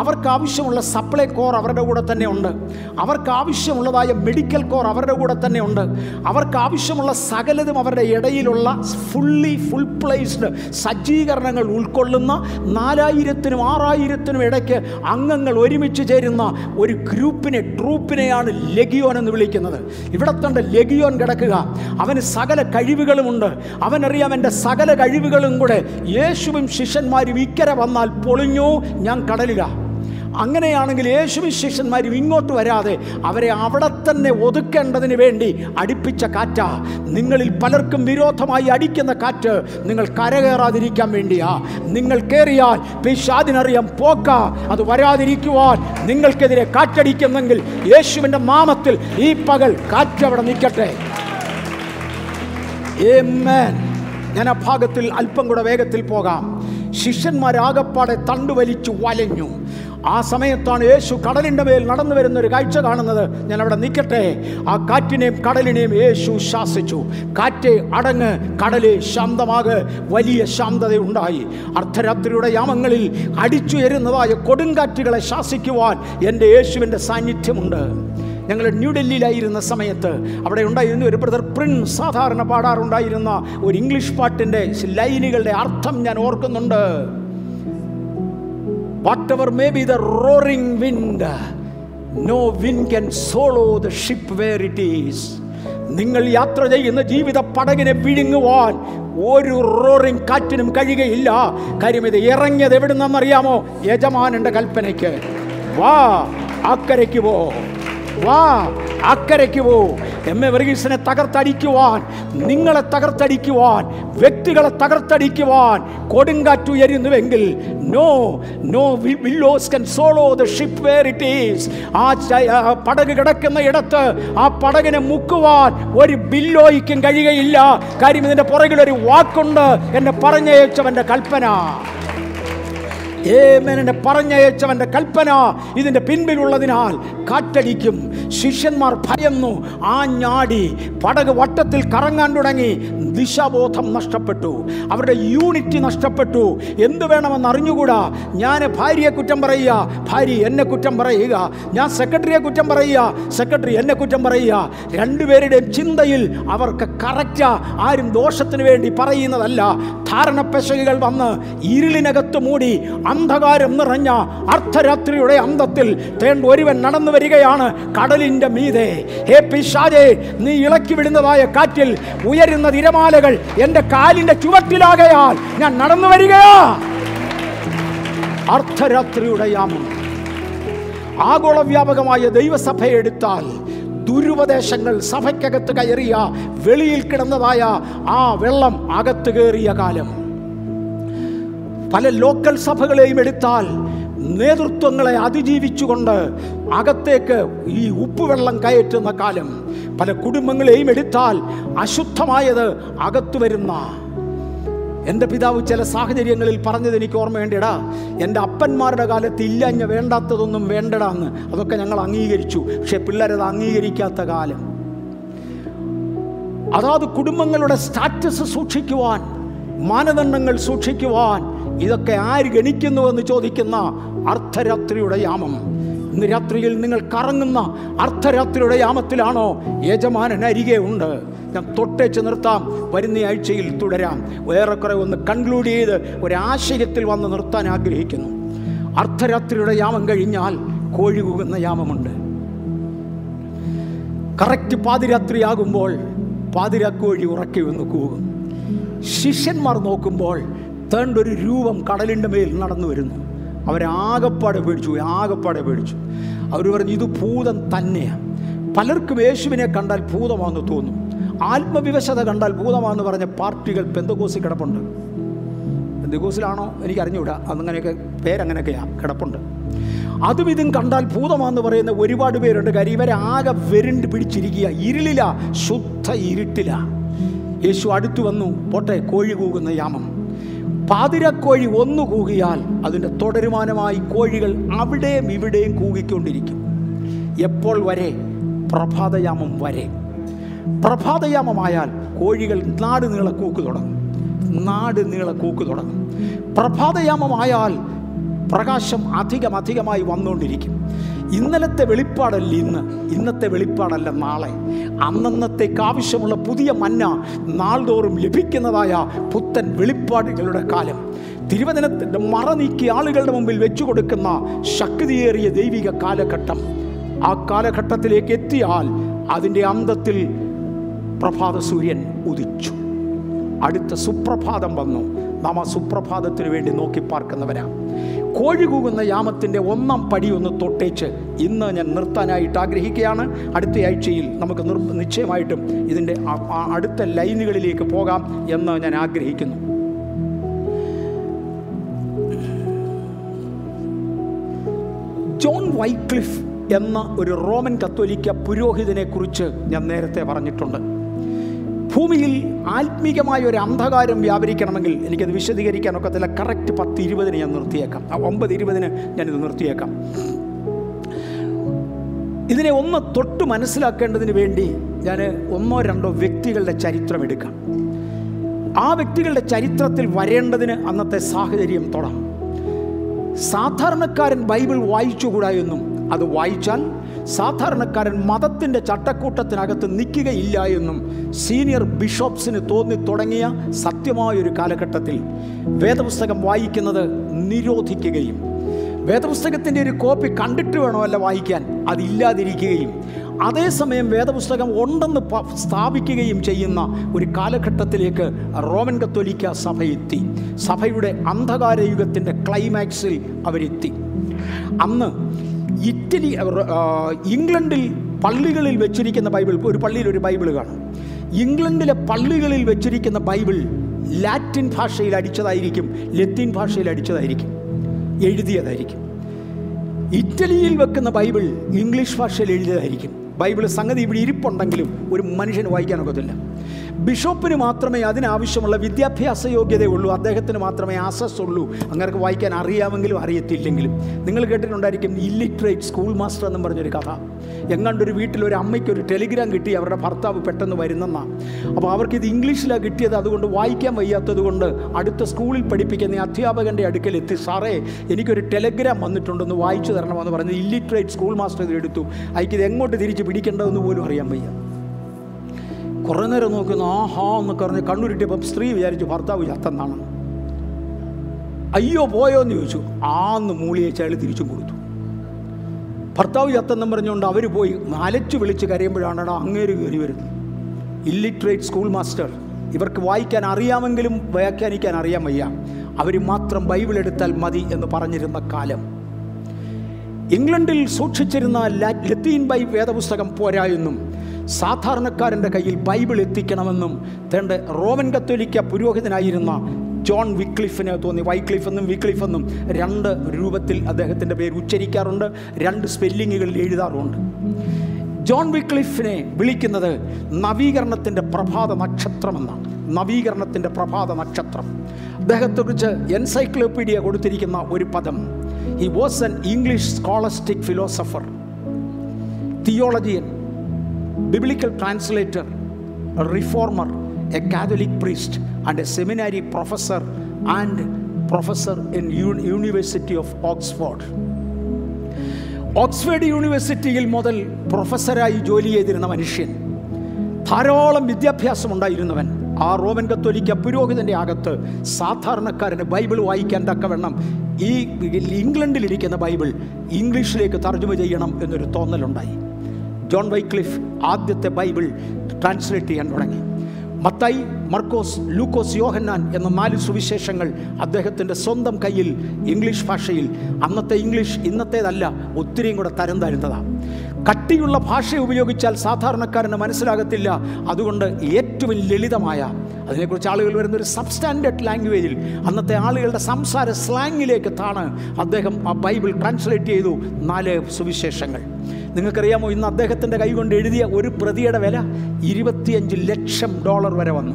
അവർക്കാവശ്യമുള്ള സപ്ലൈ കോർ അവരുടെ കൂടെ തന്നെ ഉണ്ട്, അവർക്കാവശ്യമുള്ളതായ മെഡിക്കൽ കോർ അവരുടെ കൂടെ തന്നെ ഉണ്ട്, അവർക്കാവശ്യമുള്ള സകലതും അവരുടെ ഇടയിലുള്ള ഫുൾ പ്ലേസ്ഡ് സജ്ജീകരണങ്ങൾ ഉൾക്കൊള്ളുന്ന 4000-6000 ഇടയ്ക്ക് അംഗങ്ങൾ ഒരുമിച്ച് ചേരുന്ന ഒരു ട്രൂപ്പിനെയാണ് ലെഗിയോൻ എന്ന് വിളിക്കുന്നത്. ഇവിടെ തന്നെ ലെഗിയോൻ കിടക്കുക. അവന് സകല കഴിവുകളുമുണ്ട്. അവനറിയാം എൻ്റെ സകല കഴിവുകളും കൂടെ യേശുവും ശിഷ്യന്മാരും ഇക്കര വന്നാൽ പൊളിഞ്ഞു, ഞാൻ കടലില. അങ്ങനെയാണെങ്കിൽ യേശുവിൻ ശിഷ്യന്മാരും ഇങ്ങോട്ട് വരാതെ അവരെ അവിടെ തന്നെ ഒതുക്കേണ്ടതിന് വേണ്ടി അടിപ്പിച്ച കാറ്റ, നിങ്ങളിൽ പലർക്കും വിരോധമായി അടിക്കുന്ന കാറ്റ്, നിങ്ങൾ കരകയറാതിരിക്കാൻ വേണ്ടിയാ. നിങ്ങൾ കയറിയാൽ പിശാചിനറിയാം പോക്ക, അത് വരാതിരിക്കുവാൻ നിങ്ങൾക്കെതിരെ കാറ്റടിക്കുന്നെങ്കിൽ യേശുവിൻ്റെ നാമത്തിൽ ഈ പകൽ കാറ്റവിടെ നിൽക്കട്ടെ. ആമേൻ. ഞാൻ ആ ഭാഗത്തിൽ അല്പം കൂടെ വേഗത്തിൽ പോകാം. ശിഷ്യന്മാരാകപ്പാടെ തണ്ടുവലിച്ചു വലഞ്ഞു. ആ സമയത്താണ് യേശു കടലിൻ്റെ മേൽ നടന്നു വരുന്നൊരു കാഴ്ച കാണുന്നത്. ഞാൻ അവിടെ നിൽക്കട്ടെ. ആ കാറ്റിനെയും കടലിനെയും യേശു ശാസിച്ചു. കാറ്റേ അടങ്ങ്, കടലെ ശാന്തമാകെ. വലിയ ശാന്തതയുണ്ടായി. അർദ്ധരാത്രിയുടെ യാമങ്ങളിൽ അടിച്ചുയരുന്നതായ കൊടുങ്കാറ്റുകളെ ശാസിക്കുവാൻ എൻ്റെ യേശുവിൻ്റെ സാന്നിധ്യമുണ്ട്. ഞങ്ങൾ ന്യൂഡൽഹിയിലായിരുന്ന സമയത്ത് അവിടെ ഉണ്ടായിരുന്ന ഒരു ബ്രദർ പ്രിൻസ് സാധാരണ പാടാറുണ്ടായിരുന്ന ഒരു ഇംഗ്ലീഷ് പാട്ടിൻ്റെ ലൈനുകളുടെ അർത്ഥം ഞാൻ ഓർക്കുന്നുണ്ട്. Whatever may be the roaring wind, no wind can swallow the ship where it is. നിങ്ങൾ യാത്ര ചെയ്യുന്ന ജീവിത പടകിനെ വിഴുങ്ങുവാൻ ഒരു റോറിംഗ് കാറ്റിനും കഴിയുകയില്ല. കാര്യം ഇത് ഇറങ്ങിയത് എവിടുന്നറിയാമോ? യജമാനന്റെ കൽപ്പനയ്ക്ക്. വാ, അക്കരയ്ക്ക് പോ, വാ, അക്കരയ്ക്ക് പോവും. എം എ വർഗീസിനെ തകർത്തടിക്കുവാൻ, നിങ്ങളെ തകർത്തടിക്കുവാൻ, വ്യക്തികളെ തകർത്തടിക്കുവാൻ കൊടുങ്കാറ്റുയരുന്നുവെങ്കിൽ no no willows can swallow the ship where it is. ആ പടക് കിടക്കുന്ന ഇടത്ത് ആ പടകിനെ മുക്കുവാൻ ഒരു ബില്ലോയ്ക്കും കഴിയുകയില്ല. കാര്യം ഇതിൻ്റെ പുറകിലൊരു വാക്കുണ്ട്, എന്നെ പറഞ്ഞയച്ചവൻ്റെ കൽപ്പന. എന്നെ പറഞ്ഞയച്ചവൻ്റെ കൽപ്പന ഇതിൻ്റെ പിൻപിലുള്ളതിനാൽ കാറ്റടിക്കും. ശിഷ്യന്മാർ ഭയന്നു, ആഞ്ഞാടി. പടക് വട്ടത്തിൽ കറങ്ങാൻ തുടങ്ങി. ദിശാബോധം നഷ്ടപ്പെട്ടു, അവരുടെ യൂണിറ്റി നഷ്ടപ്പെട്ടു. എന്ത് വേണമെന്ന് അറിഞ്ഞുകൂടാ. ഞാൻ ഭാര്യയെ കുറ്റം പറയുക, ഭാര്യ എന്നെ കുറ്റം പറയുക. ഞാൻ സെക്രട്ടറിയെ കുറ്റം പറയുക, സെക്രട്ടറി എന്നെ കുറ്റം പറയുക. രണ്ടുപേരുടെയും ചിന്തയിൽ അവർക്ക് കറക്റ്റാ. ആരും ദോഷത്തിന് വേണ്ടി പറയുന്നതല്ല. ധാരണപ്പെശകുകൾ വന്ന് ഇരുളിനകത്ത് മൂടി അന്ധകാരം നിറഞ്ഞ അർദ്ധരാത്രിയുടെ അന്തത്തിൽ തേണ്ട ഒരുവൻ നടന്നു വരികയാണ് കടലിൻ്റെ മീതെ. ഹേ പിശാചേ, നീ ഇളക്കി വിടുന്നതായ കാറ്റിൽ ഉയരുന്ന തിരമാലകൾ എൻ്റെ കാലിൻ്റെ ചുവട്ടിലാകയാൽ ഞാൻ നടന്നു വരികയാ. അർദ്ധരാത്രിയുടെ യാമം. ആഗോളവ്യാപകമായ ദൈവസഭയെടുത്താൽ ദുരുപദേശങ്ങൾ സഭയ്ക്കകത്ത് കയറിയ, വെളിയിൽ കിടന്നതായ ആ വെള്ളം അകത്ത് കയറിയ കാലം. പല ലോക്കൽ സഭകളെയും എടുത്താൽ നേതൃത്വങ്ങളെ അതിജീവിച്ചുകൊണ്ട് അകത്തേക്ക് ഈ ഉപ്പുവെള്ളം കയറ്റുന്ന കാലം. പല കുടുംബങ്ങളെയും എടുത്താൽ അശുദ്ധമായത് അകത്തു വരുന്ന. എൻ്റെ പിതാവ് ചില സാഹചര്യങ്ങളിൽ പറഞ്ഞത് എനിക്ക് ഓർമ്മയുണ്ടടാ. എൻ്റെ അപ്പന്മാരുടെ കാലത്ത് ഇല്ലാഞ്ഞ വേണ്ടാത്തതൊന്നും വേണ്ടടാന്ന്. അതൊക്കെ ഞങ്ങൾ അംഗീകരിച്ചു. പക്ഷെ പിള്ളേരത് അംഗീകരിക്കാത്ത കാലം. അതാത് കുടുംബങ്ങളുടെ സ്റ്റാറ്റസ് സൂക്ഷിക്കുവാൻ, മാനദണ്ഡങ്ങൾ സൂക്ഷിക്കുവാൻ ഇതൊക്കെ ആര് ഗണിക്കുന്നുവെന്ന് ചോദിക്കുന്ന അർദ്ധരാത്രിയുടെ യാമം. ഇന്ന് രാത്രിയിൽ നിങ്ങൾ കറങ്ങുന്ന അർദ്ധരാത്രിയുടെ യാമത്തിലാണോ? യജമാനൻ അരികെ ഉണ്ട്. ഞാൻ തൊട്ടേച്ച് നിർത്താം, വരുന്ന ആഴ്ചയിൽ തുടരാം. ഏറെക്കുറെ ഒന്ന് കൺക്ലൂഡ് ചെയ്ത് ഒരാശയത്തിൽ വന്ന് നിർത്താൻ ആഗ്രഹിക്കുന്നു. അർദ്ധരാത്രിയുടെ യാമം കഴിഞ്ഞാൽ കോഴി കൂകുന്ന യാമമുണ്ട്. കറക്റ്റ് പാതിരാത്രിയാകുമ്പോൾ പാതിരാക്കോഴി ഉറക്കി വന്ന് കൂകും. ശിഷ്യന്മാർ നോക്കുമ്പോൾ തേണ്ടൊരു രൂപം കടലിൻ്റെ മേൽ നടന്നു വരുന്നു. അവരാകപ്പാടെ പേടിച്ചു, ആകപ്പാടെ പേടിച്ചു. അവർ പറഞ്ഞു, ഇത് ഭൂതം തന്നെയാണ്. പലർക്കും യേശുവിനെ കണ്ടാൽ ഭൂതമാണെന്ന് തോന്നും. ആത്മവിവശത കണ്ടാൽ ഭൂതമാണെന്ന് പറഞ്ഞ പാർട്ടികൾ പെന്തക്കോസിൽ കിടപ്പുണ്ട്. പെന്തക്കോസിലാണോ എനിക്കറിഞ്ഞുകൂടാ, അങ്ങനെയൊക്കെ പേരങ്ങനെയൊക്കെയാണ് കിടപ്പുണ്ട്. അതും ഇതും കണ്ടാൽ ഭൂതമാണെന്ന് പറയുന്ന ഒരുപാട് പേരുണ്ട്. കാര്യം ഇവരാകെ വെരുണ്ട് പിടിച്ചിരിക്കുക. ഇരുളില, ശുദ്ധ ഇരുട്ടില. യേശു അടുത്തു വന്നു. പോട്ടെ, കോഴി കൂകുന്ന യാമം. പാതിരക്കോഴി ഒന്ന് കൂകിയാൽ അതിൻ്റെ തുടരുമാനമായി കോഴികൾ അവിടെയും ഇവിടെയും കൂകിക്കൊണ്ടിരിക്കും. എപ്പോൾ വരെ? പ്രഭാതയാമം വരെ. പ്രഭാതയാമമായാൽ കോഴികൾ നാട് നീളെ കൂക്ക് തുടങ്ങും, നാട് നീളെ കൂക്ക് തുടങ്ങും. പ്രഭാതയാമമായാൽ പ്രകാശം അധികമായി വന്നുകൊണ്ടിരിക്കും. ഇന്നലത്തെ വെളിപ്പാടല്ല ഇന്ന്, ഇന്നത്തെ വെളിപ്പാടല്ല നാളെ. അന്നന്നത്തേക്ക് ആവശ്യമുള്ള പുതിയ മന്ന നാൾതോറും ലഭിക്കുന്നതായ പുത്തൻ വെളിപ്പാടുകളുടെ കാലം. തിരുവചനത്തിൻ്റെ മറ നീക്കി ആളുകളുടെ മുമ്പിൽ വെച്ചു കൊടുക്കുന്ന ശക്തിയേറിയ ദൈവിക കാലഘട്ടം. ആ കാലഘട്ടത്തിലേക്ക് എത്തിയാൽ അതിൻ്റെ അന്തത്തിൽ പ്രഭാത സൂര്യൻ ഉദിച്ചു, അടുത്ത സുപ്രഭാതം വന്നു. നാം ആ സുപ്രഭാതത്തിന് വേണ്ടി നോക്കിപ്പാർക്കുന്നവരാണ്. കോഴി കൂകുന്ന യാമത്തിൻ്റെ ഒന്നാം പടി ഒന്ന് തൊട്ടേച്ച് ഇന്ന് ഞാൻ നിർത്താനായിട്ട് ആഗ്രഹിക്കുകയാണ്. അടുത്ത ആഴ്ചയിൽ നമുക്ക് നിശ്ചയമായിട്ടും ഇതിൻ്റെ അടുത്ത ലൈനുകളിലേക്ക് പോകാം എന്ന് ഞാൻ ആഗ്രഹിക്കുന്നു. ജോൺ വൈക്ലിഫ് എന്ന ഒരു റോമൻ കത്തോലിക്ക പുരോഹിതനെ കുറിച്ച് ഞാൻ നേരത്തെ പറഞ്ഞിട്ടുണ്ട്. ഭൂമിയിൽ ആത്മീകമായ ഒരു അന്ധകാരം വ്യാപരിക്കണമെങ്കിൽ, എനിക്കത് വിശദീകരിക്കാനൊക്കത്തില്ല. കറക്റ്റ് 10:20 ഞാൻ നിർത്തിയേക്കാം, 9:20 ഞാനിത് നിർത്തിയേക്കാം. ഇതിനെ ഒന്ന് തൊട്ട് മനസ്സിലാക്കേണ്ടതിന് വേണ്ടി ഞാൻ 1-2 വ്യക്തികളുടെ ചരിത്രം എടുക്കാം. ആ വ്യക്തികളുടെ ചരിത്രത്തിൽ വരേണ്ടതിന് അന്നത്തെ സാഹചര്യം തൊടാം. സാധാരണക്കാരൻ ബൈബിൾ വായിച്ചുകൂടാ എന്നും, അത് വായിച്ചാൽ സാധാരണക്കാരൻ മതത്തിൻ്റെ ചട്ടക്കൂട്ടത്തിനകത്ത് നിൽക്കുകയില്ല എന്നും സീനിയർ ബിഷോപ്സിന് തോന്നി തുടങ്ങിയ സത്യമായൊരു കാലഘട്ടത്തിൽ വേദപുസ്തകം വായിക്കുന്നത് നിരോധിക്കുകയും, വേദപുസ്തകത്തിൻ്റെ ഒരു കോപ്പി കണ്ടിട്ട് വേണമല്ല വായിക്കാൻ, അതില്ലാതിരിക്കുകയും, അതേസമയം വേദപുസ്തകം ഉണ്ടെന്ന് സ്ഥാപിക്കുകയും ചെയ്യുന്ന ഒരു കാലഘട്ടത്തിലേക്ക് റോമൻ കത്തോലിക്ക സഭയെത്തി. സഭയുടെ അന്ധകാരയുഗത്തിൻ്റെ ക്ലൈമാക്സിൽ അവരെത്തി. അന്ന് ഇറ്റലി, ഇംഗ്ലണ്ടിൽ പള്ളികളിൽ വെച്ചിരിക്കുന്ന ബൈബിൾ, ഒരു പള്ളിയിലൊരു ബൈബിൾ കാണും. ഇംഗ്ലണ്ടിലെ പള്ളികളിൽ വെച്ചിരിക്കുന്ന ബൈബിൾ ലാറ്റിൻ ഭാഷയിൽ അടിച്ചതായിരിക്കും, ലത്തീൻ ഭാഷയിൽ അടിച്ചതായിരിക്കും, എഴുതിയതായിരിക്കും. ഇറ്റലിയിൽ വെക്കുന്ന ബൈബിൾ ഇംഗ്ലീഷ് ഭാഷയിൽ എഴുതിയതായിരിക്കും. ബൈബിൾ സംഗതി ഇവിടെ ഇരിപ്പുണ്ടെങ്കിലും ഒരു മനുഷ്യന് വായിക്കാനൊക്കത്തില്ല. ബിഷപ്പിന് മാത്രമേ അതിനാവശ്യമുള്ള വിദ്യാഭ്യാസ യോഗ്യതയുള്ളൂ, അദ്ദേഹത്തിന് മാത്രമേ ആസസ് ഉള്ളൂ. അങ്ങനെ വായിക്കാൻ അറിയാമെങ്കിലും അറിയത്തില്ലെങ്കിലും. നിങ്ങൾ കേട്ടിട്ടുണ്ടായിരിക്കും ഇല്ലിറ്ററേറ്റ് സ്കൂൾ മാസ്റ്റർ എന്നും പറഞ്ഞൊരു കഥ. എങ്ങാണ്ടൊരു വീട്ടിലൊരു അമ്മയ്ക്കൊരു ടെലിഗ്രാം കിട്ടി, അവരുടെ ഭർത്താവ് പെട്ടെന്ന് വരുന്നെന്നാണ്. അപ്പോൾ അവർക്കിത് ഇംഗ്ലീഷിലാണ് കിട്ടിയത്, അതുകൊണ്ട് വായിക്കാൻ വയ്യാത്തത് കൊണ്ട് അടുത്ത സ്കൂളിൽ പഠിപ്പിക്കുന്ന അധ്യാപകൻ്റെ അടുക്കലെത്തി, സാറേ എനിക്കൊരു ടെലിഗ്രാം വന്നിട്ടുണ്ടെന്ന് വായിച്ചു തരണമെന്ന് പറഞ്ഞ് ഇല്ലിറ്ററേറ്റ് സ്കൂൾ മാസ്റ്റർ ഇത് എടുത്തു. അയക്കിത് എങ്ങോട്ട് തിരിച്ച് പിടിക്കേണ്ടതെന്ന് പോലും അറിയാൻ വയ്യ. കുറേ നേരം നോക്കുന്നു, ആഹാ എന്നൊക്കെ പറഞ്ഞ് കണ്ണുരുട്ടിയപ്പം സ്ത്രീ വിചാരിച്ചു ഭർത്താവ് ചത്തെന്നാണ്. അയ്യോ പോയോന്ന് ചോദിച്ചു. ആന്ന് മൂളിയച്ചാൽ തിരിച്ചും കൊടുത്തു. ഭർത്താവ് ചത്തെന്നും പറഞ്ഞുകൊണ്ട് അവർ പോയി അലച്ചു വിളിച്ച് കരയുമ്പോഴാണ് അങ്ങേര് കയറി വരുന്നത്. Illiterate school master. ഇവർക്ക് വായിക്കാൻ അറിയാമെങ്കിലും വ്യാഖ്യാനിക്കാൻ അറിയാൻ വയ്യ, അവർ മാത്രം ബൈബിൾ എടുത്താൽ മതി എന്ന് പറഞ്ഞിരുന്ന കാലം. ഇംഗ്ലണ്ടിൽ സൂക്ഷിച്ചിരുന്ന ലത്തീൻ വേദപുസ്തകം പോരായെന്നും സാധാരണക്കാരൻ്റെ കയ്യിൽ ബൈബിൾ എത്തിക്കണമെന്നും തൻ്റെ റോമൻ കത്തോലിക്ക പുരോഹിതനായിരുന്ന ജോൺ വിക്ലിഫിന് തോന്നി. വൈക്ലിഫ് എന്നും വിക്ലിഫ് എന്നും രണ്ട് രൂപത്തിൽ അദ്ദേഹത്തിൻ്റെ പേര് ഉച്ചരിക്കാറുണ്ട്, രണ്ട് സ്പെല്ലിങ്ങുകളിൽ എഴുതാറുണ്ട്. ജോൺ വിക്ലിഫിനെ വിളിക്കുന്നത് നവീകരണത്തിൻ്റെ പ്രഭാത നക്ഷത്രമെന്നാണ്. നവീകരണത്തിൻ്റെ പ്രഭാത നക്ഷത്രം. അദ്ദേഹത്തെക്കുറിച്ച് എൻസൈക്ലോപീഡിയ കൊടുത്തിരിക്കുന്ന ഒരു പദം, he was an English scholastic philosopher, theologian, biblical translator, a reformer, a Catholic priest and a seminary professor and professor in University of Oxford. Oxford യൂണിവേഴ്സിറ്റിയിൽ മുതൽ പ്രൊഫസറായി ജോലി ചെയ്തിരുന്ന മനുഷ്യൻ, ധാരാളം വിദ്യാഭ്യാസമുണ്ടായിരുന്നവൻ. ആ റോമൻ കത്തോലിക്ക പുരോഹിതൻ്റെ അകത്ത് സാധാരണക്കാരന് ബൈബിൾ വായിക്കാൻ തക്കവണ്ണം ഈ ഇംഗ്ലണ്ടിലിരിക്കുന്ന ബൈബിൾ ഇംഗ്ലീഷിലേക്ക് തർജ്ജമ ചെയ്യണം എന്നൊരു തോന്നലുണ്ടായി. ജോൺ വൈക്ലിഫ് ആദ്യത്തെ ബൈബിൾ ട്രാൻസ്ലേറ്റ് ചെയ്യാൻ തുടങ്ങി. മത്തായി, മർക്കോസ്, ലൂക്കോസ്, യോഹന്നാൻ എന്ന നാല് സുവിശേഷങ്ങൾ അദ്ദേഹത്തിൻ്റെ സ്വന്തം കയ്യിൽ ഇംഗ്ലീഷ് ഭാഷയിൽ. അന്നത്തെ ഇംഗ്ലീഷ് ഇന്നത്തേതല്ല, ഒത്തിരിയും കൂടെ തരം താഴ്ന്നതാണ്. കട്ടിയുള്ള ഭാഷ ഉപയോഗിച്ചാൽ സാധാരണക്കാരന് മനസ്സിലാകത്തില്ല. അതുകൊണ്ട് ഏറ്റവും ലളിതമായ, അതിനെക്കുറിച്ച് ആളുകൾ വരുന്നൊരു സബ്സ്റ്റാൻഡേർഡ് ലാംഗ്വേജിൽ, അന്നത്തെ ആളുകളുടെ സംസാര സ്ലാങ്ങിലേക്ക് താണ് അദ്ദേഹം ആ ബൈബിൾ ട്രാൻസ്ലേറ്റ് ചെയ്തു, നാല് സുവിശേഷങ്ങൾ. നിങ്ങൾക്കറിയാമോ, ഇന്ന് അദ്ദേഹത്തിൻ്റെ കൈകൊണ്ട് എഴുതിയ ഒരു പ്രതിയുടെ വില $25 ലക്ഷം വരെ വന്നു,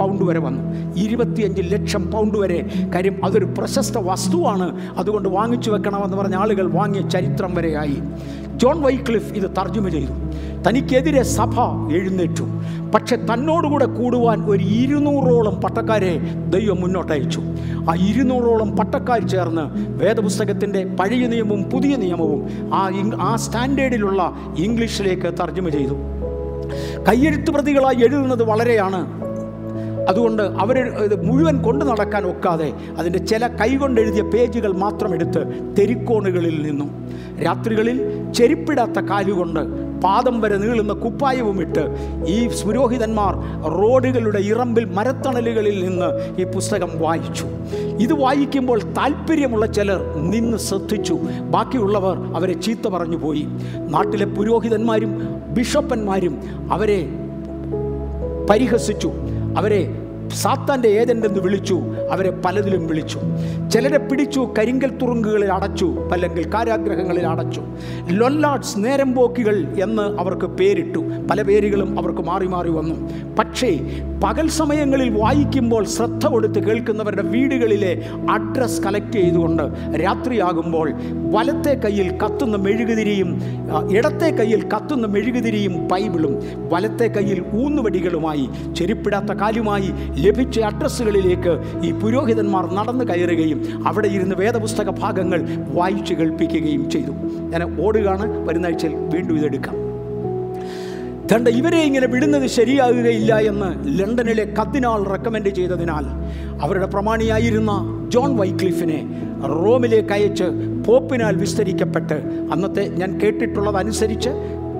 പൗണ്ട് വരെ വന്നു, £25 ലക്ഷം വരെ. കാര്യം അതൊരു പ്രശസ്ത വസ്തുവാണ്, അതുകൊണ്ട് വാങ്ങിച്ചു വെക്കണമെന്ന് പറഞ്ഞ ആളുകൾ വാങ്ങിയ ചരിത്രം വരെയായി. ജോൺ വൈക്ലിഫ് ഇത് തർജ്ജമ ചെയ്തു. തനിക്കെതിരെ സഭ എഴുന്നേറ്റു, പക്ഷെ തന്നോടുകൂടെ കൂടുവാൻ ഒരു 200ഓളം പട്ടക്കാരെ ദൈവം മുന്നോട്ടയച്ചു. ആ 200ഓളം പട്ടക്കാർ ചേർന്ന് വേദപുസ്തകത്തിൻ്റെ പഴയ നിയമവും പുതിയ നിയമവും ആ സ്റ്റാൻഡേർഡിലുള്ള ഇംഗ്ലീഷിലേക്ക് തർജ്ജമ ചെയ്തു. കയ്യെഴുത്ത് പ്രതികളായി എഴുതുന്നത് വളരെയാണ്, അതുകൊണ്ട് അവർ ഇത് മുഴുവൻ കൊണ്ടു നടക്കാൻ ഒക്കാതെ അതിൻ്റെ ചില കൈകൊണ്ടെഴുതിയ പേജുകൾ മാത്രം എടുത്ത് തെരുക്കോണുകളിൽ നിന്നും രാത്രികളിൽ ചെരുപ്പിടാത്ത കാലുകൊണ്ട് പാദം വരെ നീളുന്ന കുപ്പായവും ഇട്ട് ഈ പുരോഹിതന്മാർ റോഡുകളുടെ ഇറമ്പിൽ മരത്തണലുകളിൽ നിന്ന് ഈ പുസ്തകം വായിച്ചു. ഇത് വായിക്കുമ്പോൾ താല്പര്യമുള്ള ചിലർ നിന്ന് ശ്രദ്ധിച്ചു, ബാക്കിയുള്ളവർ അവരെ ചീത്ത പറഞ്ഞു പോയി. നാട്ടിലെ പുരോഹിതന്മാരും ബിഷപ്പന്മാരും അവരെ പരിഹസിച്ചു, അവരെ സാത്താൻ്റെ ഏജൻ്റെന്ന് വിളിച്ചു, അവരെ പലതിലും വിളിച്ചു. ചിലരെ പിടിച്ചു കരിങ്കൽ തുറുങ്കുകളിൽ അടച്ചു, അല്ലെങ്കിൽ കാരാഗ്രഹങ്ങളിൽ അടച്ചു. ലൊല്ലാർഡ്സ്, നേരമ്പോക്കികൾ എന്ന് അവർക്ക് പേരിട്ടു. പല പേരുകളും അവർക്ക് മാറി മാറി വന്നു. പക്ഷേ പകൽ സമയങ്ങളിൽ വായിക്കുമ്പോൾ ശ്രദ്ധ കൊടുത്ത് കേൾക്കുന്നവരുടെ വീടുകളിലെ അഡ്രസ്സ് കളക്ട് ചെയ്തുകൊണ്ട് രാത്രിയാകുമ്പോൾ വലത്തെ കയ്യിൽ കത്തുന്ന മെഴുകുതിരിയും ഇടത്തെ കയ്യിൽ കത്തുന്ന മെഴുകുതിരിയും ബൈബിളും വലത്തെ കയ്യിൽ ഊന്നുവടികളുമായി ചെരുപ്പിടാത്ത കാലുമായി ലഭിച്ച അഡ്രസ്സുകളിലേക്ക് ഈ പുരോഹിതന്മാർ നടന്നു കയറുകയും അവിടെ ഇരുന്ന് വേദപുസ്തക ഭാഗങ്ങൾ വായിച്ചു കേൾപ്പിക്കുകയും ചെയ്തു. ഞാൻ ഓടുകയാണ്, വരുന്ന ആഴ്ചയിൽ വീണ്ടും ഇതെടുക്കാം. തണ്ട ഇവരെ ഇങ്ങനെ വിടുന്നത് ശരിയാകുകയില്ല എന്ന് ലണ്ടനിലെ കർദിനാൾ റെക്കമെൻഡ് ചെയ്തതിനാൽ അവരുടെ പ്രമാണിയായിരുന്ന ജോൺ വൈക്ലിഫിനെ റോമിലേക്ക് അയച്ച് പോപ്പിനാൽ വിസ്തരിക്കപ്പെട്ട് അന്നത്തെ ഞാൻ കേട്ടിട്ടുള്ളതനുസരിച്ച്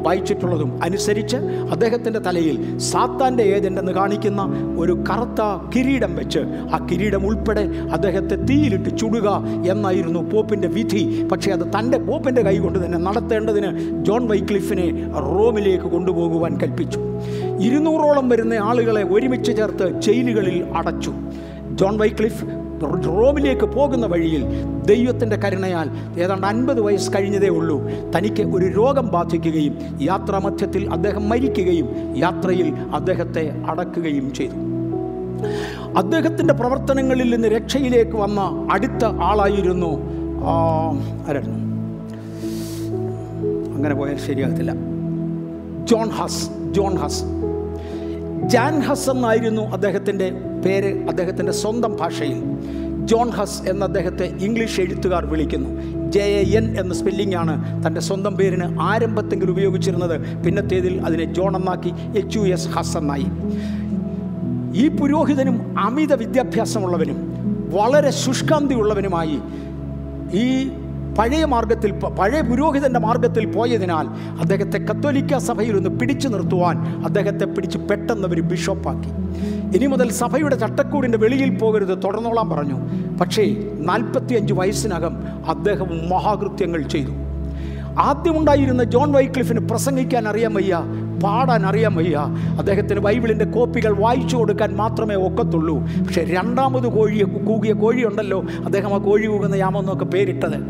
വായിച്ചിട്ടുള്ളതും അനുസരിച്ച് അദ്ദേഹത്തിൻ്റെ തലയിൽ സാത്താൻ്റെ ഏജൻ്റെന്ന് കാണിക്കുന്ന ഒരു കറുത്ത കിരീടം വെച്ച് ആ കിരീടം ഉൾപ്പെടെ അദ്ദേഹത്തെ തീയിലിട്ട് ചുടുക എന്നായിരുന്നു പോപ്പിൻ്റെ വിധി. പക്ഷേ അത് തൻ്റെ പോപ്പിൻ്റെ കൈ കൊണ്ട് തന്നെ നടത്തേണ്ടതിന് ജോൺ വൈക്ലിഫിനെ റോമിലേക്ക് കൊണ്ടുപോകുവാൻ കൽപ്പിച്ചു. 200ഓളം വരുന്ന ആളുകളെ ഒരുമിച്ച് ചേർത്ത് ജയിലുകളിൽ അടച്ചു. ജോൺ വൈക്ലിഫ് റോമിലേക്ക് പോകുന്ന വഴിയിൽ ദൈവത്തിൻ്റെ കരുണയാൽ ഏതാണ്ട് 50 വയസ്സ് കഴിഞ്ഞതേ ഉള്ളൂ, തനിക്ക് ഒരു രോഗം ബാധിക്കുകയും യാത്രാമധ്യത്തിൽ അദ്ദേഹം മരിക്കുകയും യാത്രയിൽ അദ്ദേഹത്തെ അടക്കുകയും ചെയ്തു. അദ്ദേഹത്തിൻ്റെ പ്രവർത്തനങ്ങളിൽ നിന്ന് രക്ഷയിലേക്ക് വന്ന അടുത്ത ആളായിരുന്നു ആരായിരുന്നു, അങ്ങനെ പോയാൽ ശരിയാകത്തില്ല, ജോൺ ഹസ്. ജാൻ ഹസ് എന്നായിരുന്നു അദ്ദേഹത്തിൻ്റെ പേര് അദ്ദേഹത്തിൻ്റെ സ്വന്തം ഭാഷയിൽ. ജോൺ ഹസ് എന്ന അദ്ദേഹത്തെ ഇംഗ്ലീഷ് എഴുത്തുകാർ വിളിക്കുന്നു. JAN എന്ന സ്പെല്ലിംഗാണ് തൻ്റെ സ്വന്തം പേരിന് ആരംഭത്തെങ്കിലും ഉപയോഗിച്ചിരുന്നത്. പിന്നത്തേതിൽ അതിനെ ജോൺ എന്നാക്കി HUS ഹസ് എന്നായി. ഈ പുരോഹിതനും അമിത വിദ്യാഭ്യാസമുള്ളവനും വളരെ ശുഷ്കാന്തിയുള്ളവനുമായി ഈ പഴയ പുരോഹിതൻ്റെ മാർഗത്തിൽ പോയതിനാൽ അദ്ദേഹത്തെ കത്തോലിക്ക സഭയിൽ ഒന്ന് പിടിച്ചു നിർത്തുവാൻ അദ്ദേഹത്തെ പിടിച്ച് പെട്ടെന്ന് അവർ ബിഷപ്പാക്കി. ഇനി മുതൽ സഭയുടെ ചട്ടക്കൂടിൻ്റെ വെളിയിൽ പോകരുത്, തുടർന്നോളാൻ പറഞ്ഞു. പക്ഷേ 45 വയസ്സിനകം അദ്ദേഹം മഹാകൃത്യങ്ങൾ ചെയ്തു. ആദ്യമുണ്ടായിരുന്ന ജോൺ വൈക്ലിഫിന് പ്രസംഗിക്കാൻ അറിയാൻ വയ്യ, പാടാൻ അറിയാൻ വയ്യ. അദ്ദേഹത്തിന് ബൈബിളിൻ്റെ കോപ്പികൾ വായിച്ചു കൊടുക്കാൻ മാത്രമേ ഒക്കത്തുള്ളൂ. പക്ഷേ രണ്ടാമത് കൂകിയ കോഴിയുണ്ടല്ലോ, അദ്ദേഹം ആ കോഴി കൂകുന്ന യാമെന്നൊക്കെ പേരിട്ടത്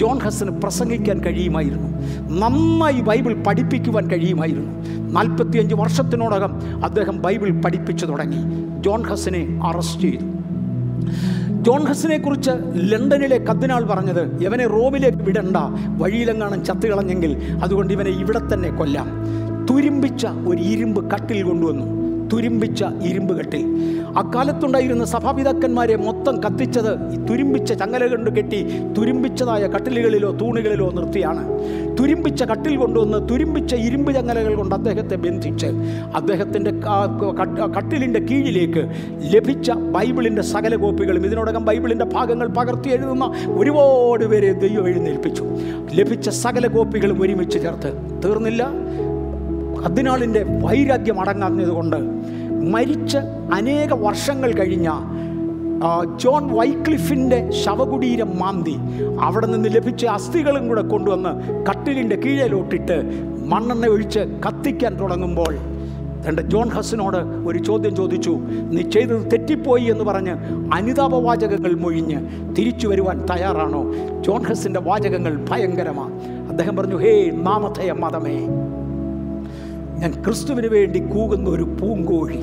ജോൺ ഹസിന് പ്രസംഗിക്കാൻ കഴിയുമായിരുന്നു. നന്നായി ബൈബിൾ പഠിപ്പിക്കുവാൻ കഴിയുമായിരുന്നു. 45 വർഷത്തിനോടകം അദ്ദേഹം ബൈബിൾ പഠിപ്പിച്ചു തുടങ്ങി. ജോൺ ഹസിനെ അറസ്റ്റ് ചെയ്തു. ജോൺ ഹസിനെ കുറിച്ച് ലണ്ടനിലെ കർദിനാൾ പറഞ്ഞത്, ഇവനെ റോമിലേക്ക് വിടണ്ട, വഴിയിലെങ്ങാനും ചത്തുകളഞ്ഞെങ്കിൽ അതുകൊണ്ട് ഇവനെ ഇവിടെ തന്നെ കൊല്ലാം. തുരുമ്പിച്ച ഒരു ഇരുമ്പ് കട്ടിൽ കൊണ്ടുവന്നു, തുരുമ്പിച്ച ഇരുമ്പ് കെട്ടി. അക്കാലത്തുണ്ടായിരുന്ന സഭാപിതാക്കന്മാരെ മൊത്തം കത്തിച്ചത് ഈ തുരുമ്പിച്ച ചങ്ങല കൊണ്ട് കെട്ടി തുരുമ്പിച്ചതായ കട്ടിലുകളിലോ തൂണുകളിലോ നിർത്തിയാണ്. തുരുമ്പിച്ച കട്ടിൽ കൊണ്ടുവന്ന് തുരുമ്പിച്ച ഇരുമ്പ് ചങ്ങലകൾ കൊണ്ട് അദ്ദേഹത്തെ ബന്ധിച്ച് അദ്ദേഹത്തിൻ്റെ കട്ടിലിൻ്റെ കീഴിലേക്ക് ലഭിച്ച ബൈബിളിൻ്റെ സകല കോപ്പികളും, ഇതിനോടകം ബൈബിളിൻ്റെ ഭാഗങ്ങൾ പകർത്തി എഴുതുന്ന ഒരുപാട് പേരെ ദൈവം എഴുന്നേൽപ്പിച്ചു. ലഭിച്ച സകല കോപ്പികളും ഒരുമിച്ച് ചേർത്ത് തീർന്നില്ല. കർദിനാളിൻ്റെ വൈരാഗ്യം അടങ്ങാഞ്ഞതുകൊണ്ട് മരിച്ച് അനേക വർഷങ്ങൾ കഴിഞ്ഞ ജോൺ വൈക്ലിഫിൻ്റെ ശവകുടീരം മാന്തി അവിടെ നിന്ന് ലഭിച്ച അസ്ഥികളും കൂടെ കൊണ്ടുവന്ന് കട്ടിലിൻ്റെ കീഴിലോട്ടിട്ട് മണ്ണെണ്ണ ഒഴിച്ച് കത്തിക്കാൻ തുടങ്ങുമ്പോൾ തൻ്റെ ജോൺ ഹസിനോട് ഒരു ചോദ്യം ചോദിച്ചു. നീ ചെയ്തത് തെറ്റിപ്പോയി എന്ന് പറഞ്ഞ് അനുതാപവാചകങ്ങൾ മൊഴിഞ്ഞ് തിരിച്ചു വരുവാൻ തയ്യാറാണോ? ജോൺ ഹസിൻ്റെ വാചകങ്ങൾ ഭയങ്കരമാണ്. അദ്ദേഹം പറഞ്ഞു, ഹേ നാമധേയ മതമേ, ഞാൻ ക്രിസ്തുവിന് വേണ്ടി കൂകുന്ന ഒരു പൂങ്കോഴി.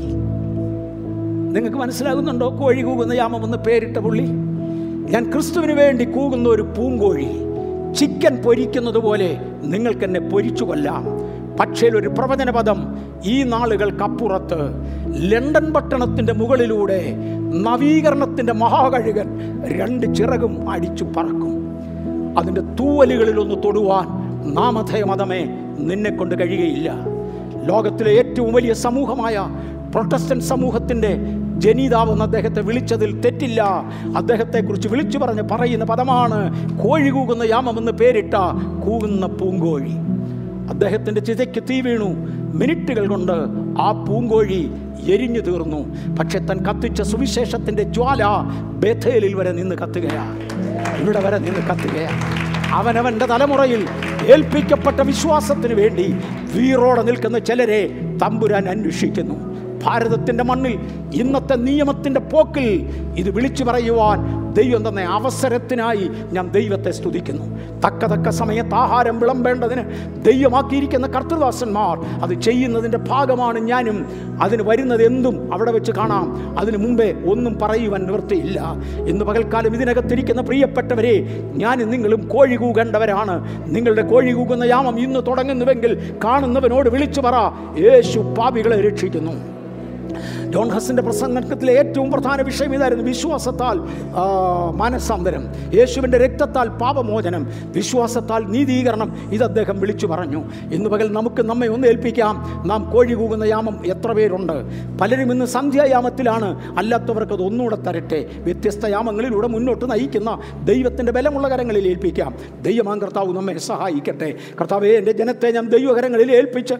നിങ്ങൾക്ക് മനസ്സിലാകുന്നുണ്ടോ കോഴി കൂകുന്ന യാമെന്ന് പേരിട്ട പുള്ളി? ഞാൻ ക്രിസ്തുവിന് വേണ്ടി കൂകുന്ന ഒരു പൂങ്കോഴി. ചിക്കൻ പൊരിക്കുന്നത് പോലെ നിങ്ങൾക്കെന്നെ പൊരിച്ചു കൊല്ലാം. പക്ഷേ ഒരു പ്രവചന പദം ഈ നാളുകൾക്കപ്പുറത്ത് ലണ്ടൻ പട്ടണത്തിൻ്റെ മുകളിലൂടെ നവീകരണത്തിൻ്റെ മഹാകഴുകൻ 2 ചിറകും അടിച്ചു പറക്കും. അതിൻ്റെ തൂവലുകളിലൊന്ന് തൊടുവാൻ നാമധേയ മതമേ നിന്നെക്കൊണ്ട് കഴിയുകയില്ല. ലോകത്തിലെ ഏറ്റവും വലിയ സമൂഹമായ പ്രൊട്ടസ്റ്റന്റ് സമൂഹത്തിൻ്റെ ജനീതാവ് എന്ന് അദ്ദേഹത്തെ വിളിച്ചതിൽ തെറ്റില്ല. അദ്ദേഹത്തെക്കുറിച്ച് വിളിച്ചു പറയുന്ന പദമാണ് കോഴി കൂകുന്ന യാമെന്ന് പേരിട്ട കൂകുന്ന പൂങ്കോഴി. അദ്ദേഹത്തിൻ്റെ ചിതയ്ക്ക് തീ വീണു. മിനിറ്റുകൾ കൊണ്ട് ആ പൂങ്കോഴി എരിഞ്ഞു തീർന്നു. പക്ഷെ താൻ കത്തിച്ച സുവിശേഷത്തിൻ്റെ ജ്വാല ബേഥേലിൽ വരെ നിന്ന് കത്തുകയാണ്, ഇവിടെ വരെ നിന്ന് കത്തുകയാണ്. അവനവൻ്റെ തലമുറയിൽ ഏൽപ്പിക്കപ്പെട്ട വിശ്വാസത്തിന് വേണ്ടി വീറോടെ നിൽക്കുന്ന ചിലരെ തമ്പുരാൻ അന്വേഷിക്കുന്നു. ഭാരതത്തിൻ്റെ മണ്ണിൽ ഇന്നത്തെ നിയമത്തിൻ്റെ പോക്കിൽ ഇത് വിളിച്ചു പറയുവാൻ ദൈവം തന്ന അവസരത്തിനായി ഞാൻ ദൈവത്തെ സ്തുതിക്കുന്നു. തക്കതക്ക സമയത്ത് ആഹാരം വിളമ്പേണ്ടതിന് ദൈവമാക്കിയിരിക്കുന്ന കർത്തൃദാസന്മാർ അത് ചെയ്യുന്നതിൻ്റെ ഭാഗമാണ് ഞാനും. അതിന് വരുന്നത് എന്തും അവിടെ വെച്ച് കാണാം. അതിനു മുമ്പേ ഒന്നും പറയുവാൻ നിവൃത്തിയില്ല. ഇന്ന് പകൽക്കാലം ഇതിനകത്തിരിക്കുന്ന പ്രിയപ്പെട്ടവരെ, ഞാനും നിങ്ങളും കോഴി കൂകേണ്ടവരാണ്. നിങ്ങളുടെ കോഴി കൂകുന്ന യാമം ഇന്ന് തുടങ്ങുന്നുവെങ്കിൽ കാണുന്നവനോട് വിളിച്ചു പറ, യേശു പാപികളെ രക്ഷിക്കുന്നു. ജോൺ ഹസ്സിൻ്റെ പ്രസംഗത്തിലെ ഏറ്റവും പ്രധാന വിഷയം ഇതായിരുന്നു: വിശ്വാസത്താൽ മാനസാന്തരം, യേശുവിൻ്റെ രക്തത്താൽ പാപമോചനം, വിശ്വാസത്താൽ നീതീകരണം. ഇത് അദ്ദേഹം വിളിച്ചു പറഞ്ഞു. ഇന്ന് പകൽ നമുക്ക് നമ്മെ ഒന്ന് ഏൽപ്പിക്കാം. നാം കോഴി കൂകുന്ന യാമം എത്ര പേരുണ്ട്? പലരും ഇന്ന് സന്ധ്യായാമത്തിലാണ്. അല്ലാത്തവർക്ക് അത് ഒന്നുകൂടെ തരട്ടെ. വ്യത്യസ്ത യാമങ്ങളിലൂടെ മുന്നോട്ട് നയിക്കുന്ന ദൈവത്തിൻ്റെ ബലമുള്ള കരങ്ങളിൽ ഏൽപ്പിക്കാം. ദൈവമാൻ കർത്താവ് നമ്മെ സഹായിക്കട്ടെ. കർത്താവേ, എൻ്റെ ജനത്തെ ഞാൻ ദൈവകരങ്ങളിൽ ഏൽപ്പിച്ച്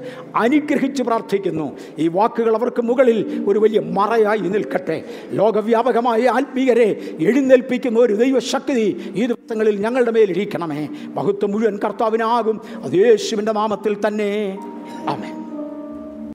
അനുഗ്രഹിച്ച് പ്രാർത്ഥിക്കുന്നു. ഈ വാക്കുകൾ അവർക്ക് മുകളിൽ ഒരു വലിയ മറയായി നിൽക്കട്ടെ. ലോകവ്യാപകമായ ആത്മീകരെ എഴുന്നേൽപ്പിക്കുന്ന ഒരു ദൈവശക്തി ഈ ദിവസങ്ങളിൽ ഞങ്ങളുടെ മേലിരിക്കണമേ. മഹത്വം മുഴുവൻ കർത്താവിനാകും. അത് യേശുവിൻ്റെ നാമത്തിൽ തന്നെ. ആമേൻ.